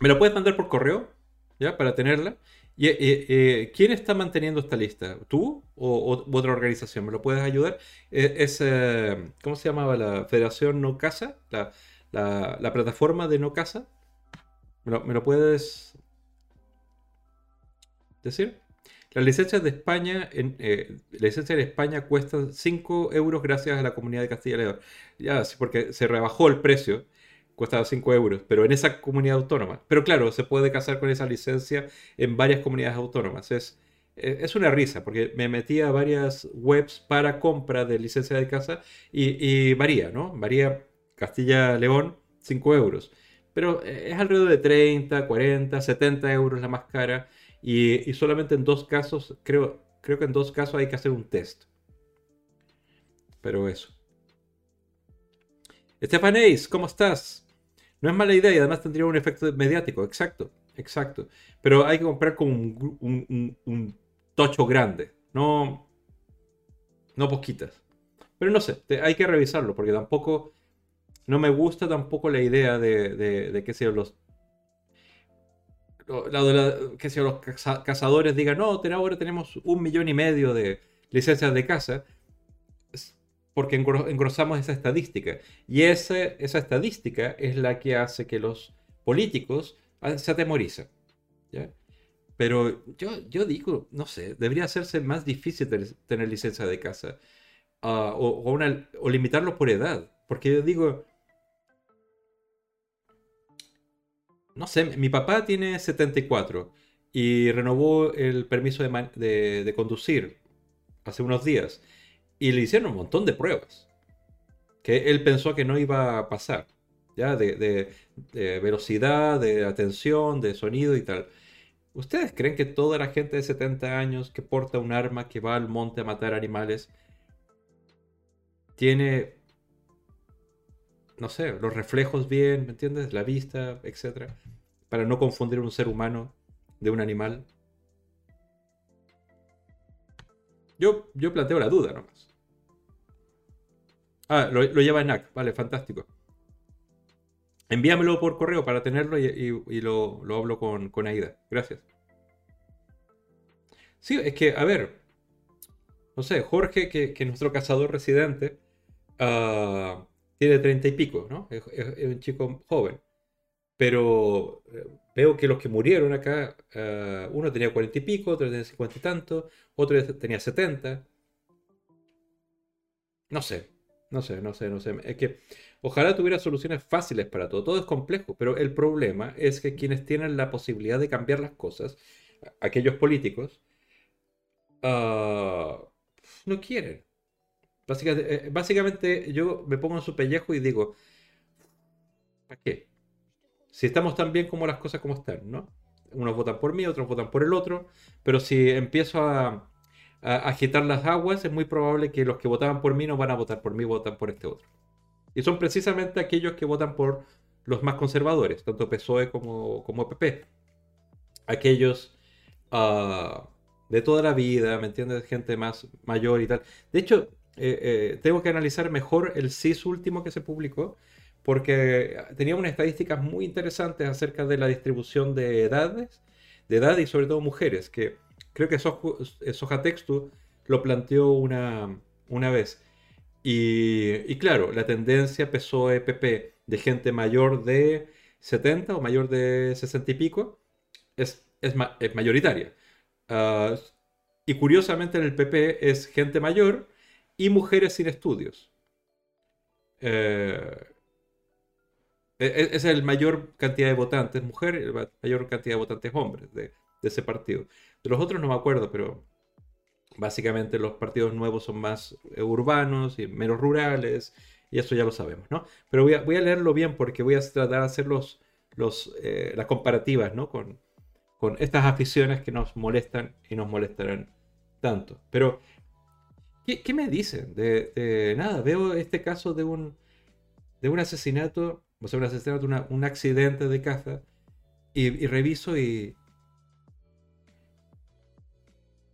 la puedes mandar por correo, ¿ya? Para tenerla. Y, ¿quién está manteniendo esta lista? ¿Tú o otra organización? ¿Me lo puedes ayudar? ¿Cómo se llamaba la Federación No Caza? La plataforma de No Caza. ¿Me lo puedes decir? Las licencias de España, cuestan 5 euros gracias a la Comunidad de Castilla y León. Ya, sí, porque se rebajó el precio, costaba 5 euros, pero en esa comunidad autónoma. Pero claro, se puede casar con esa licencia en varias comunidades autónomas. Es una risa, porque me metí a varias webs para compra de licencia de caza y varía, ¿no? Varía Castilla León, 5 euros. Pero es alrededor de 30, 40, 70 euros la más cara. Y solamente en dos casos, creo que en dos casos hay que hacer un test. Pero eso. Estefan Ace, ¿cómo estás? No es mala idea y además tendría un efecto mediático. Exacto, exacto. Pero hay que comprar con un tocho grande. No poquitas. Pero no sé, hay que revisarlo porque tampoco, no me gusta tampoco la idea de qué sé yo, los cazadores digan, no, ahora tenemos 1,5 millones de licencias de caza, porque engrosamos esa estadística. Y esa estadística es la que hace que los políticos se atemorizan, ¿ya? Pero yo digo, no sé, debería hacerse más difícil tener licencia de caza, o limitarlo por edad, porque yo digo, no sé, mi papá tiene 74 y renovó el permiso de conducir hace unos días y le hicieron un montón de pruebas que él pensó que no iba a pasar, ya de velocidad, de atención, de sonido y tal. ¿Ustedes creen que toda la gente de 70 años que porta un arma, que va al monte a matar animales, tiene, no sé, los reflejos bien, ¿me entiendes? La vista, etcétera, para no confundir un ser humano de un animal? Yo planteo la duda nomás. Ah, lo lleva en NAC, vale, fantástico. Envíamelo por correo para tenerlo y lo hablo con Aida. Gracias. Sí, es que, a ver, no sé, Jorge, que nuestro cazador residente, tiene 30 y pico, ¿no? Es un chico joven. Pero veo que los que murieron acá, uno tenía 40 y pico, otro tenía 50 y tanto, otro tenía 70. No sé. Es que ojalá tuviera soluciones fáciles para todo. Todo es complejo, pero el problema es que quienes tienen la posibilidad de cambiar las cosas, aquellos políticos, no quieren. Básicamente yo me pongo en su pellejo y digo, ¿para qué? Si estamos tan bien como las cosas como están, ¿no? Unos votan por mí, otros votan por el otro, pero si empiezo a agitar las aguas, es muy probable que los que votaban por mí no van a votar por mí, votan por este otro. Y son precisamente aquellos que votan por los más conservadores, tanto PSOE como PP. Aquellos de toda la vida, ¿me entiendes? Gente más mayor y tal. De hecho, tengo que analizar mejor el CIS último que se publicó, porque tenía unas estadísticas muy interesantes acerca de la distribución de edades, y sobre todo mujeres, que creo que Sojatextu lo planteó una vez. Y claro, la tendencia PSOE-PP de gente mayor de 70 o mayor de 60 y pico es mayoritaria. Y curiosamente en el PP es gente mayor y mujeres sin estudios. Es la mayor cantidad de votantes mujeres y la mayor cantidad de votantes hombres de ese partido. De los otros no me acuerdo, pero básicamente los partidos nuevos son más urbanos y menos rurales, y eso ya lo sabemos, ¿no? Pero voy a leerlo bien, porque voy a tratar de hacer las comparativas, ¿no? Con estas aficiones que nos molestan y nos molestarán tanto. Pero, ¿qué me dicen? De nada, veo este caso de un asesinato, o sea, un accidente de caza, y reviso y...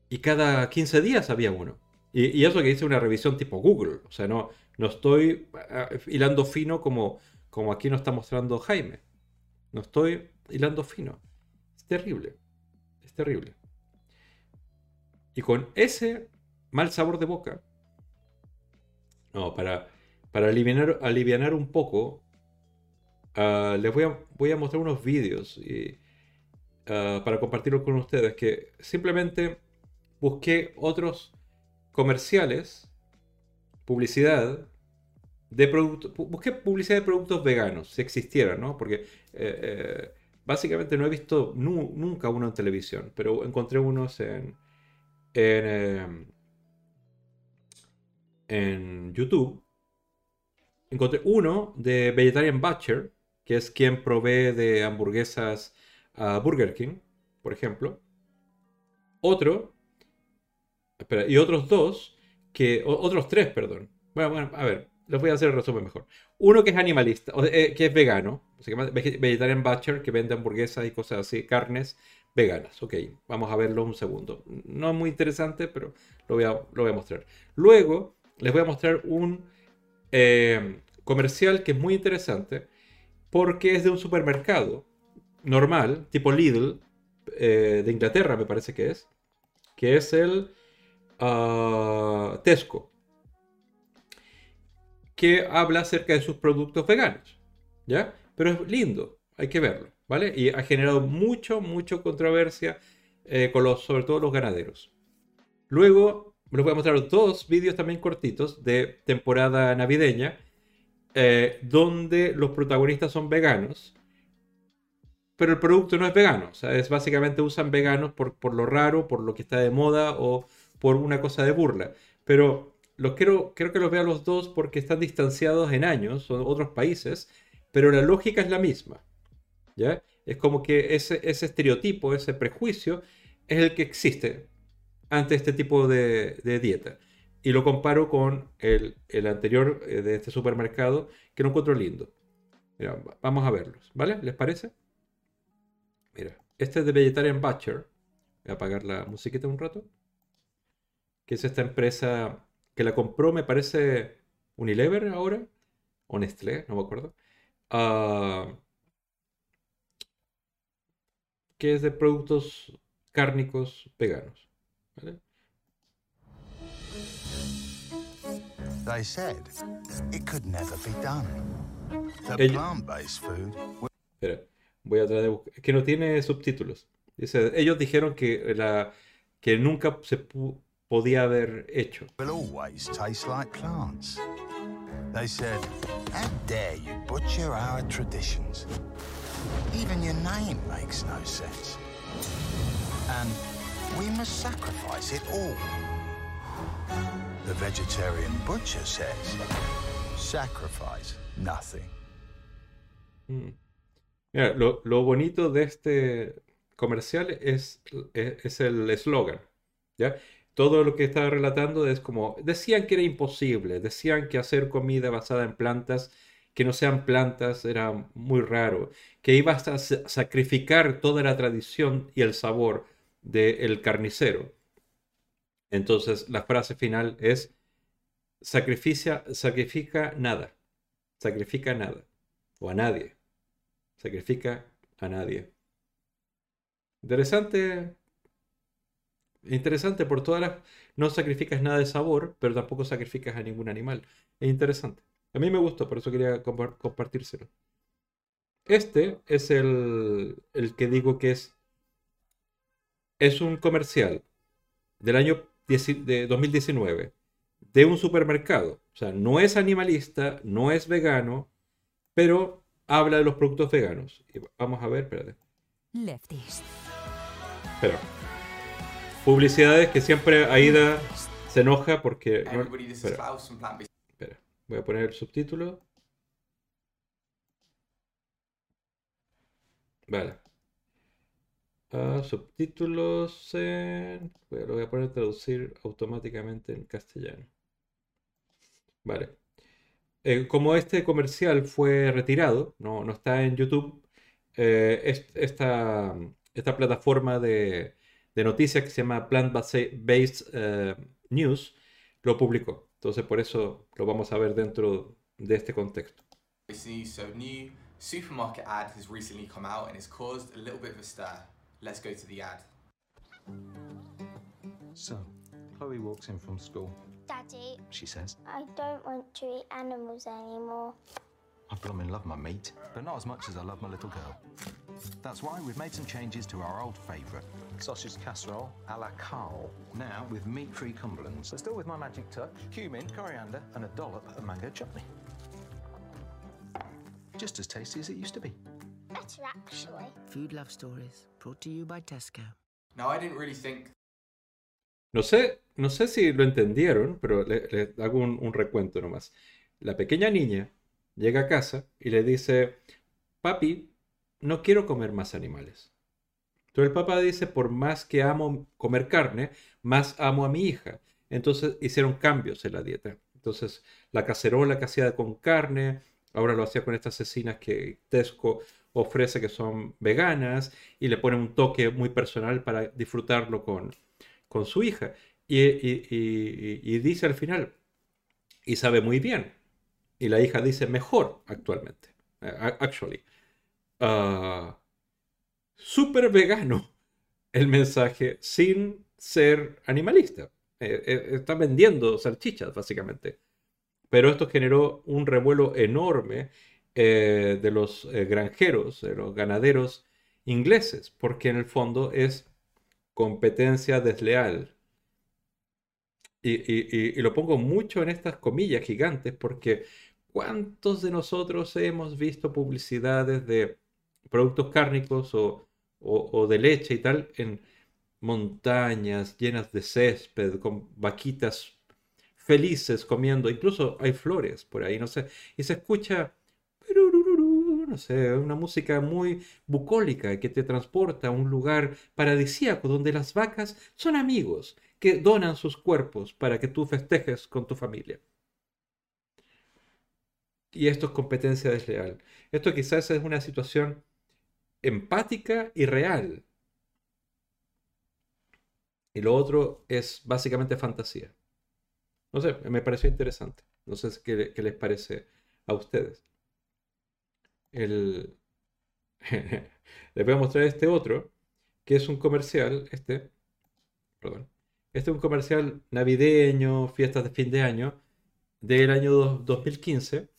Y cada 15 días había uno. Y eso que hice una revisión tipo Google. O sea, no estoy hilando fino como aquí nos está mostrando Jaime. No estoy hilando fino. Es terrible. Es terrible. Y con ese mal sabor de boca. No, para alivianar un poco, les voy a mostrar unos vídeos para compartirlo con ustedes. Que simplemente... busqué otros comerciales, publicidad de productos, busqué publicidad de productos veganos, si existiera, ¿no? Porque básicamente no he visto nunca uno en televisión, pero encontré unos en YouTube. Encontré uno de Vegetarian Butcher, que es quien provee de hamburguesas a Burger King, por ejemplo. Otros tres, perdón. Bueno, a ver, les voy a hacer el resumen mejor. Uno que es animalista, que es vegano, se llama Vegetarian Butcher, que vende hamburguesas y cosas así, carnes veganas. Ok, vamos a verlo un segundo. No es muy interesante, pero lo voy a mostrar. Luego les voy a mostrar un comercial que es muy interesante, porque es de un supermercado normal, tipo Lidl, de Inglaterra me parece que es el... Tesco, que habla acerca de sus productos veganos, ¿ya? Pero es lindo, hay que verlo, ¿vale? Y ha generado mucho controversia con sobre todo los ganaderos. Luego les voy a mostrar dos vídeos también cortitos de temporada navideña, donde los protagonistas son veganos, pero el producto no es vegano. O sea, básicamente usan veganos por lo raro, por lo que está de moda, o por una cosa de burla. Pero creo que los veo a los dos, porque están distanciados en años, son otros países, pero la lógica es la misma, ¿ya? Es como que ese estereotipo, ese prejuicio es el que existe ante este tipo de dieta. Y lo comparo con el anterior de este supermercado, que no encuentro lindo. Mira, vamos a verlos, ¿vale? ¿Les parece? Mira, este es de Vegetarian Butcher. Voy a apagar la musiquita un rato. Que es esta empresa que la compró, me parece, Unilever ahora. O Nestlé, no me acuerdo. Que es de productos cárnicos veganos, ¿vale? Espera, voy a tratar de buscar. Es que no tiene subtítulos. Dice, ellos dijeron que, nunca se podía haber hecho. The vegetarian butcher says, sacrifice nothing. Mira, lo bonito de este comercial es el eslogan, ¿ya? Todo lo que estaba relatando es como, decían que era imposible, decían que hacer comida basada en plantas, que no sean plantas, era muy raro, que ibas a sacrificar toda la tradición y el sabor del carnicero. Entonces, la frase final es, sacrifica nada, o a nadie, sacrifica a nadie. Interesante, interesante por todas las, no sacrificas nada de sabor, pero tampoco sacrificas a ningún animal. Es interesante. A mí me gustó, por eso quería compartírselo. Este es el que digo que es un comercial del año de 2019, de un supermercado. O sea, no es animalista, no es vegano, pero habla de los productos veganos. Vamos a ver, espérate. Leftist. Pero publicidades que siempre Aida se enoja porque... No, espera, voy a poner el subtítulo. Vale. Subtítulos en... Bueno, lo voy a poner a traducir automáticamente en castellano. Vale. Como este comercial fue retirado, no está en YouTube, esta plataforma de noticias que se llama Plant-Based News lo publicó. Entonces por eso lo vamos a ver dentro de este contexto. Supermarket ad has recently come out and has caused a little bit of a stir. Let's go to the ad. So, Chloe walks in from school. Daddy, she says, I don't want to eat animals anymore. I blooming love my meat, but not as much as I love my little girl. That's why we've made some changes to our old favourite, sausage casserole a la Carl. Now with meat-free Cumberlands, but still with my magic touch, cumin, coriander, and a dollop of mango chutney. Just as tasty as it used to be. Better, actually. Food love stories brought to you by Tesco. No, I didn't really think. No sé si lo entendieron, pero le hago un recuento nomás. La pequeña niña llega a casa y le dice, papi, no quiero comer más animales. Entonces el papá dice, por más que amo comer carne, más amo a mi hija. Entonces hicieron cambios en la dieta. Entonces la cacerola que hacía con carne, ahora lo hacía con estas cecinas que Tesco ofrece que son veganas y le pone un toque muy personal para disfrutarlo con su hija. Y dice al final, y sabe muy bien. Y la hija dice, mejor actualmente. Actually. Súper vegano el mensaje sin ser animalista. Está vendiendo salchichas básicamente. Pero esto generó un revuelo enorme de los granjeros, de los ganaderos ingleses, porque en el fondo es competencia desleal. Y lo pongo mucho en estas comillas gigantes, porque ¿cuántos de nosotros hemos visto publicidades de productos cárnicos o de leche y tal en montañas llenas de césped, con vaquitas felices comiendo, incluso hay flores por ahí, no sé, y se escucha no sé, una música muy bucólica que te transporta a un lugar paradisíaco donde las vacas son amigos que donan sus cuerpos para que tú festejes con tu familia. Y esto es competencia desleal. Esto quizás es una situación empática y real. Y lo otro es básicamente fantasía. No sé, me pareció interesante. No sé qué les parece a ustedes. Les voy a mostrar este otro, que es un comercial, perdón. Este es un comercial navideño, fiestas de fin de año, del año 2015,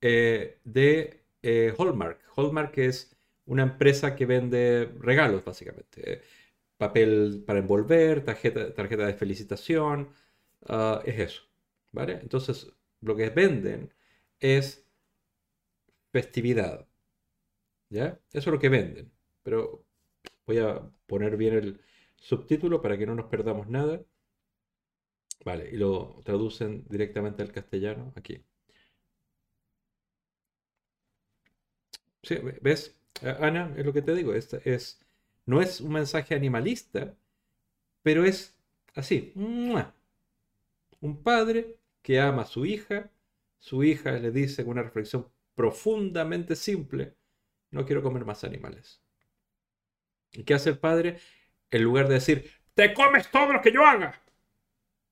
de Hallmark. Hallmark es una empresa que vende regalos, básicamente. Papel para envolver, tarjeta de felicitación, es eso, ¿vale? Entonces, lo que venden es festividad, ¿ya? Eso es lo que venden, pero voy a poner bien el subtítulo para que no nos perdamos nada. Vale, y lo traducen directamente al castellano, aquí. Sí, ¿ves? Ana, es lo que te digo, no es un mensaje animalista, pero es así. ¡Mua! Un padre que ama a su hija le dice con una reflexión profundamente simple, no quiero comer más animales. ¿Y qué hace el padre? En lugar de decir, te comes todo lo que yo haga.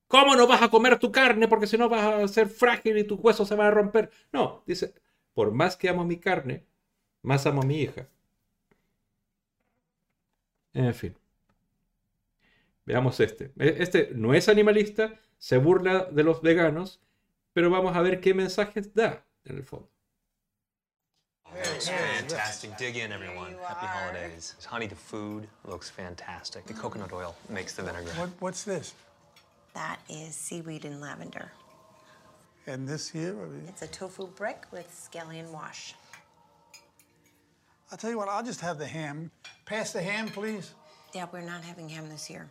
¿Cómo no vas a comer tu carne? Porque si no vas a ser frágil y tus huesos se van a romper. No, dice, por más que amo mi carne, más amo a mi hija. En fin. Veamos este. Este no es animalista, se burla de los veganos, pero vamos a ver qué mensajes da en el fondo. Looks fantastic. Dig in, everyone. Happy holidays. Honey, the food looks fantastic. The coconut oil makes the vinegar. What's this? That is seaweed and lavender. And this here? I mean... It's a tofu brick with scallion wash. I'll tell you what, I'll just have the ham. Pass the ham, please. Dad, we're not having ham this year.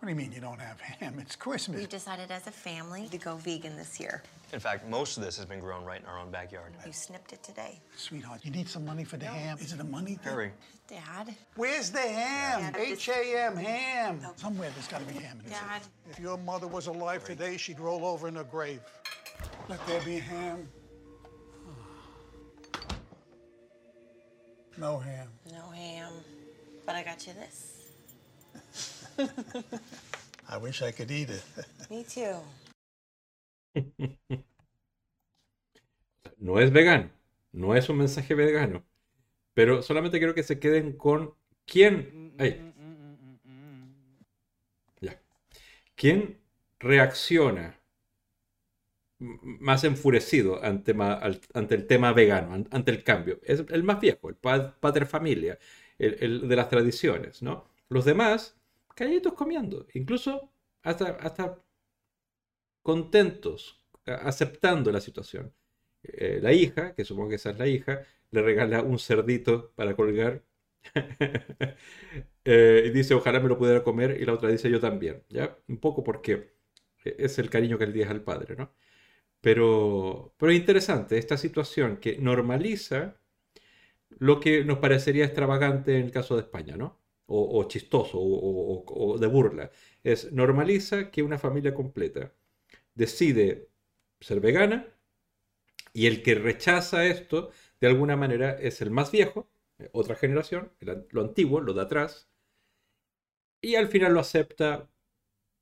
What do you mean you don't have ham? It's Christmas. We decided as a family to go vegan this year. In fact, most of this has been grown right in our own backyard. You snipped it today. Sweetheart, you need some money for the ham. Is it a money thing? Hurry. Dad. Where's the ham? H-A-M, ham. Oh. Somewhere there's got to be ham in this. Dad. If your mother was alive today, she'd roll over in her grave. Let there be ham. No ham. No ham. But I got you this. I wish I could eat it. Me too. No es vegano. No es un mensaje vegano. Pero solamente quiero que se queden con quién. Ahí. Ya. ¿Quién reacciona más enfurecido ante el tema vegano, ante el cambio? Es el más viejo, el padre familia, el de las tradiciones, ¿no? Los demás, calladitos comiendo, incluso hasta contentos, aceptando la situación. La hija, que supongo que esa es la hija, le regala un cerdito para colgar y dice, ojalá me lo pudiera comer, y la otra dice, yo también, ¿ya? Un poco porque es el cariño que le das al padre, ¿no? Pero es interesante esta situación que normaliza lo que nos parecería extravagante en el caso de España, ¿no? O chistoso, o de burla. Normaliza que una familia completa decide ser vegana y el que rechaza esto, de alguna manera, es el más viejo, otra generación, lo antiguo, lo de atrás, y al final lo acepta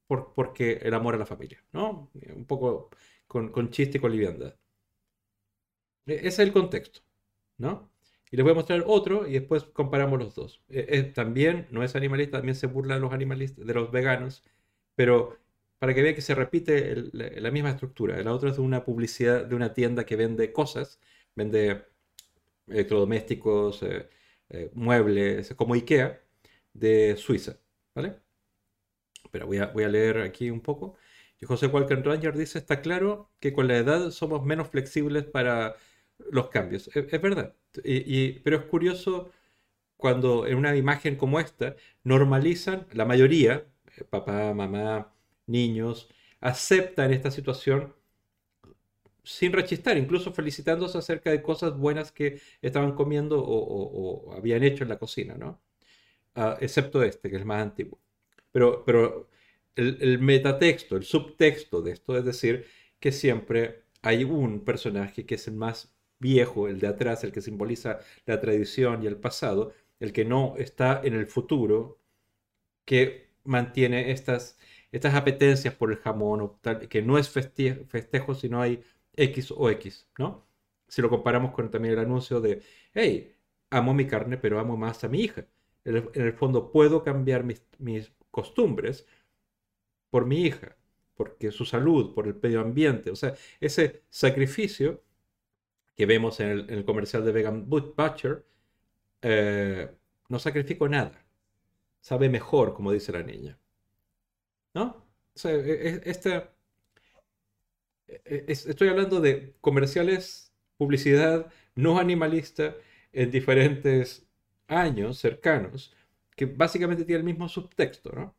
porque el amor a la familia, ¿no? Un poco... Con chiste y con liviandad. Ese es el contexto, ¿no? Y les voy a mostrar otro y después comparamos los dos. También no es animalista, también se burla de los animalistas, de los veganos, pero para que vean que se repite la misma estructura. La otra es de una publicidad de una tienda que vende cosas, vende electrodomésticos, muebles, como IKEA, de Suiza, ¿vale? Pero voy a leer aquí un poco. Y José Working Ranger dice, está claro que con la edad somos menos flexibles para los cambios. Es verdad, pero es curioso cuando en una imagen como esta normalizan, la mayoría, papá, mamá, niños, aceptan esta situación sin rechistar, incluso felicitándose acerca de cosas buenas que estaban comiendo o habían hecho en la cocina, ¿no? Excepto este, que es el más antiguo. Pero el metatexto, el subtexto de esto es decir que siempre hay un personaje que es el más viejo, el de atrás, el que simboliza la tradición y el pasado, el que no está en el futuro, que mantiene estas apetencias por el jamón, o tal, que no es festejo, sino hay X o X, ¿no? Si lo comparamos con también el anuncio de, hey, amo mi carne, pero amo más a mi hija. En el fondo puedo cambiar mis costumbres por mi hija, porque su salud, por el medio ambiente. O sea, ese sacrificio que vemos en el comercial de Vegan Butcher, no sacrifico nada. Sabe mejor, como dice la niña, ¿no? O sea, estoy hablando de comerciales, publicidad no animalista en diferentes años cercanos, que básicamente tiene el mismo subtexto, ¿no?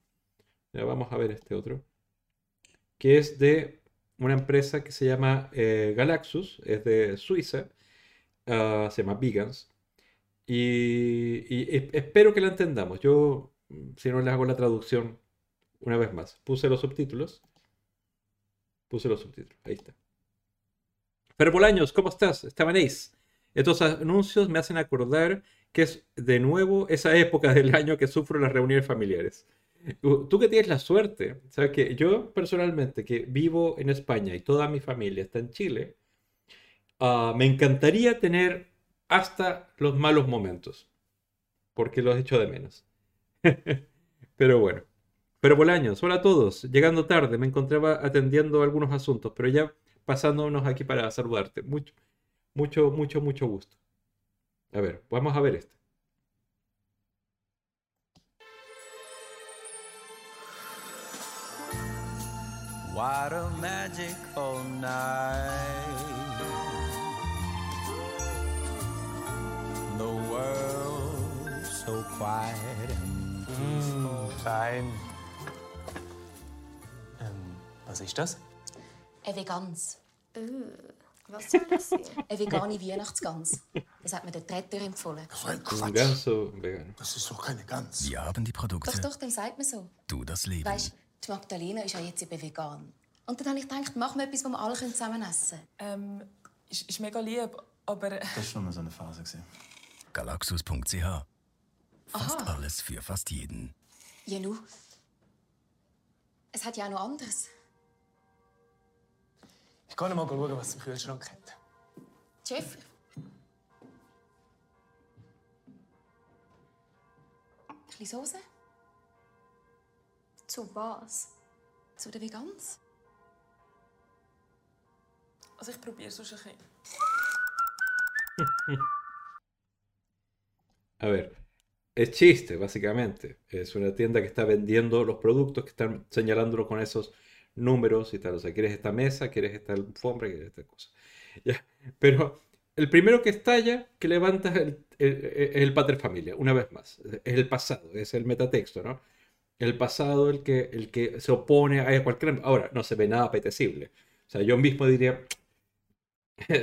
Ya vamos a ver este otro, que es de una empresa que se llama Galaxus, es de Suiza, se llama Vegans, y espero que la entendamos. Yo, si no, les hago la traducción una vez más. Puse los subtítulos, ahí está. Ferbolaños, ¿cómo estás? ¿Estaban ace? Estos anuncios me hacen acordar que es de nuevo esa época del año que sufro las reuniones familiares. Tú que tienes la suerte, sabes que yo personalmente, que vivo en España y toda mi familia está en Chile, me encantaría tener hasta los malos momentos, porque los echo de menos. Pero bueno. Pero Bolaños, hola a todos. Llegando tarde, me encontraba atendiendo algunos asuntos, pero ya pasándonos aquí para saludarte. Mucho, mucho, mucho, mucho gusto. A ver, vamos a ver este. What a magical night. The world so quiet and peaceful. Was ist das? Eine Vegans. Was soll das sein? Eine vegane Weihnachtsgans. Das hat mir der Tretter empfohlen. So ein Quatsch. Das ist doch keine Gans. Wir haben die Produkte. Doch, dann sagt man so. Du das Leben. Weißt, die Magdalena ist ja jetzt eben vegan. Und dann habe ich gedacht, machen wir etwas, was wir alle zusammen essen können. Ist mega lieb, aber... Das war schon mal so eine Phase. Galaxus.ch. Fast alles für fast jeden. Ja, nu. Es hat ja auch noch anderes. Ich kann mal schauen, was im Kühlschrank hat. Chef? Ein bisschen Soße? Zu was? Zu der Veganz? Also ich probiere sonst ein bisschen. A ver, es chiste, básicamente. Es una tienda que está vendiendo los productos, que están señalándolo con esos números y tal. O sea, quieres esta mesa, quieres esta alfombra, quieres esta cosa. ¿Ya? Pero el primero que estalla, que levanta es el pater familia, una vez más. Es el pasado, es el metatexto, ¿no? El pasado, el que se opone a cualquier... Ahora, no se ve nada apetecible. O sea, yo mismo diría,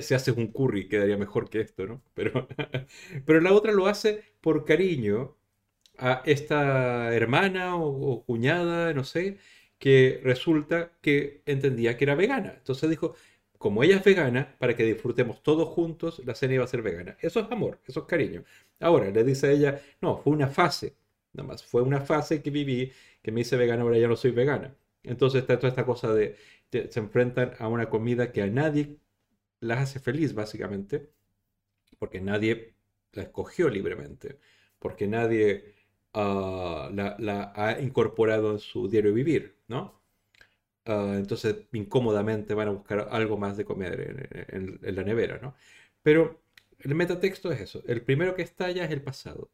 si haces un curry quedaría mejor que esto, ¿no? Pero la otra lo hace por cariño a esta hermana o cuñada, no sé, que resulta que entendía que era vegana. Entonces dijo, como ella es vegana, para que disfrutemos todos juntos, la cena iba a ser vegana. Eso es amor, eso es cariño. Ahora, le dice a ella, no, fue una fase. Nada más, fue una fase que viví, que me hice vegana, ahora ya no soy vegana. Entonces está toda esta cosa de se enfrentan a una comida que a nadie las hace feliz, básicamente, porque nadie la escogió libremente, porque nadie la ha incorporado en su diario vivir, ¿no? Entonces, incómodamente van a buscar algo más de comer en la nevera, ¿no? Pero el metatexto es eso, el primero que estalla es el pasado.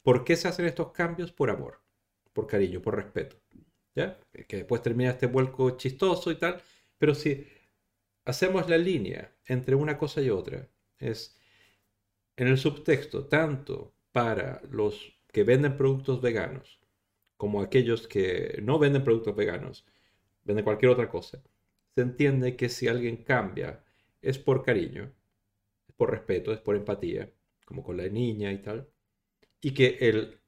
¿Por qué se hacen estos cambios? Por amor, por cariño, por respeto, ¿ya? Que después termina este vuelco chistoso y tal, pero si hacemos la línea entre una cosa y otra, es en el subtexto, tanto para los que venden productos veganos, como aquellos que no venden productos veganos, venden cualquier otra cosa, se entiende que si alguien cambia es por cariño, es por respeto, es por empatía, como con la niña y tal. Y que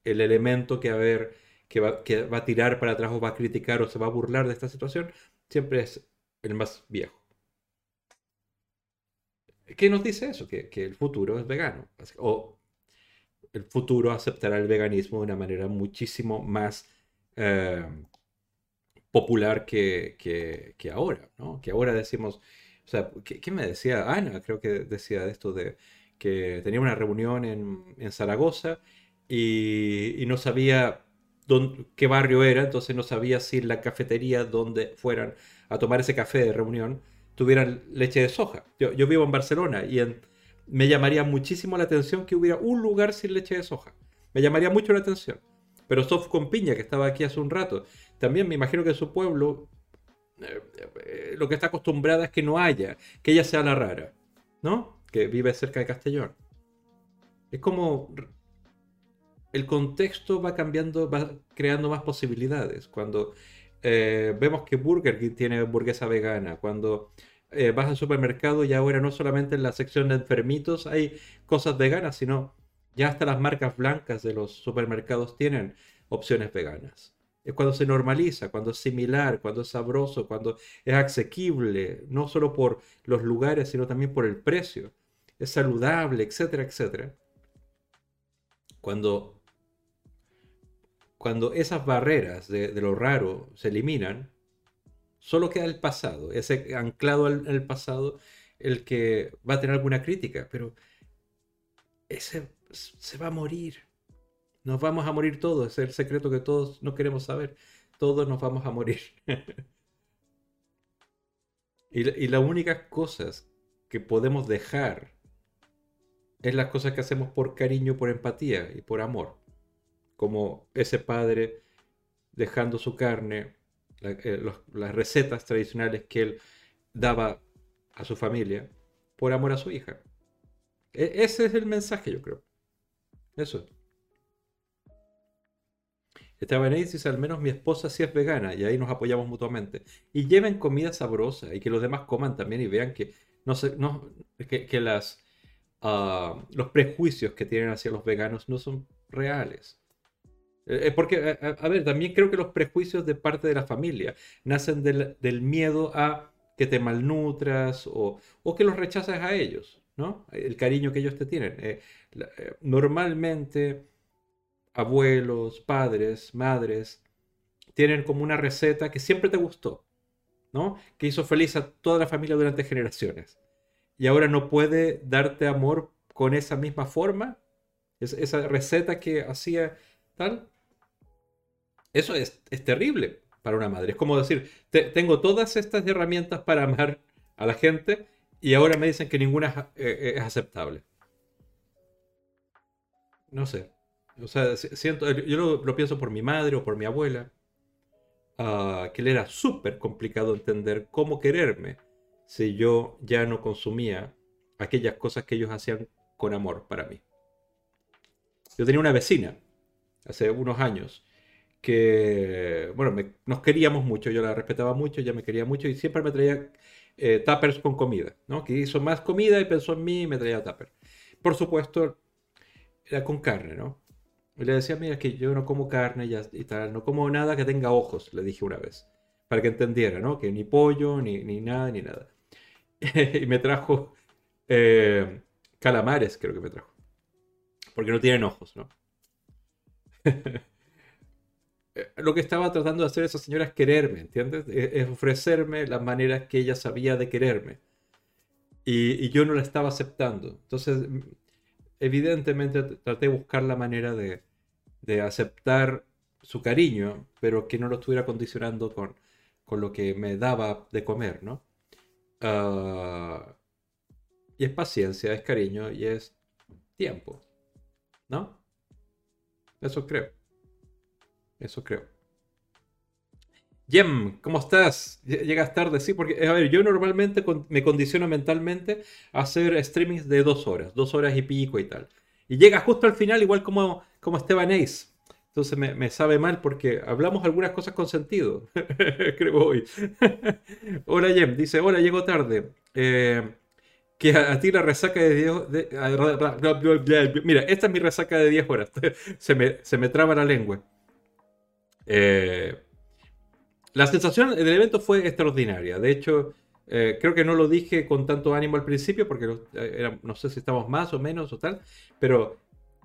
el elemento que, a ver, que va a tirar para atrás o va a criticar o se va a burlar de esta situación, siempre es el más viejo. ¿Qué nos dice eso? Que el futuro es vegano. O el futuro aceptará el veganismo de una manera muchísimo más popular que ahora, ¿no? Que ahora decimos... O sea, ¿qué me decía Ana? Creo que decía esto de que tenía una reunión en Zaragoza y no sabía qué barrio era, entonces no sabía si la cafetería donde fueran a tomar ese café de reunión tuvieran leche de soja. Yo vivo en Barcelona y me llamaría muchísimo la atención que hubiera un lugar sin leche de soja. Me llamaría mucho la atención. Pero Tofu con piña, que estaba aquí hace un rato, también me imagino que en su pueblo lo que está acostumbrada es que no haya, que ella sea la rara, ¿no? Que vive cerca de Castellón. Es como el contexto va cambiando, va creando más posibilidades. Cuando vemos que Burger King tiene hamburguesa vegana, cuando... vas al supermercado y ahora no solamente en la sección de enfermitos hay cosas veganas, sino ya hasta las marcas blancas de los supermercados tienen opciones veganas. Es cuando se normaliza, cuando es similar, cuando es sabroso, cuando es asequible, no solo por los lugares, sino también por el precio. Es saludable, etcétera, etcétera. Cuando esas barreras de lo raro se eliminan, solo queda el pasado, ese anclado al pasado, el que va a tener alguna crítica, pero ese se va a morir. Nos vamos a morir todos, es el secreto que todos no queremos saber. Todos nos vamos a morir. Y las únicas cosas que podemos dejar es las cosas que hacemos por cariño, por empatía y por amor. Como ese padre dejando su carne... las recetas tradicionales que él daba a su familia por amor a su hija. Ese es el mensaje, yo creo. Eso. Esteban dice, al menos mi esposa sí es vegana y ahí nos apoyamos mutuamente. Y lleven comida sabrosa y que los demás coman también y vean que, no sé, no, que los prejuicios que tienen hacia los veganos no son reales. Porque, a ver, también creo que los prejuicios de parte de la familia nacen del miedo a que te malnutras o que los rechazas a ellos, ¿no? El cariño que ellos te tienen. Normalmente, abuelos, padres, madres, tienen como una receta que siempre te gustó, ¿no? Que hizo feliz a toda la familia durante generaciones. Y ahora no puede darte amor con esa misma forma, esa receta que hacía tal. Eso es terrible para una madre. Es como decir, tengo todas estas herramientas para amar a la gente y ahora me dicen que ninguna es aceptable. No sé. O sea, siento, yo lo pienso por mi madre o por mi abuela, que le era súper complicado entender cómo quererme si yo ya no consumía aquellas cosas que ellos hacían con amor para mí. Yo tenía una vecina hace unos años, que bueno, nos queríamos mucho, yo la respetaba mucho, ella me quería mucho y siempre me traía tuppers con comida, ¿no? Que hizo más comida y pensó en mí y me traía tuppers. Por supuesto, era con carne, ¿no? Y le decía, mira, es que yo no como carne y tal, no como nada que tenga ojos, le dije una vez, para que entendiera, ¿no? Que ni pollo, ni nada, ni nada. Y me trajo calamares, creo que me trajo, porque no tienen ojos, ¿no? Lo que estaba tratando de hacer esa señora es quererme, ¿entiendes? Es ofrecerme las maneras que ella sabía de quererme y yo no la estaba aceptando. Entonces evidentemente traté de buscar la manera de aceptar su cariño, pero que no lo estuviera condicionando con lo que me daba de comer, ¿no? Y es paciencia, es cariño y es tiempo, ¿no? Eso creo. Eso creo. Jem, ¿cómo estás? Llegas tarde, sí, porque, a ver, yo normalmente me condiciono mentalmente a hacer streamings de 2 horas y pico y tal. Y llega justo al final, igual como Esteban Ace. Entonces me sabe mal porque hablamos algunas cosas con sentido. Creo hoy. Hola, Jem, dice, hola, llego tarde. que a ti la resaca de 10... mira, esta es mi resaca de 10 horas. Se me traba la lengua. La sensación del evento fue extraordinaria. De hecho, creo que no lo dije con tanto ánimo al principio, porque no sé si estamos más o menos o tal, pero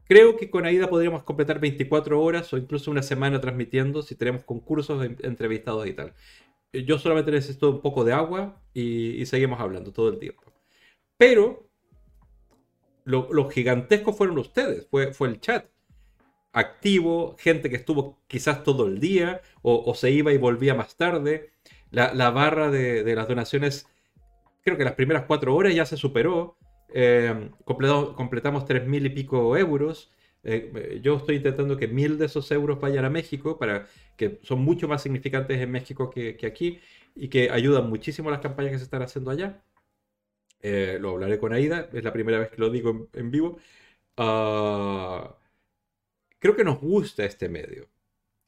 creo que con Aida podríamos completar 24 horas o incluso una semana transmitiendo si tenemos concursos, entrevistados y tal. Yo solamente necesito un poco de agua y seguimos hablando todo el tiempo. Pero lo gigantesco fueron ustedes, fue el chat activo, gente que estuvo quizás todo el día o se iba y volvía más tarde. La barra de las donaciones, creo que las primeras 4 horas ya se superó. Completamos 3.000 y pico euros. Yo estoy intentando que 1.000 de esos euros vayan a México, para que son mucho más significantes en México que aquí, y que ayudan muchísimo las campañas que se están haciendo allá. Lo hablaré con Aida, es la primera vez que lo digo en vivo. Creo que nos gusta este medio,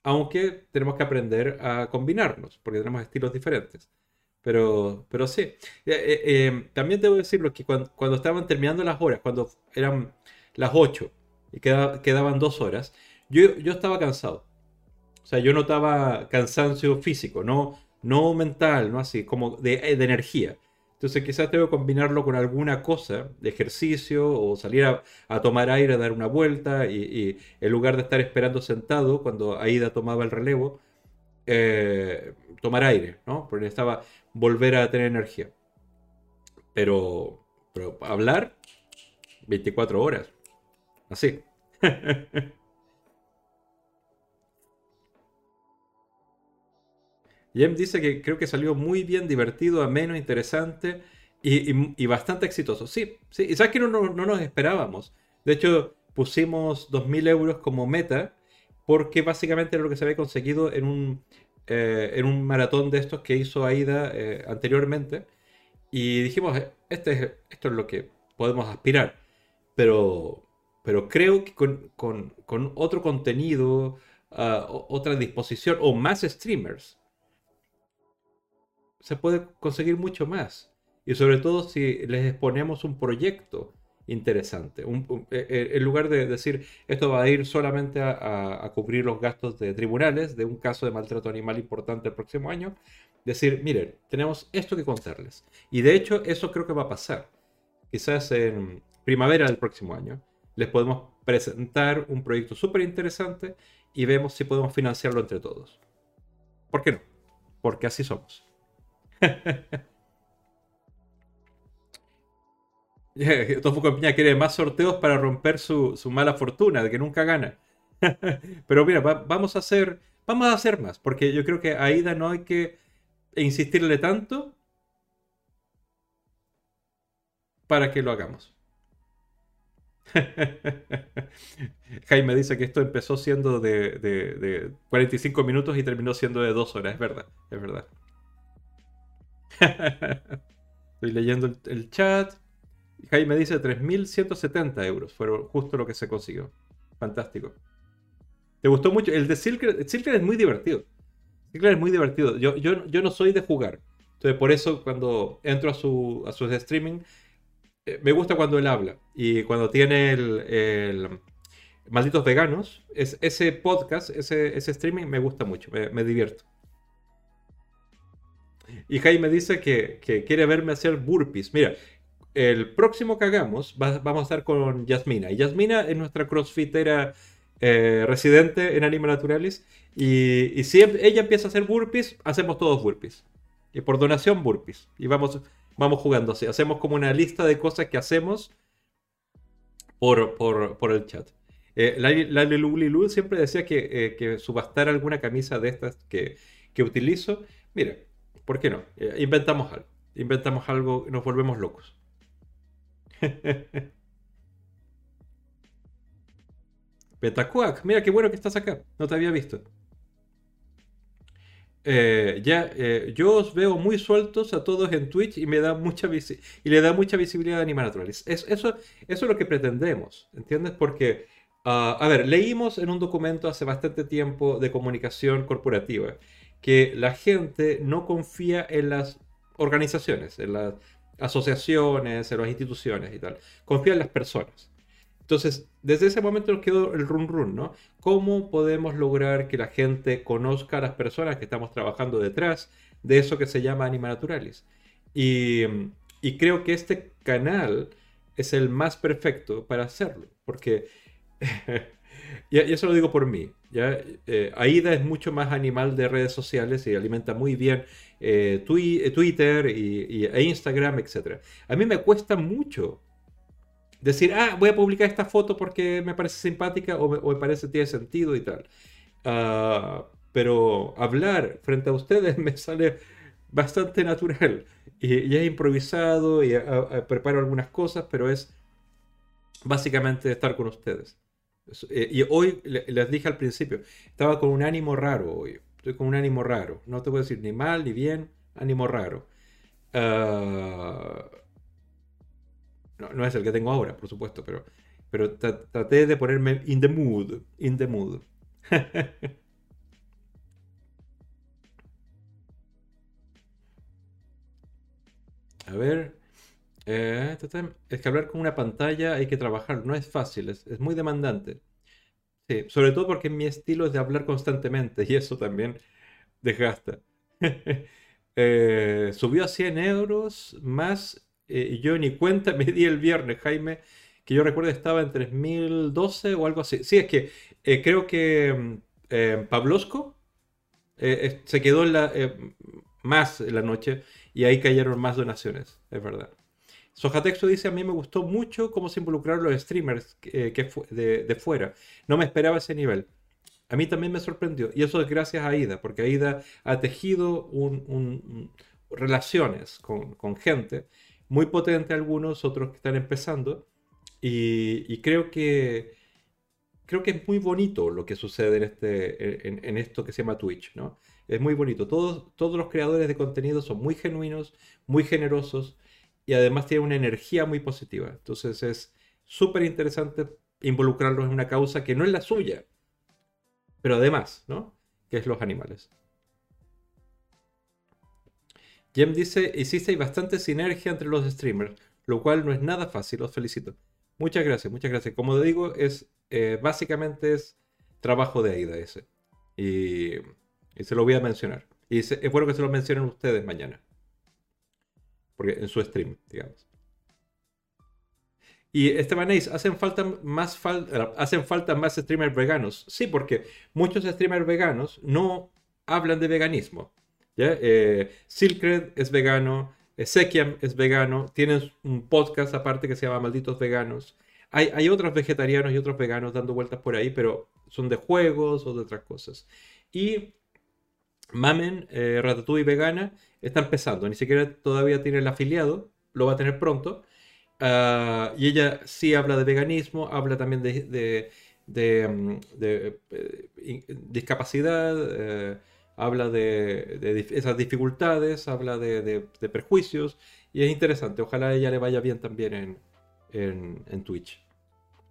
aunque tenemos que aprender a combinarnos, porque tenemos estilos diferentes. Pero sí, también debo decirlo que cuando estaban terminando las horas, cuando eran las 8 y quedaban 2 horas, yo estaba cansado. O sea, yo notaba cansancio físico, no mental, no así, como de energía. Entonces quizás tengo que combinarlo con alguna cosa de ejercicio o salir a tomar aire, a dar una vuelta, y en lugar de estar esperando sentado cuando Aida tomaba el relevo, tomar aire, ¿no? Porque necesitaba volver a tener energía. Pero hablar 24 horas. Así. Jem dice que creo que salió muy bien, divertido, ameno, interesante y bastante exitoso. Sí. Y sabes que no nos esperábamos. De hecho, pusimos 2.000 euros como meta porque básicamente era lo que se había conseguido en un maratón de estos que hizo Aida anteriormente. Y dijimos, esto es lo que podemos aspirar. Pero creo que con otro contenido, otra disposición o más streamers, se puede conseguir mucho más, y sobre todo si les exponemos un proyecto interesante, en lugar de decir esto va a ir solamente a cubrir los gastos de tribunales de un caso de maltrato animal importante el próximo año. Decir, miren, tenemos esto que contarles, y de hecho eso creo que va a pasar. Quizás en primavera del próximo año les podemos presentar un proyecto súper interesante y vemos si podemos financiarlo entre todos. ¿Por qué no? Porque así somos. Tofu con piña quiere más sorteos para romper su mala fortuna de que nunca gana. Pero mira, vamos a hacer más, porque yo creo que a Aida no hay que insistirle tanto para que lo hagamos. Jaime dice que esto empezó siendo de 45 minutos y terminó siendo de 2 horas. Es verdad. Estoy leyendo el chat. Jaime dice 3.170 euros. Fueron justo lo que se consiguió. Fantástico. ¿Te gustó mucho? El de Silkred. Silkred es muy divertido. Yo no soy de jugar. Entonces por eso cuando entro a sus streaming, me gusta cuando él habla. Y cuando tiene el Malditos Veganos, ese podcast, ese streaming me gusta mucho. Me divierto. Y Jaime dice que quiere verme hacer burpees. Mira, el próximo que hagamos vamos a estar con Yasmina. Y Yasmina es nuestra crossfitera residente en Anima Naturalis. Y si ella empieza a hacer burpees, hacemos todos burpees. Y por donación, burpees. Y vamos jugando así. Hacemos como una lista de cosas que hacemos por el chat. Lali Lulilu siempre decía que subastara alguna camisa de estas que utilizo. Mira. ¿Por qué no? Inventamos algo y nos volvemos locos. Petacuac, mira qué bueno que estás acá, no te había visto. Yo os veo muy sueltos a todos en Twitch y le da mucha visibilidad a Anima Naturalis. Eso es lo que pretendemos, ¿entiendes? Porque, a ver, leímos en un documento hace bastante tiempo de comunicación corporativa que la gente no confía en las organizaciones, en las asociaciones, en las instituciones y tal. Confía en las personas. Entonces, desde ese momento nos quedó el run run, ¿no? ¿Cómo podemos lograr que la gente conozca a las personas que estamos trabajando detrás de eso que se llama Anima Naturalis? Y creo que este canal es el más perfecto para hacerlo, porque... y eso lo digo por mí, ¿ya? Aida es mucho más animal de redes sociales y alimenta muy bien Twitter e Instagram, etc. A mí me cuesta mucho decir, ah, voy a publicar esta foto porque me parece simpática o me parece que tiene sentido y tal. Pero hablar frente a ustedes me sale bastante natural. Y es improvisado y preparo algunas cosas, pero es básicamente estar con ustedes. Y hoy, les dije al principio, estaba con un ánimo raro hoy. Estoy con un ánimo raro. No te puedo decir ni mal ni bien, ánimo raro. No es el que tengo ahora, por supuesto, pero traté de ponerme in the mood. In the mood. A ver. Es que hablar con una pantalla hay que trabajar. No es fácil, es muy demandante. Sí, sobre todo porque mi estilo es de hablar constantemente y eso también desgasta. Subió a 100 euros más... yo ni cuenta me di el viernes, Jaime, que yo recuerdo estaba en 3012 o algo así. Sí, es que creo que Pablosco se quedó en más en la noche y ahí cayeron más donacionnes, es verdad. Sojatextu dice, a mí me gustó mucho cómo se involucraron los streamers de fuera. No me esperaba ese nivel. A mí también me sorprendió. Y eso es gracias a Aida, porque Aida ha tejido relaciones con gente muy potente, algunos, otros que están empezando, y creo que es muy bonito lo que sucede en esto que se llama Twitch, ¿no? Es muy bonito. Todos los creadores de contenido son muy genuinos, muy generosos, y además tienen una energía muy positiva. Entonces es súper interesante involucrarlos en una causa que no es la suya, pero además, ¿no?, que es los animales. Jem dice, hiciste bastante sinergia entre los streamers, lo cual no es nada fácil, os felicito. Muchas gracias, muchas gracias. Como digo, básicamente es trabajo de Aida ese. Y se lo voy a mencionar. Y es bueno que se lo mencionen ustedes mañana. Porque en su stream, digamos. Y Estebanés, ¿hacen falta más streamers veganos? Sí, porque muchos streamers veganos no hablan de veganismo. ¿Ya? Silkred es vegano, Sekiam es vegano, tienen un podcast aparte que se llama Malditos Veganos. Hay otros vegetarianos y otros veganos dando vueltas por ahí, pero son de juegos o de otras cosas. Y Mamen, Ratatouille Vegana, está empezando, ni siquiera todavía tiene el afiliado, lo va a tener pronto. Y ella sí habla de veganismo, habla también de discapacidad, habla de esas dificultades, habla de prejuicios, y es interesante. Ojalá a ella le vaya bien también en Twitch.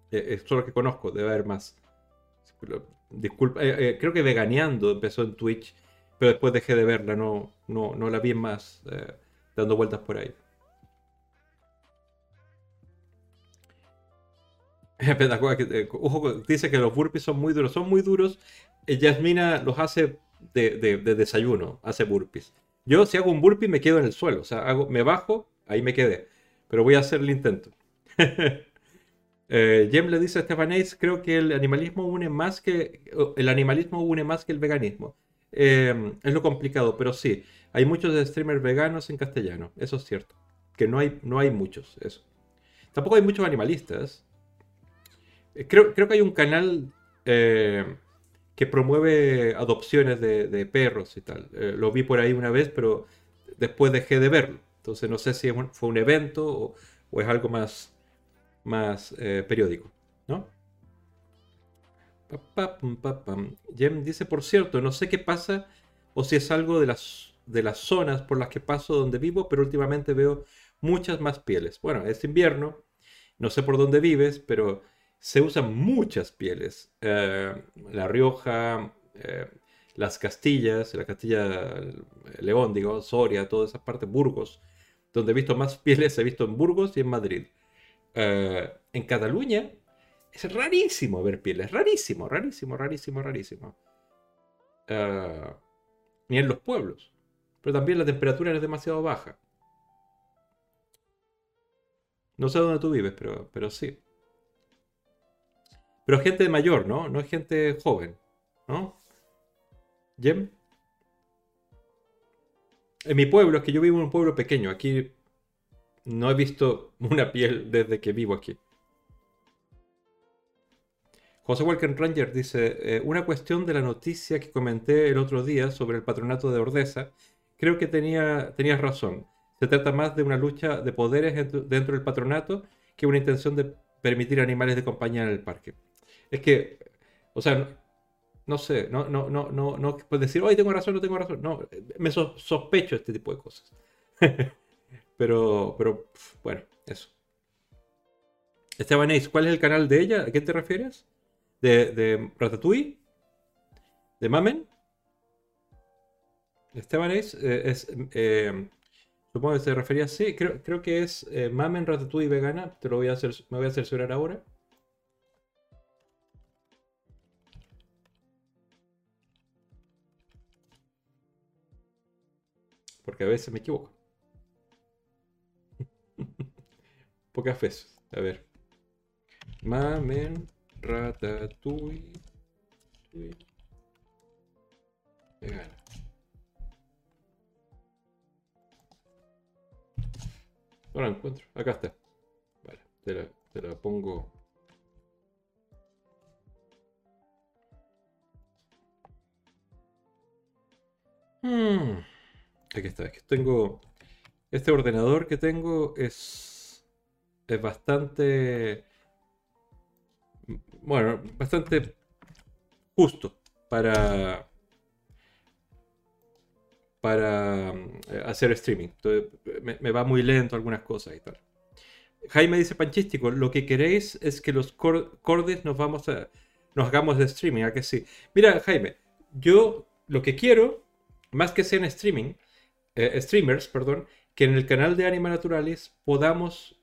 Es lo que conozco, debe haber más. Disculpa, creo que Veganeando empezó en Twitch, pero después dejé de verla, no la vi más dando vueltas por ahí. Ojo, dice que los burpees son muy duros. Yasmina los hace... De desayuno, hace burpees. Yo, si hago un burpee, me quedo en el suelo. O sea, me bajo, ahí me quedé. Pero voy a hacer el intento. Jem le dice a Estebanés, creo que el animalismo une más que el veganismo. Es lo complicado, pero sí. Hay muchos streamers veganos en castellano. Eso es cierto. Que no hay muchos, eso. Tampoco hay muchos animalistas. Creo que hay un canal... que promueve adopciones de perros y tal. Lo vi por ahí una vez, pero después dejé de verlo. Entonces no sé si fue un evento o es algo más periódico, ¿no? Jem dice, por cierto, no sé qué pasa o si es algo de las zonas por las que paso donde vivo, pero últimamente veo muchas más pieles. Bueno, es invierno, no sé por dónde vives, pero... se usan muchas pieles. La Rioja, las Castillas, la Castilla León, digo, Soria, todas esas partes, Burgos. Donde he visto más pieles, he visto en Burgos y en Madrid. En Cataluña es rarísimo ver pieles, rarísimo. Ni en los pueblos. Pero también la temperatura es demasiado baja. No sé dónde tú vives, pero sí. Pero gente mayor, ¿no? No es gente joven, ¿no? ¿Yem? En mi pueblo, es que yo vivo en un pueblo pequeño. Aquí no he visto una piel desde que vivo aquí. José Working Ranger dice, una cuestión de la noticia que comenté el otro día sobre el patronato de Ordesa. Creo que tenías razón. Se trata más de una lucha de poderes dentro del patronato que una intención de permitir animales de compañía en el parque. Es que, o sea, no puedes decir, hoy tengo razón, no tengo razón. No, me sospecho este tipo de cosas. pero, bueno, eso. Esteban Ace, ¿cuál es el canal de ella? ¿A qué te refieres? ¿De Ratatouille? ¿De Mamen? Esteban Ace es... supongo que se refería así. Creo que es Mamen Ratatouille Vegana. Te lo voy a hacer, me voy a cerciorar ahora. Porque a veces me equivoco. Pocas veces. A ver. Mamen Ratatouille Vegana. No la encuentro. Acá está. Vale, te la pongo. Aquí está. Aquí tengo. Este ordenador que tengo es bastante. Bueno, bastante justo para. Para hacer streaming. Entonces, me va muy lento algunas cosas y tal. Jaime dice, Panchístico, lo que queréis es que los cordes nos hagamos de streaming, ¿a que sí? Mira, Jaime, yo lo que quiero, más que sean streamers, que en el canal de Anima Naturalis podamos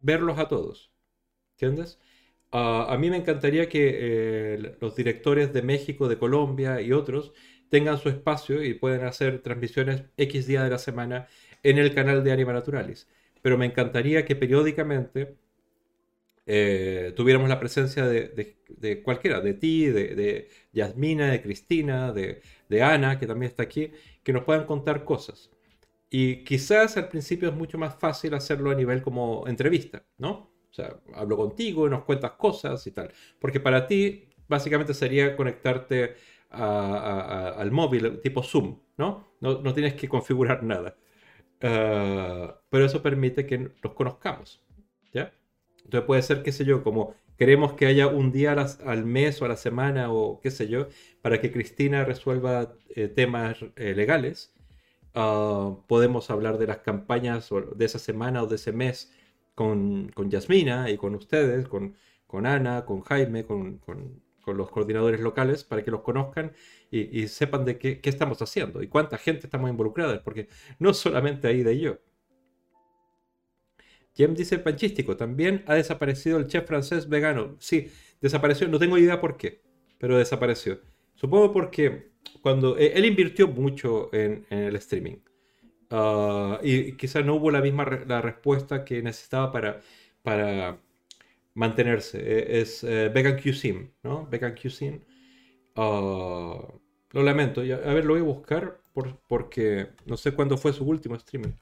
verlos a todos. ¿Entiendes? A mí me encantaría que los directores de México, de Colombia y otros tengan su espacio y pueden hacer transmisiones X día de la semana en el canal de Anima Naturalis. Pero me encantaría que periódicamente tuviéramos la presencia de cualquiera, de ti, de Yasmina, de Cristina, de Ana, que también está aquí, que nos puedan contar cosas. Y quizás al principio es mucho más fácil hacerlo a nivel como entrevista, ¿no? O sea, hablo contigo, nos cuentas cosas y tal. Porque para ti, básicamente sería conectarte al móvil tipo Zoom, ¿no? No tienes que configurar nada, pero eso permite que los conozcamos, ¿ya? Entonces puede ser, qué sé yo, como queremos que haya un día al mes o a la semana o qué sé yo, para que Cristina resuelva temas legales. Podemos hablar de las campañas de esa semana o de ese mes con Yasmina y con ustedes, con Ana, con Jaime, con los coordinadores locales, para que los conozcan y sepan de qué estamos haciendo y cuánta gente estamos involucradas, porque no solamente Aida y yo. Jem dice, Panchístico, también ha desaparecido el chef francés vegano. Sí, desapareció, no tengo idea por qué, pero desapareció. Supongo porque cuando él invirtió mucho en el streaming y quizás no hubo la respuesta que necesitaba para mantenerse. Es Vegan Cuisine, ¿no? Vegan Cuisine. Lo lamento. A ver, lo voy a buscar porque no sé cuándo fue su último streaming.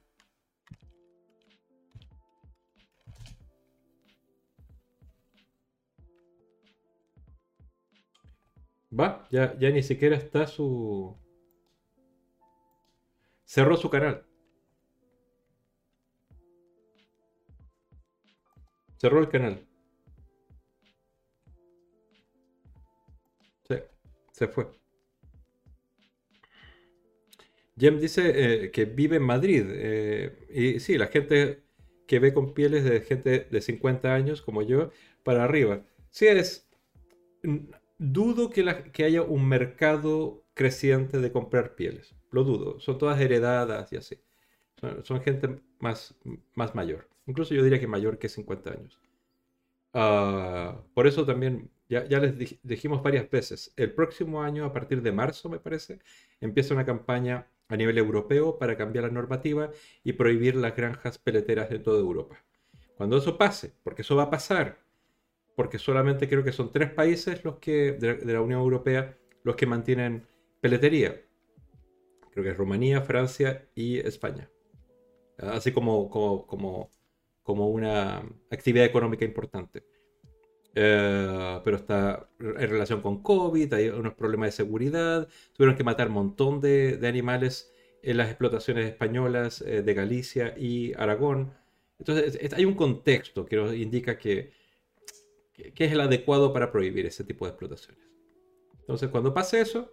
Va, ya ni siquiera está su... Cerró su canal. Cerró el canal. Se fue. Jem dice que vive en Madrid. Y sí, la gente que ve con pieles de gente de 50 años como yo para arriba. Sí, dudo que haya un mercado creciente de comprar pieles. Lo dudo. Son todas heredadas y así. Son gente más mayor. Incluso yo diría que mayor que 50 años. Por eso también, ya les dijimos varias veces, el próximo año, a partir de marzo, me parece, empieza una campaña a nivel europeo para cambiar la normativa y prohibir las granjas peleteras de toda Europa. Cuando eso pase, porque eso va a pasar, porque solamente creo que son 3 países los que, de la Unión Europea, los que mantienen peletería. Creo que es Rumanía, Francia y España. Así como una actividad económica importante. Pero está en relación con COVID, hay unos problemas de seguridad, tuvieron que matar un montón de animales en las explotaciones españolas de Galicia y Aragón. Entonces hay un contexto que nos indica que es el adecuado para prohibir ese tipo de explotaciones. Entonces cuando pase eso,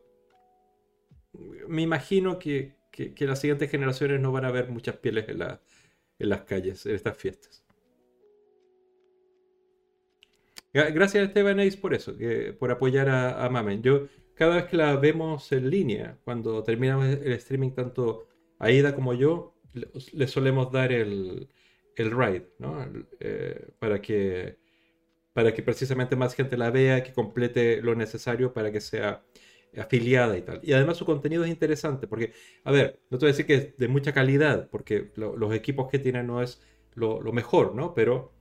me imagino que las siguientes generaciones no van a ver muchas pieles en las calles, en estas fiestas. Gracias Esteban Ace por eso, por apoyar a Mamen. Yo, cada vez que la vemos en línea, cuando terminamos el streaming, tanto Aida como yo, le solemos dar el ride, ¿no? Para que precisamente más gente la vea, que complete lo necesario para que sea afiliada y tal. Y además su contenido es interesante porque, a ver, no te voy a decir que es de mucha calidad porque los equipos que tienen no es lo mejor, ¿no? Pero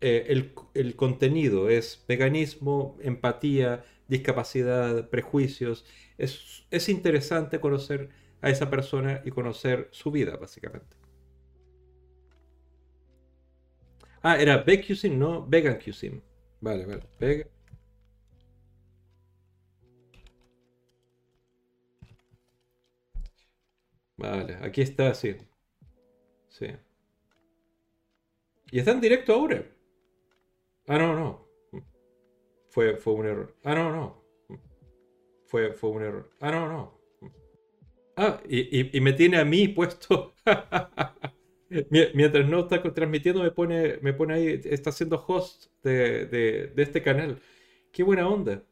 el contenido es veganismo, empatía, discapacidad, prejuicios. Es interesante conocer a esa persona y conocer su vida, básicamente. Ah, era Veg Cuisine, no Vegan Cuisine. Vale. Vale, aquí está, sí. ¿Y está en directo ahora? Ah, no. Fue un error. Ah, no. Fue un error. Ah, no. Ah, y me tiene a mí puesto. Mientras no está transmitiendo, me pone ahí, está siendo host de este canal. Qué buena onda.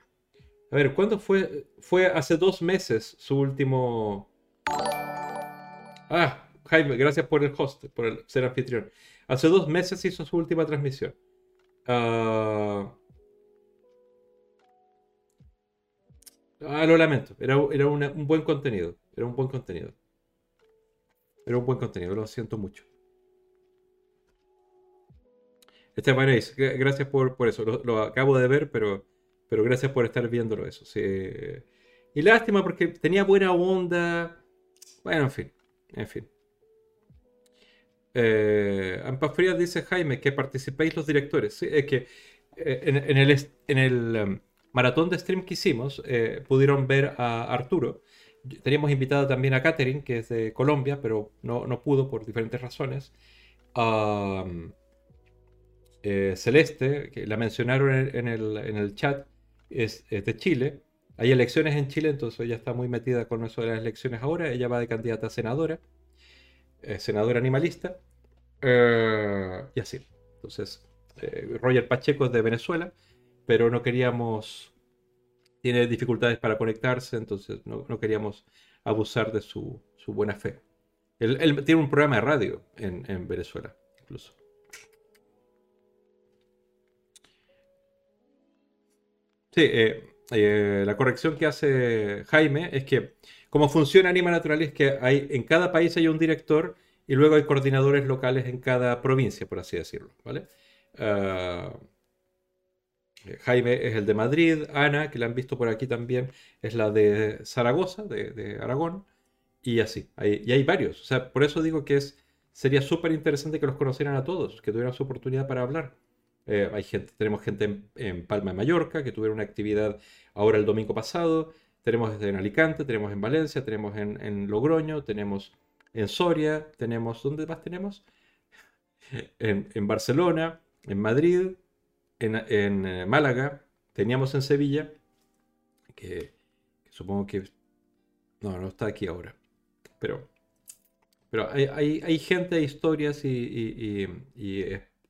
A ver, ¿cuándo fue? Fue hace 2 meses su último... Ah, Jaime, gracias por el host, por ser anfitrión. Hace 2 meses hizo su última transmisión. Lo lamento. Era un buen contenido. Lo siento mucho. Esteban Ace, gracias por eso. Lo acabo de ver, pero gracias por estar viéndolo eso. Sí. Y lástima porque tenía buena onda. Bueno, en fin. Ampa Frías dice, Jaime, que participéis los directores. Sí, es que en el maratón de stream que hicimos, pudieron ver a Arturo. Teníamos invitada también a Catherine, que es de Colombia, pero no pudo por diferentes razones. Celeste, que la mencionaron en el chat, es de Chile. Hay elecciones en Chile, entonces ella está muy metida con eso de las elecciones ahora. Ella va de candidata a senadora, senadora animalista, y así. Entonces, Roger Pacheco es de Venezuela, pero no queríamos... Tiene dificultades para conectarse, entonces no queríamos abusar de su buena fe. Él tiene un programa de radio en Venezuela, incluso. Sí, la corrección que hace Jaime es que como funciona Anima Naturalis, que en cada país hay un director y luego hay coordinadores locales en cada provincia, por así decirlo, ¿vale? Jaime es el de Madrid, Ana, que la han visto por aquí también, es la de Zaragoza, de Aragón, y así. Y hay varios, o sea, por eso digo que sería súper interesante que los conocieran a todos, que tuvieran su oportunidad para hablar. Tenemos gente en Palma de Mallorca, que tuvieron una actividad ahora el domingo pasado. Tenemos en Alicante, tenemos en Valencia, tenemos en Logroño, tenemos en Soria, tenemos... ¿Dónde más tenemos? En Barcelona, en Madrid, en Málaga, teníamos en Sevilla, que supongo que... No está aquí ahora, pero hay gente, hay historias y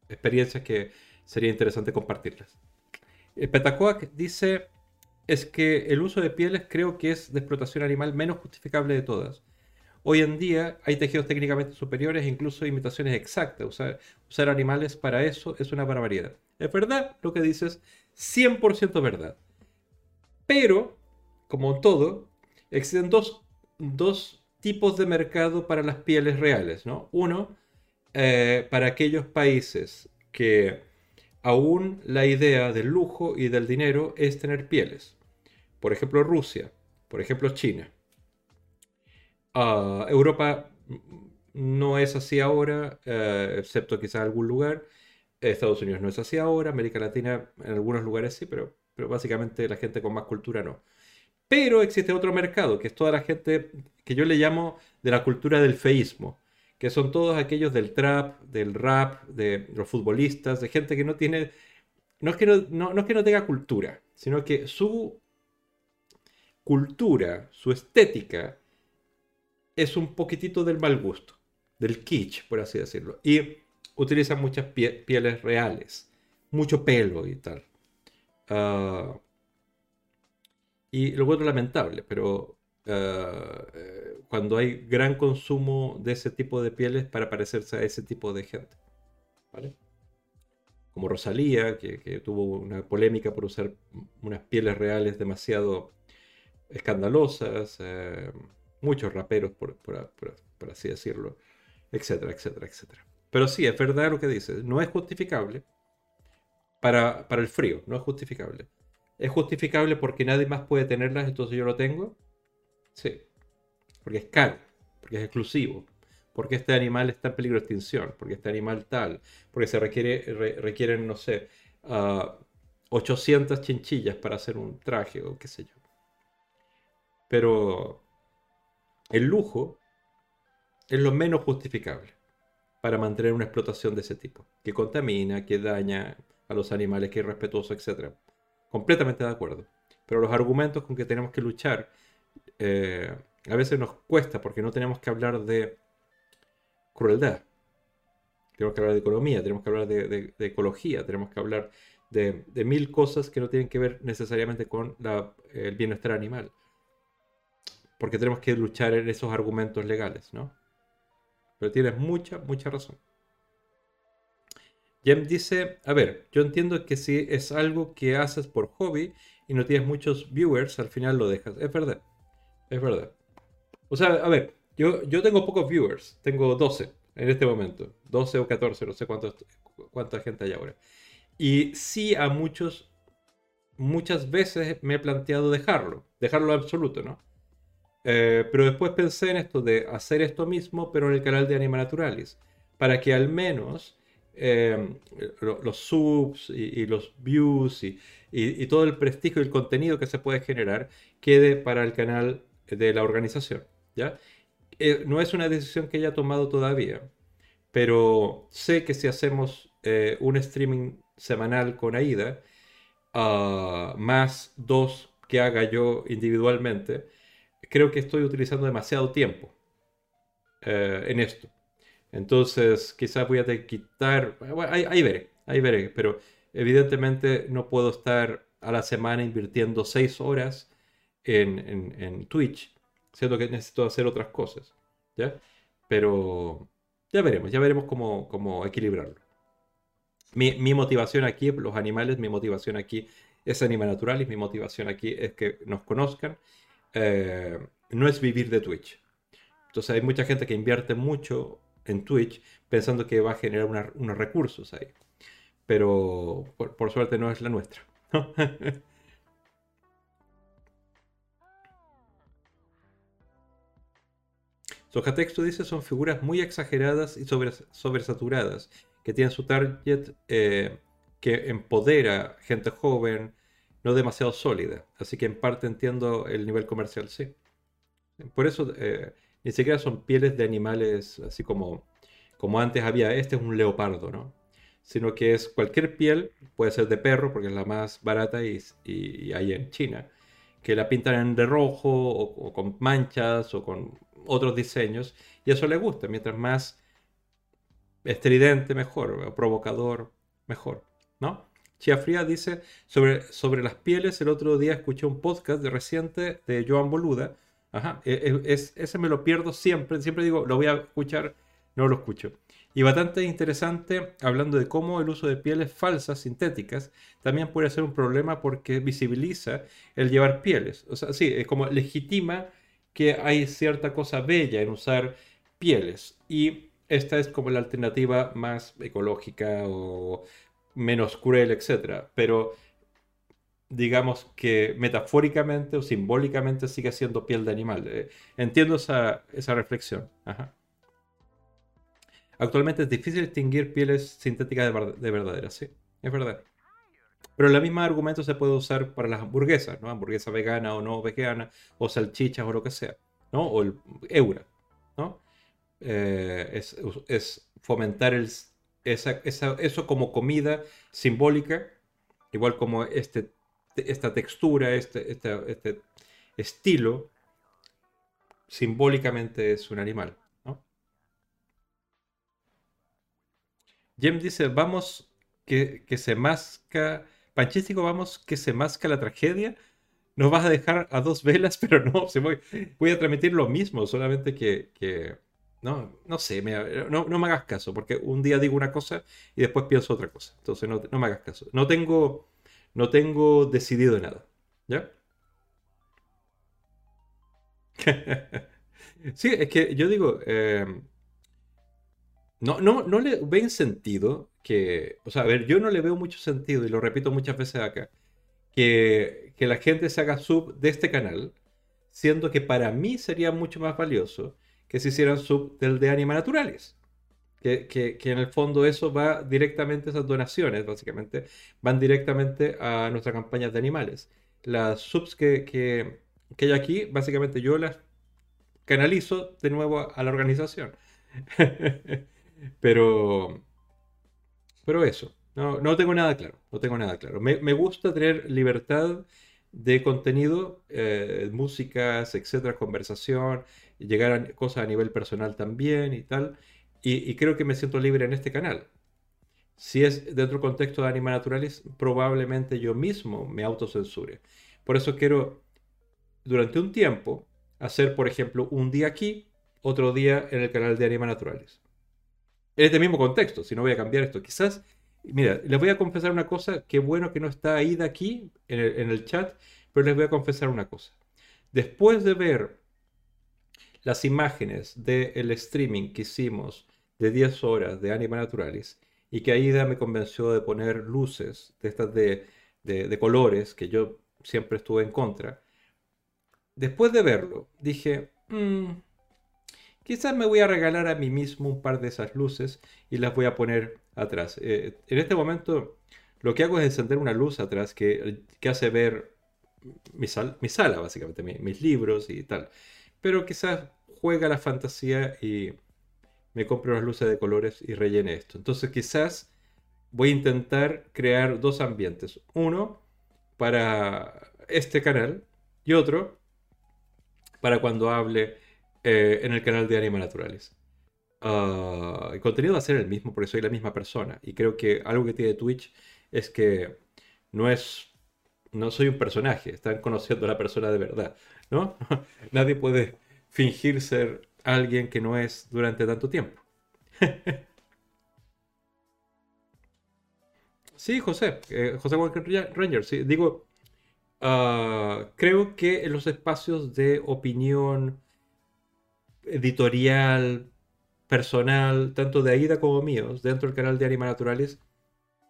experiencias que sería interesante compartirlas. Petacoac dice, es que el uso de pieles creo que es de explotación animal menos justificable de todas. Hoy en día hay tejidos técnicamente superiores e incluso imitaciones exactas. Usar animales para eso es una barbaridad. Es verdad lo que dices, 100% verdad. Pero, como todo, existen dos tipos de mercado para las pieles reales, ¿no? Uno, para aquellos países que aún la idea del lujo y del dinero es tener pieles. Por ejemplo, Rusia. Por ejemplo, China. Europa no es así ahora, excepto quizás algún lugar. Estados Unidos no es así ahora. América Latina en algunos lugares sí, pero básicamente la gente con más cultura no. Pero existe otro mercado, que es toda la gente que yo le llamo de la cultura del feísmo, que son todos aquellos del trap, del rap, de los futbolistas, de gente que no tiene... No es que no tenga cultura, sino que su cultura, su estética, es un poquitito del mal gusto, del kitsch, por así decirlo. Y utilizan muchas pieles reales, mucho pelo y tal. Y lo encuentro lamentable, pero cuando hay gran consumo de ese tipo de pieles para parecerse a ese tipo de gente, ¿vale? Como Rosalía, que tuvo una polémica por usar unas pieles reales demasiado escandalosas, muchos raperos, por así decirlo, etcétera, etcétera, etcétera. Pero sí, es verdad lo que dices, no es justificable para el frío, no es justificable. ¿Es justificable porque nadie más puede tenerlas, entonces yo lo tengo? Sí, porque es caro, porque es exclusivo, porque este animal está en peligro de extinción, porque este animal tal, porque se requieren, no sé, 800 chinchillas para hacer un traje o qué sé yo. Pero el lujo es lo menos justificable para mantener una explotación de ese tipo, que contamina, que daña a los animales, que es irrespetuoso, etc. Completamente de acuerdo. Pero los argumentos con que tenemos que luchar a veces nos cuesta, porque no tenemos que hablar de crueldad. Tenemos que hablar de economía, tenemos que hablar de ecología, tenemos que hablar de mil cosas que no tienen que ver necesariamente con el bienestar animal. Porque tenemos que luchar en esos argumentos legales, ¿no? Pero tienes mucha, mucha razón. Jem dice, a ver, yo entiendo que si es algo que haces por hobby y no tienes muchos viewers, al final lo dejas. Es verdad, es verdad. O sea, a ver, yo tengo pocos viewers, tengo 12 en este momento, 12 o 14, no sé cuánta gente hay ahora. Y sí, a muchas veces me he planteado dejarlo absoluto, ¿no? Pero después pensé en esto de hacer esto mismo, pero en el canal de Anima Naturalis, para que al menos los subs y los views y todo el prestigio y el contenido que se puede generar quede para el canal de la organización, ¿ya? No es una decisión que haya tomado todavía, pero sé que si hacemos un streaming semanal con Aida, más dos que haga yo individualmente, creo que estoy utilizando demasiado tiempo en esto. Entonces quizás voy a quitar... Bueno, ahí veré. Pero evidentemente no puedo estar a la semana invirtiendo 6 horas en Twitch, siendo que necesito hacer otras cosas, ¿ya? Pero ya veremos cómo equilibrarlo. Mi motivación aquí, los animales, mi motivación aquí es Anima Naturalis, mi motivación aquí es que nos conozcan. No es vivir de Twitch. Entonces hay mucha gente que invierte mucho en Twitch pensando que va a generar unos recursos ahí. Pero por suerte no es la nuestra. Sojatextu dice, son figuras muy exageradas y sobresaturadas, que tienen su target que empodera gente joven, no demasiado sólida, así que en parte entiendo el nivel comercial, sí. Por eso ni siquiera son pieles de animales así como antes había, este es un leopardo, ¿no? Sino que es cualquier piel, puede ser de perro porque es la más barata y hay en China, que la pintan de rojo o con manchas o con otros diseños y eso le gusta, mientras más estridente mejor, o provocador mejor, ¿no? Chia Fría dice, sobre las pieles, el otro día escuché un podcast reciente de Joan Boluda Ajá, ese me lo pierdo siempre. Siempre digo, lo voy a escuchar, no lo escucho. Y bastante interesante, hablando de cómo el uso de pieles falsas, sintéticas, también puede ser un problema porque visibiliza el llevar pieles. O sea, sí, es como legitima que hay cierta cosa bella en usar pieles. Y esta es como la alternativa más ecológica o menos cruel, etc. Pero digamos que metafóricamente o simbólicamente sigue siendo piel de animal. Entiendo esa reflexión. Ajá. Actualmente es difícil distinguir pieles sintéticas de verdaderas, sí, es verdad. Pero el mismo argumento se puede usar para las hamburguesas, ¿no? Hamburguesa vegana o no vegana, o salchichas o lo que sea, ¿no? O el eura, ¿no? Es fomentar eso como comida simbólica, igual como esta textura, este estilo, simbólicamente es un animal. Jem dice, vamos que se masca, Panchístico, vamos que se masca la tragedia. Nos vas a dejar a dos velas, pero no, voy a transmitir lo mismo, solamente que no sé, no me hagas caso, porque un día digo una cosa y después pienso otra cosa. Entonces no me hagas caso. No tengo decidido nada, ¿ya? Sí, es que yo digo... No le ven sentido que... O sea, a ver, yo no le veo mucho sentido, y lo repito muchas veces acá, que la gente se haga sub de este canal, siendo que para mí sería mucho más valioso que se hicieran sub del de Anima Naturalis. Que en el fondo eso va directamente, esas donaciones, básicamente, van directamente a nuestras campañas de animales. Las subs que hay aquí, básicamente yo las canalizo de nuevo a la organización. Pero eso, no tengo nada claro, me gusta tener libertad de contenido, músicas, etcétera, conversación, llegar a cosas a nivel personal también y tal, y creo que me siento libre en este canal. Si es dentro del contexto de Anima Naturalis, probablemente yo mismo me autocensure. Por eso quiero, durante un tiempo, hacer, por ejemplo, un día aquí, otro día en el canal de Anima Naturalis. En este mismo contexto, si no voy a cambiar esto. Quizás, mira, les voy a confesar una cosa, qué bueno que no está Aida aquí en el chat, pero les voy a confesar una cosa. Después de ver las imágenes del streaming que hicimos de 10 horas de Anima Naturalis, y que Aida me convenció de poner luces de estas de colores, que yo siempre estuve en contra, después de verlo, dije... Quizás me voy a regalar a mí mismo un par de esas luces y las voy a poner atrás. En este momento lo que hago es encender una luz atrás que hace ver mi sala, básicamente, mis libros y tal. Pero quizás juega la fantasía y me compre unas luces de colores y rellene esto. Entonces quizás voy a intentar crear dos ambientes. Uno para este canal y otro para cuando hable... en el canal de Anima Naturalis. El contenido va a ser el mismo porque soy la misma persona, y creo que algo que tiene Twitch es que no soy un personaje, están conociendo a la persona de verdad, ¿no? Nadie puede fingir ser alguien que no es durante tanto tiempo. Sí, José Working Ranger, sí, digo, creo que en los espacios de opinión editorial, personal, tanto de Aida como míos, dentro del canal de Anima Naturalis,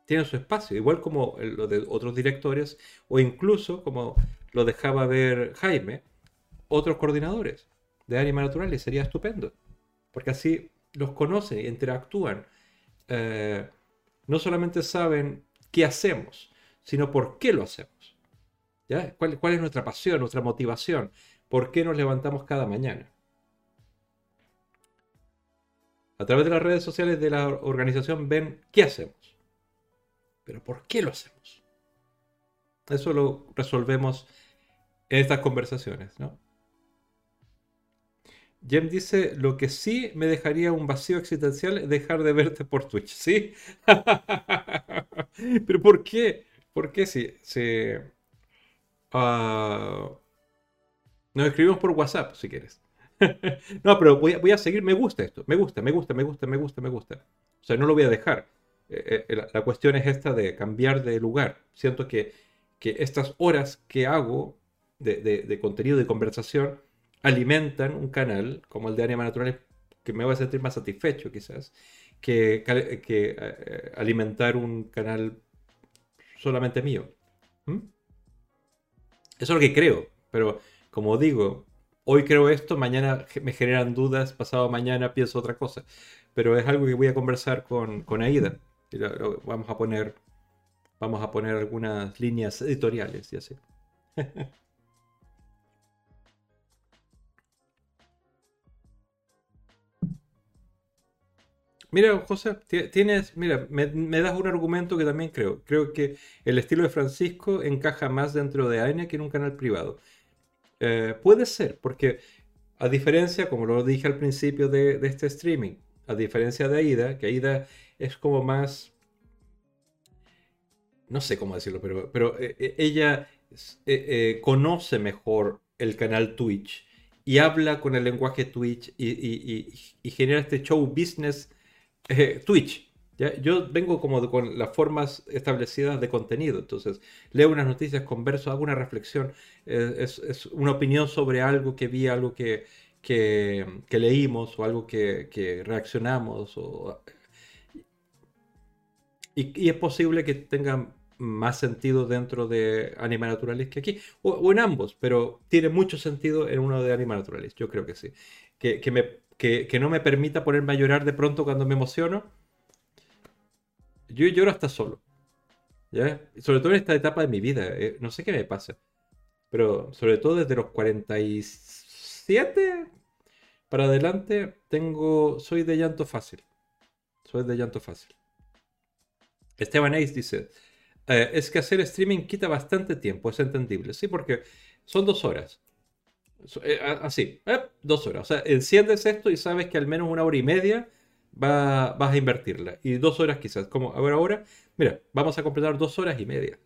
tienen su espacio, igual como lo de otros directores, o incluso, como lo dejaba ver Jaime, otros coordinadores de Anima Naturalis. Sería estupendo, porque así los conocen, interactúan, no solamente saben qué hacemos, sino por qué lo hacemos, ¿ya? ¿Cuál es nuestra pasión, nuestra motivación? ¿Por qué nos levantamos cada mañana? A través de las redes sociales de la organización ven qué hacemos. Pero ¿por qué lo hacemos? Eso lo resolvemos en estas conversaciones, ¿no? Jem dice, lo que sí me dejaría un vacío existencial es dejar de verte por Twitch, ¿sí? ¿Pero por qué? ¿Por qué sí? Nos escribimos por WhatsApp, si quieres. No, pero voy a seguir. Me gusta esto. Me gusta. O sea, no lo voy a dejar. La cuestión es esta de cambiar de lugar. Siento que estas horas que hago de contenido, de conversación, alimentan un canal como el de Anima Naturalis, que me va a sentir más satisfecho quizás que alimentar un canal solamente mío. Eso es lo que creo, pero como digo, hoy creo esto, mañana me generan dudas, pasado mañana pienso otra cosa, pero es algo que voy a conversar con Aida. Y vamos a poner algunas líneas editoriales y así. Mira, José, me das un argumento que también creo. Creo que el estilo de Francisco encaja más dentro de AN que en un canal privado. Puede ser, porque a diferencia, como lo dije al principio de este streaming, a diferencia de Aida, que Aida es como más... No sé cómo decirlo, pero ella conoce mejor el canal Twitch y habla con el lenguaje Twitch y genera este show business Twitch, ¿ya? Yo vengo como con las formas establecidas de contenido, entonces leo unas noticias, converso, hago una reflexión, es una opinión sobre algo que vi, algo que leímos o algo que reaccionamos y es posible que tenga más sentido dentro de Anima Naturalis que aquí, o en ambos, pero tiene mucho sentido en uno de Anima Naturalis, yo creo que sí, que no me permita ponerme a llorar de pronto cuando me emociono. Yo lloro hasta solo, ¿ya? Sobre todo en esta etapa de mi vida, no sé qué me pasa, pero sobre todo desde los 47 para adelante soy de llanto fácil, Esteban Ace dice, es que hacer streaming quita bastante tiempo, es entendible, sí, porque son 2 horas. Así, 2 horas. O sea, enciendes esto y sabes que al menos 1 hora y media vas a invertirla. Y 2 horas quizás, como a ver ahora, mira, vamos a completar 2 horas y media.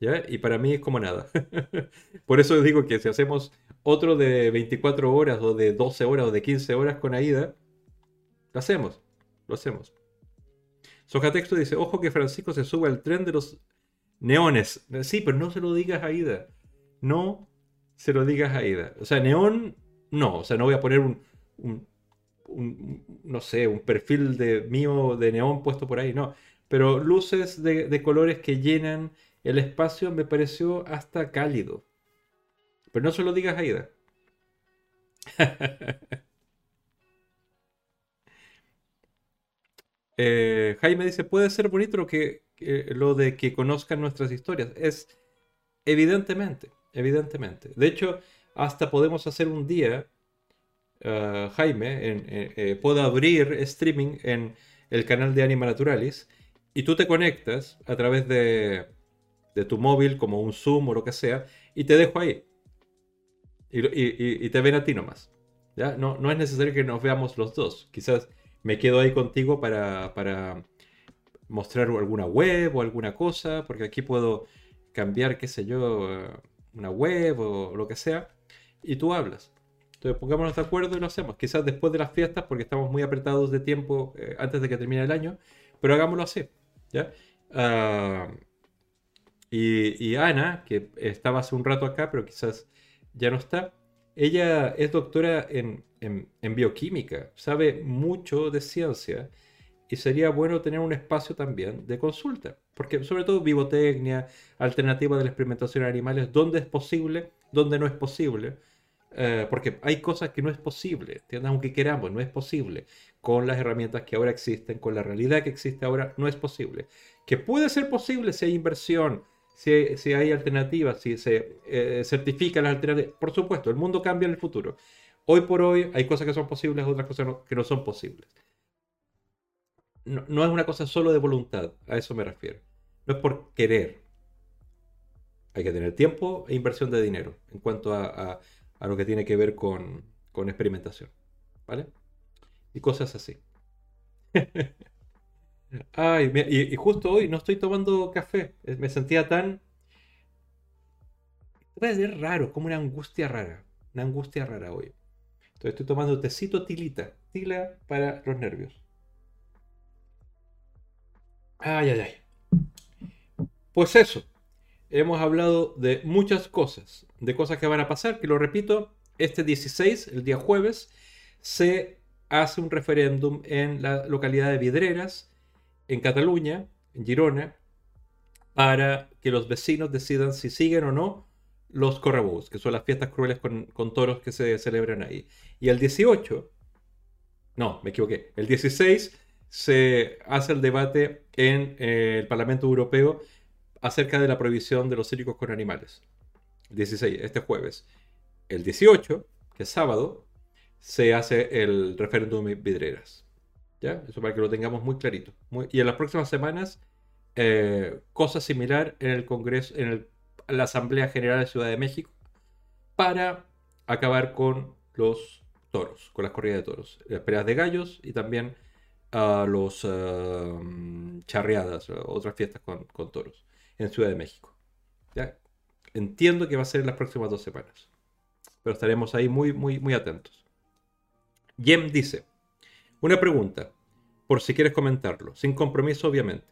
¿Ya? Y para mí es como nada. Por eso digo que si hacemos otro de 24 horas o de 12 horas o de 15 horas con Aida, lo hacemos. Sojatextu dice, ojo que Francisco se sube al tren de los neones. Sí, pero no se lo digas a Aida. No se lo digas a Aida. O sea, neón, no. O sea, no voy a poner no sé, un perfil mío de neón puesto por ahí, no. Pero luces de colores que llenan el espacio me pareció hasta cálido. Pero no se lo digas a Aida. Jaime dice, puede ser bonito lo de que conozcan nuestras historias. Es evidentemente. De hecho, hasta podemos hacer un día, Jaime, puedo abrir streaming en el canal de Anima Naturalis y tú te conectas a través de tu móvil, como un Zoom o lo que sea, y te dejo ahí. Y te ven a ti nomás. ¿Ya? No es necesario que nos veamos los dos. Quizás me quedo ahí contigo para mostrar alguna web o alguna cosa, porque aquí puedo cambiar, qué sé yo, una web o lo que sea, y tú hablas. Entonces pongámonos de acuerdo y lo hacemos. Quizás después de las fiestas, porque estamos muy apretados de tiempo antes de que termine el año, pero hagámoslo así, ¿ya? Y Ana, que estaba hace un rato acá, pero quizás ya no está, ella es doctora en bioquímica, sabe mucho de ciencia, y sería bueno tener un espacio también de consulta, porque sobre todo vivotecnia, alternativa de la experimentación de animales, dónde es posible, dónde no es posible, porque hay cosas que no es posible, ¿entiendes? Aunque queramos, no es posible, con las herramientas que ahora existen, con la realidad que existe ahora, no es posible. Que puede ser posible si hay inversión, si hay alternativas, si se certifican las alternativas, por supuesto, el mundo cambia en el futuro. Hoy por hoy hay cosas que son posibles, otras cosas que no son posibles. No es una cosa solo de voluntad, a eso me refiero. No es por querer. Hay que tener tiempo e inversión de dinero en cuanto a lo que tiene que ver con experimentación, ¿vale? Y cosas así. Ay, y justo hoy no estoy tomando café. Me sentía tan... Es raro, como una angustia rara. Una angustia rara hoy. Entonces estoy tomando tecito tilita. Tila para los nervios. Ay, ay, ay. Pues eso. Hemos hablado de muchas cosas. De cosas que van a pasar. Que lo repito, este 16, el día jueves, se hace un referéndum en la localidad de Vidreres, en Cataluña, en Girona, para que los vecinos decidan si siguen o no los correbous, que son las fiestas crueles con toros que se celebran ahí. Y el 18, no, me equivoqué, el 16 se hace el debate en el Parlamento Europeo acerca de la prohibición de los circos con animales. El 16, este jueves. El 18, que es sábado, se hace el referéndum de Vidreres. ¿Ya? Eso para que lo tengamos muy clarito. Y en las próximas semanas, cosa similar en el Congreso, en la Asamblea General de Ciudad de México, para acabar con los toros, con las corridas de toros, las peleas de gallos y también los charreadas, otras fiestas con toros en Ciudad de México. ¿Ya? Entiendo que va a ser en las próximas 2 semanas, pero estaremos ahí muy, muy, muy atentos. Yem dice, una pregunta, por si quieres comentarlo, sin compromiso obviamente.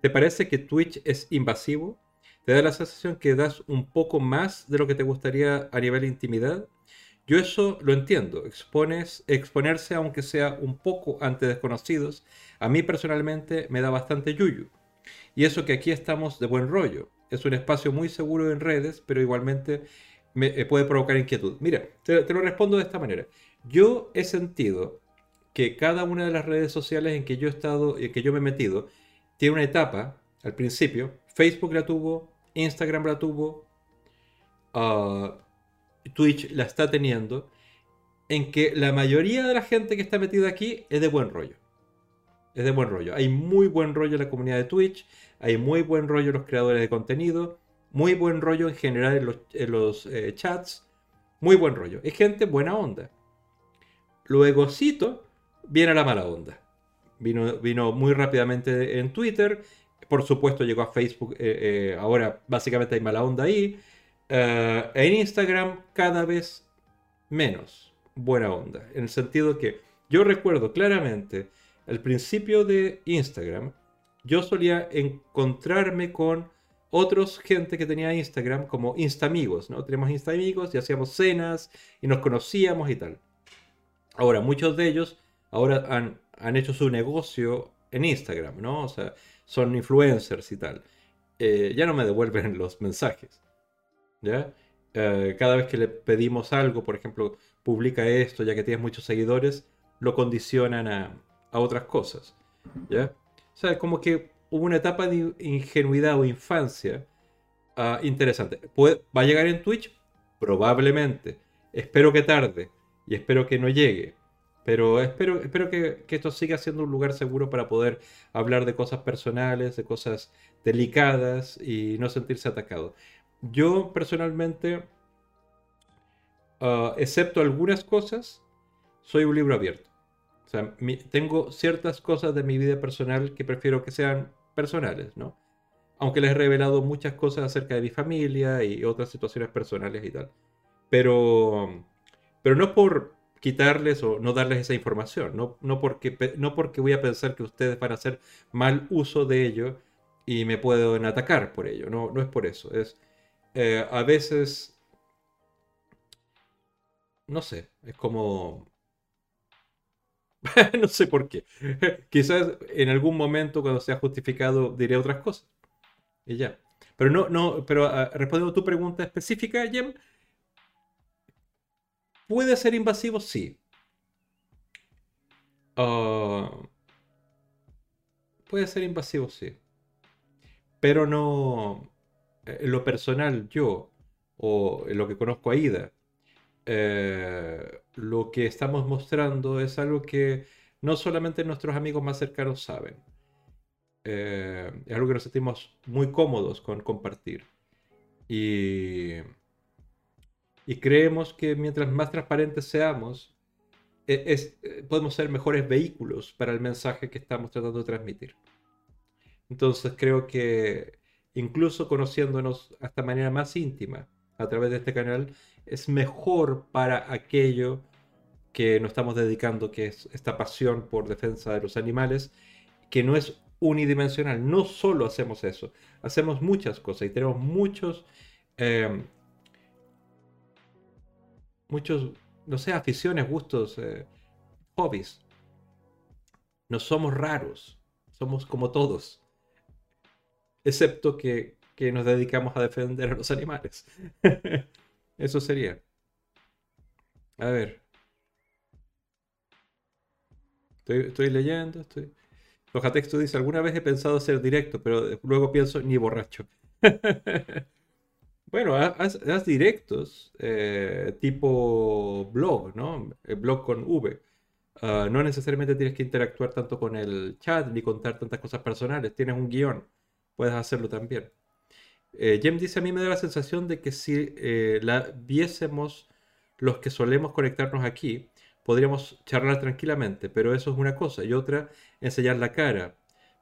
¿Te parece que Twitch es invasivo? ¿Te da la sensación que das un poco más de lo que te gustaría a nivel de intimidad? Yo eso lo entiendo. Exponerse, aunque sea un poco ante desconocidos, a mí personalmente me da bastante yuyu. Y eso que aquí estamos de buen rollo. Es un espacio muy seguro en redes, pero igualmente me puede provocar inquietud. Mira, te lo respondo de esta manera. Yo he sentido que cada una de las redes sociales en que yo he estado y en que yo me he metido tiene una etapa al principio. Facebook la tuvo, Instagram la tuvo, Twitch la está teniendo, en que la mayoría de la gente que está metida aquí es de buen rollo. Es de buen rollo. Hay muy buen rollo en la comunidad de Twitch, hay muy buen rollo en los creadores de contenido, muy buen rollo en general en los chats, muy buen rollo. Es gente buena onda. Luegocito viene a la mala onda. Vino muy rápidamente en Twitter. Por supuesto llegó a Facebook, ahora básicamente hay mala onda ahí. En Instagram cada vez menos buena onda. En el sentido que yo recuerdo claramente, al principio de Instagram, yo solía encontrarme con otros gente que tenía Instagram como Instamigos, ¿no? Teníamos Instamigos y hacíamos cenas y nos conocíamos y tal. Ahora, muchos de ellos ahora han hecho su negocio en Instagram, ¿no? O sea, son influencers y tal. Ya no me devuelven los mensajes, ¿ya? Cada vez que le pedimos algo, por ejemplo, publica esto, ya que tienes muchos seguidores, lo condicionan a otras cosas, ¿ya? O sea, como que hubo una etapa de ingenuidad o infancia interesante. ¿Va a llegar en Twitch? Probablemente. Espero que tarde y espero que no llegue. Pero espero que esto siga siendo un lugar seguro para poder hablar de cosas personales, de cosas delicadas y no sentirse atacado. Yo personalmente, excepto algunas cosas, soy un libro abierto. O sea, tengo ciertas cosas de mi vida personal que prefiero que sean personales, ¿no? Aunque les he revelado muchas cosas acerca de mi familia y otras situaciones personales y tal. Pero no por quitarles o no darles esa información, no porque voy a pensar que ustedes van a hacer mal uso de ello y me pueden atacar por ello, no es por eso, es a veces, no sé, es como, no sé por qué, quizás en algún momento cuando sea justificado diré otras cosas y ya, pero pero respondiendo a tu pregunta específica, Jem, ¿puede ser invasivo? Sí. Puede ser invasivo, sí. Pero no... En lo personal, yo, o en lo que conozco a Aida, lo que estamos mostrando es algo que no solamente nuestros amigos más cercanos saben. Es algo que nos sentimos muy cómodos con compartir. Y creemos que mientras más transparentes seamos, podemos ser mejores vehículos para el mensaje que estamos tratando de transmitir. Entonces creo que incluso conociéndonos hasta manera más íntima, a través de este canal es mejor para aquello que nos estamos dedicando, que es esta pasión por defensa de los animales, que no es unidimensional. No solo hacemos eso, hacemos muchas cosas y tenemos muchos, no sé, aficiones, gustos, hobbies. No somos raros, somos como todos, excepto que nos dedicamos a defender a los animales. Eso sería. A ver. Estoy leyendo, Sojatextu dice, alguna vez he pensado hacer directo, pero luego pienso, ni borracho. Bueno, haz directos tipo blog, ¿no? El blog con V. No necesariamente tienes que interactuar tanto con el chat ni contar tantas cosas personales. Tienes un guión, puedes hacerlo también. Jem dice, a mí me da la sensación de que si la viésemos los que solemos conectarnos aquí, podríamos charlar tranquilamente, pero eso es una cosa. Y otra, enseñar la cara,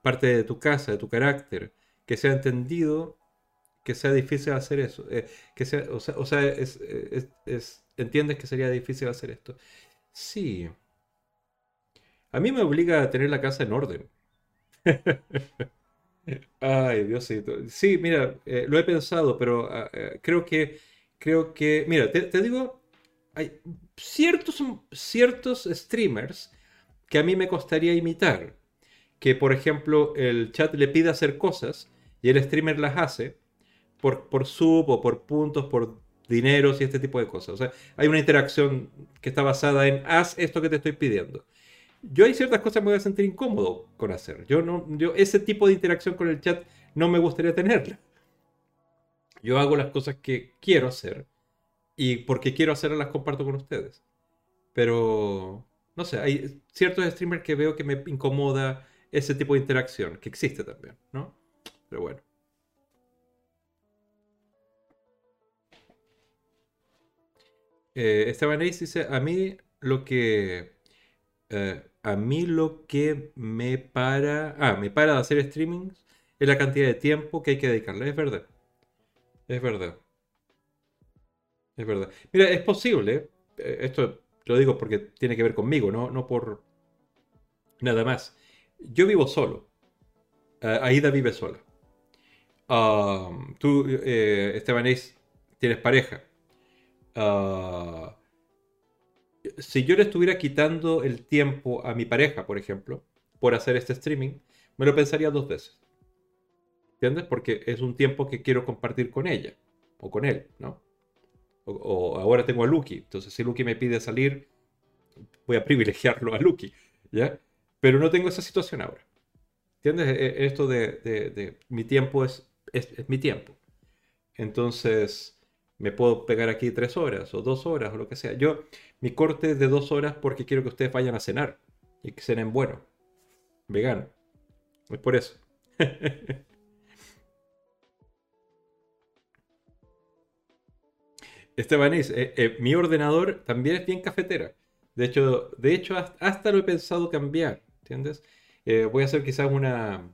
parte de tu casa, de tu carácter, que sea entendido, que sea difícil hacer eso. Entiendes que sería difícil hacer esto. Sí. A mí me obliga a tener la casa en orden. Ay, Diosito. Sí, mira, lo he pensado, pero creo que... Mira, te digo... Hay ciertos streamers que a mí me costaría imitar. Que, por ejemplo, el chat le pide hacer cosas y el streamer las hace por sub o por puntos, por dineros y este tipo de cosas. O sea, hay una interacción que está basada en haz esto que te estoy pidiendo. Yo hay ciertas cosas que me voy a sentir incómodo con hacer. Yo ese tipo de interacción con el chat no me gustaría tenerla. Yo hago las cosas que quiero hacer. Y porque quiero hacerlas, las comparto con ustedes. Pero, no sé, hay ciertos streamers que veo que me incomoda ese tipo de interacción, que existe también, ¿no? Pero bueno. Esteban Ace dice, a mí lo que me para de hacer streamings es la cantidad de tiempo que hay que dedicarle. Es verdad. Es verdad. Es verdad. Mira, es posible, esto lo digo porque tiene que ver conmigo, no por nada más. Yo vivo solo. Aida vive sola. Tú, Estebanés, tienes pareja. Si yo le estuviera quitando el tiempo a mi pareja, por ejemplo, por hacer este streaming, me lo pensaría 2 veces. ¿Entiendes? Porque es un tiempo que quiero compartir con ella o con él, ¿no? O ahora tengo a Lucky, entonces si Lucky me pide salir, voy a privilegiarlo a Lucky, ¿ya? Pero no tengo esa situación ahora. ¿Entiendes? Esto de mi tiempo es mi tiempo. Entonces, me puedo pegar aquí 3 horas o 2 horas o lo que sea. Yo, mi corte es de 2 horas porque quiero que ustedes vayan a cenar y que cenen bueno, vegano. Es por eso. Estebanés, mi ordenador también es bien cafetera. De hecho hasta lo he pensado cambiar, ¿entiendes? Voy a hacer quizás una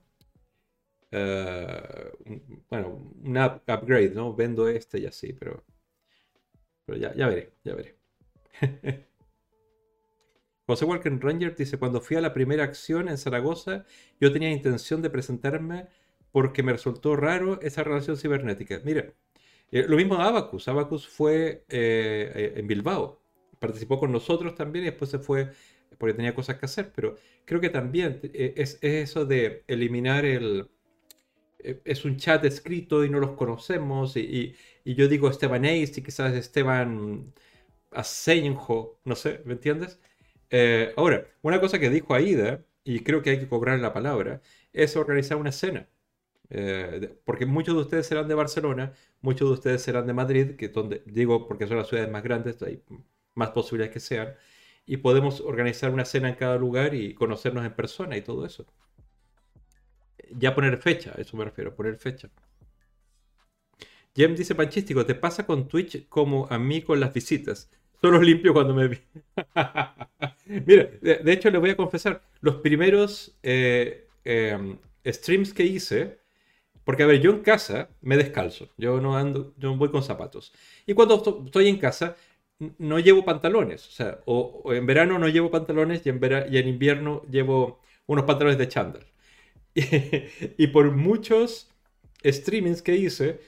upgrade, ¿no? Vendo este y así, pero ya veré. José Working Ranger dice, cuando fui a la primera acción en Zaragoza, yo tenía intención de presentarme porque me resultó raro esa relación cibernética. Mira. Lo mismo Abacus fue en Bilbao, participó con nosotros también y después se fue porque tenía cosas que hacer, pero creo que también es eso de eliminar es un chat escrito y no los conocemos y yo digo Esteban Ace y quizás Esteban Asenjo, no sé, ¿me entiendes? Ahora, una cosa que dijo Aida, y creo que hay que cobrar la palabra, es organizar una cena. Porque muchos de ustedes serán de Barcelona, muchos de ustedes serán de Madrid, que donde digo porque son las ciudades más grandes, hay más posibilidades que sean, y podemos organizar una cena en cada lugar y conocernos en persona y todo eso. Ya poner fecha, a eso me refiero, poner fecha. Jem dice, Panchístico, ¿te pasa con Twitch como a mí con las visitas? Solo limpio cuando me vi. Mira, de hecho les voy a confesar, los primeros streams que hice Porque, a ver, yo en casa me descalzo. Yo no ando, yo voy con zapatos. Y cuando estoy en casa, no llevo pantalones. O sea, o en verano no llevo pantalones y en invierno llevo unos pantalones de chándal. Y por muchos streamings que hice,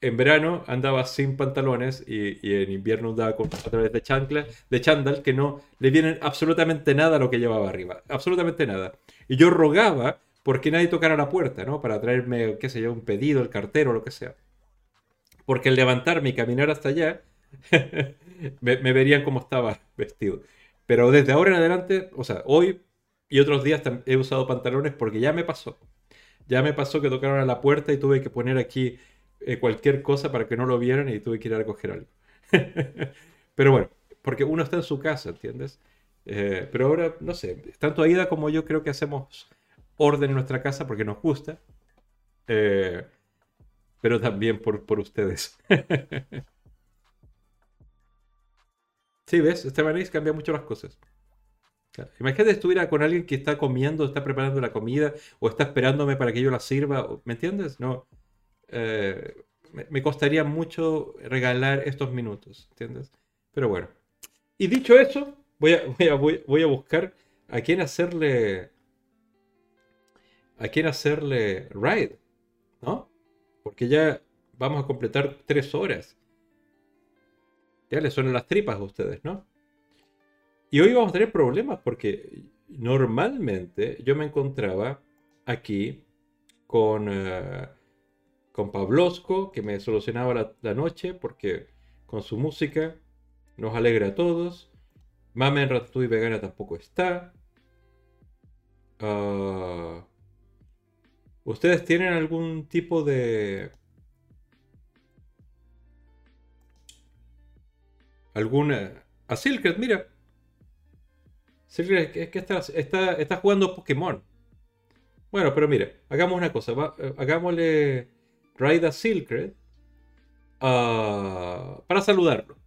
en verano andaba sin pantalones y en invierno andaba con pantalones de chándal que no le vienen absolutamente nada a lo que llevaba arriba. Absolutamente nada. Y yo rogaba porque nadie tocara la puerta, ¿no? Para traerme, qué sé yo, un pedido, el cartero, lo que sea. Porque al levantarme y caminar hasta allá, me verían como estaba vestido. Pero desde ahora en adelante, o sea, hoy y otros días he usado pantalones porque ya me pasó. Ya me pasó que tocaron a la puerta y tuve que poner aquí cualquier cosa para que no lo vieran y tuve que ir a recoger algo. Pero bueno, porque uno está en su casa, ¿entiendes? Pero ahora, no sé, tanto Aida como yo creo que hacemos orden en nuestra casa porque nos gusta, pero también por ustedes. Sí, ¿ves? Estebanís cambia mucho las cosas. Claro. Imagínate estuviera con alguien que está comiendo, está preparando la comida o está esperándome para que yo la sirva, ¿me entiendes? No, me costaría mucho regalar estos minutos, ¿entiendes? Pero bueno. Y dicho eso, voy a buscar a quién hacerle... raid, ¿no? Porque ya vamos a completar 3 horas. Ya les suenan las tripas a ustedes, ¿no? Y hoy vamos a tener problemas porque normalmente yo me encontraba aquí con Pablosco, que me solucionaba la noche porque con su música nos alegra a todos. Mamen Ratatouille Vegana tampoco está. ¿Ustedes tienen algún tipo de... alguna... A Silkred, mira. Silkred es que está jugando Pokémon. Bueno, pero mira, hagamos una cosa. Hagámosle raid a Silkred para saludarlo.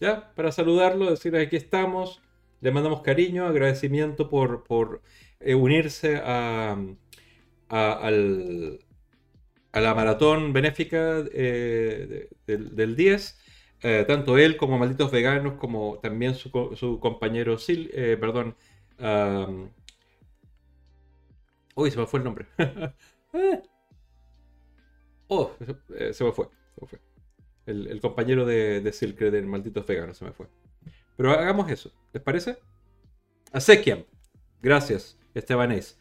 ¿Ya? Para saludarlo, decirle aquí estamos. Le mandamos cariño, agradecimiento por unirse a la maratón benéfica del 10, tanto él como Malditos Veganos, como también su compañero Sil, perdón, uy, se me fue el nombre. Oh, se me fue el compañero de Silkred, del Malditos Veganos, se me fue. Pero hagamos eso, ¿les parece? A Sekiam, gracias Estebanés,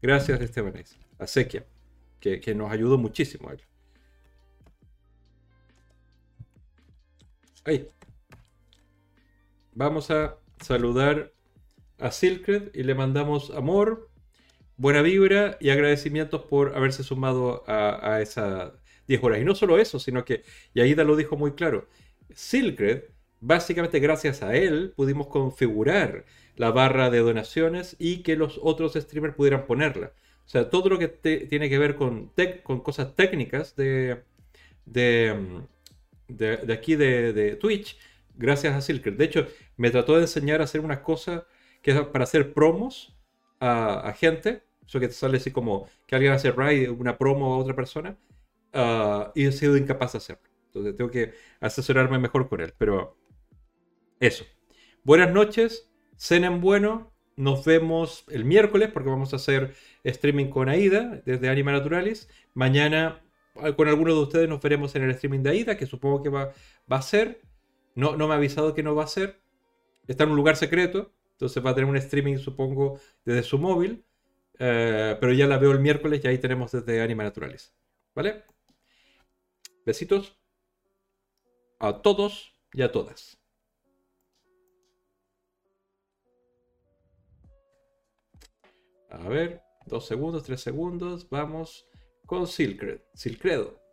gracias Estebanés. A Sekiam, que nos ayudó muchísimo. Ahí. Vamos a saludar a Silkred y le mandamos amor, buena vibra y agradecimientos por haberse sumado a esas 10 horas. Y no solo eso, sino que, y Aida lo dijo muy claro, Silkred, básicamente gracias a él pudimos configurar la barra de donaciones y que los otros streamers pudieran ponerla. O sea, todo lo que tiene que ver con cosas técnicas de aquí de Twitch, gracias a Silkred. De hecho, me trató de enseñar a hacer una cosa que es para hacer promos a gente. Eso que te sale así como que alguien hace raid, una promo a otra persona. Y he sido incapaz de hacerlo. Entonces tengo que asesorarme mejor con él. Pero eso. Buenas noches. Cenen bueno. Nos vemos el miércoles porque vamos a hacer streaming con Aida desde Anima Naturalis. Mañana con alguno de ustedes nos veremos en el streaming de Aida, que supongo que va a ser. No me ha avisado que no va a ser. Está en un lugar secreto, entonces va a tener un streaming supongo desde su móvil. Pero ya la veo el miércoles y ahí tenemos desde Anima Naturalis. ¿Vale? Besitos a todos y a todas. A ver, 2 segundos, 3 segundos, vamos con Silkred, Silkredo.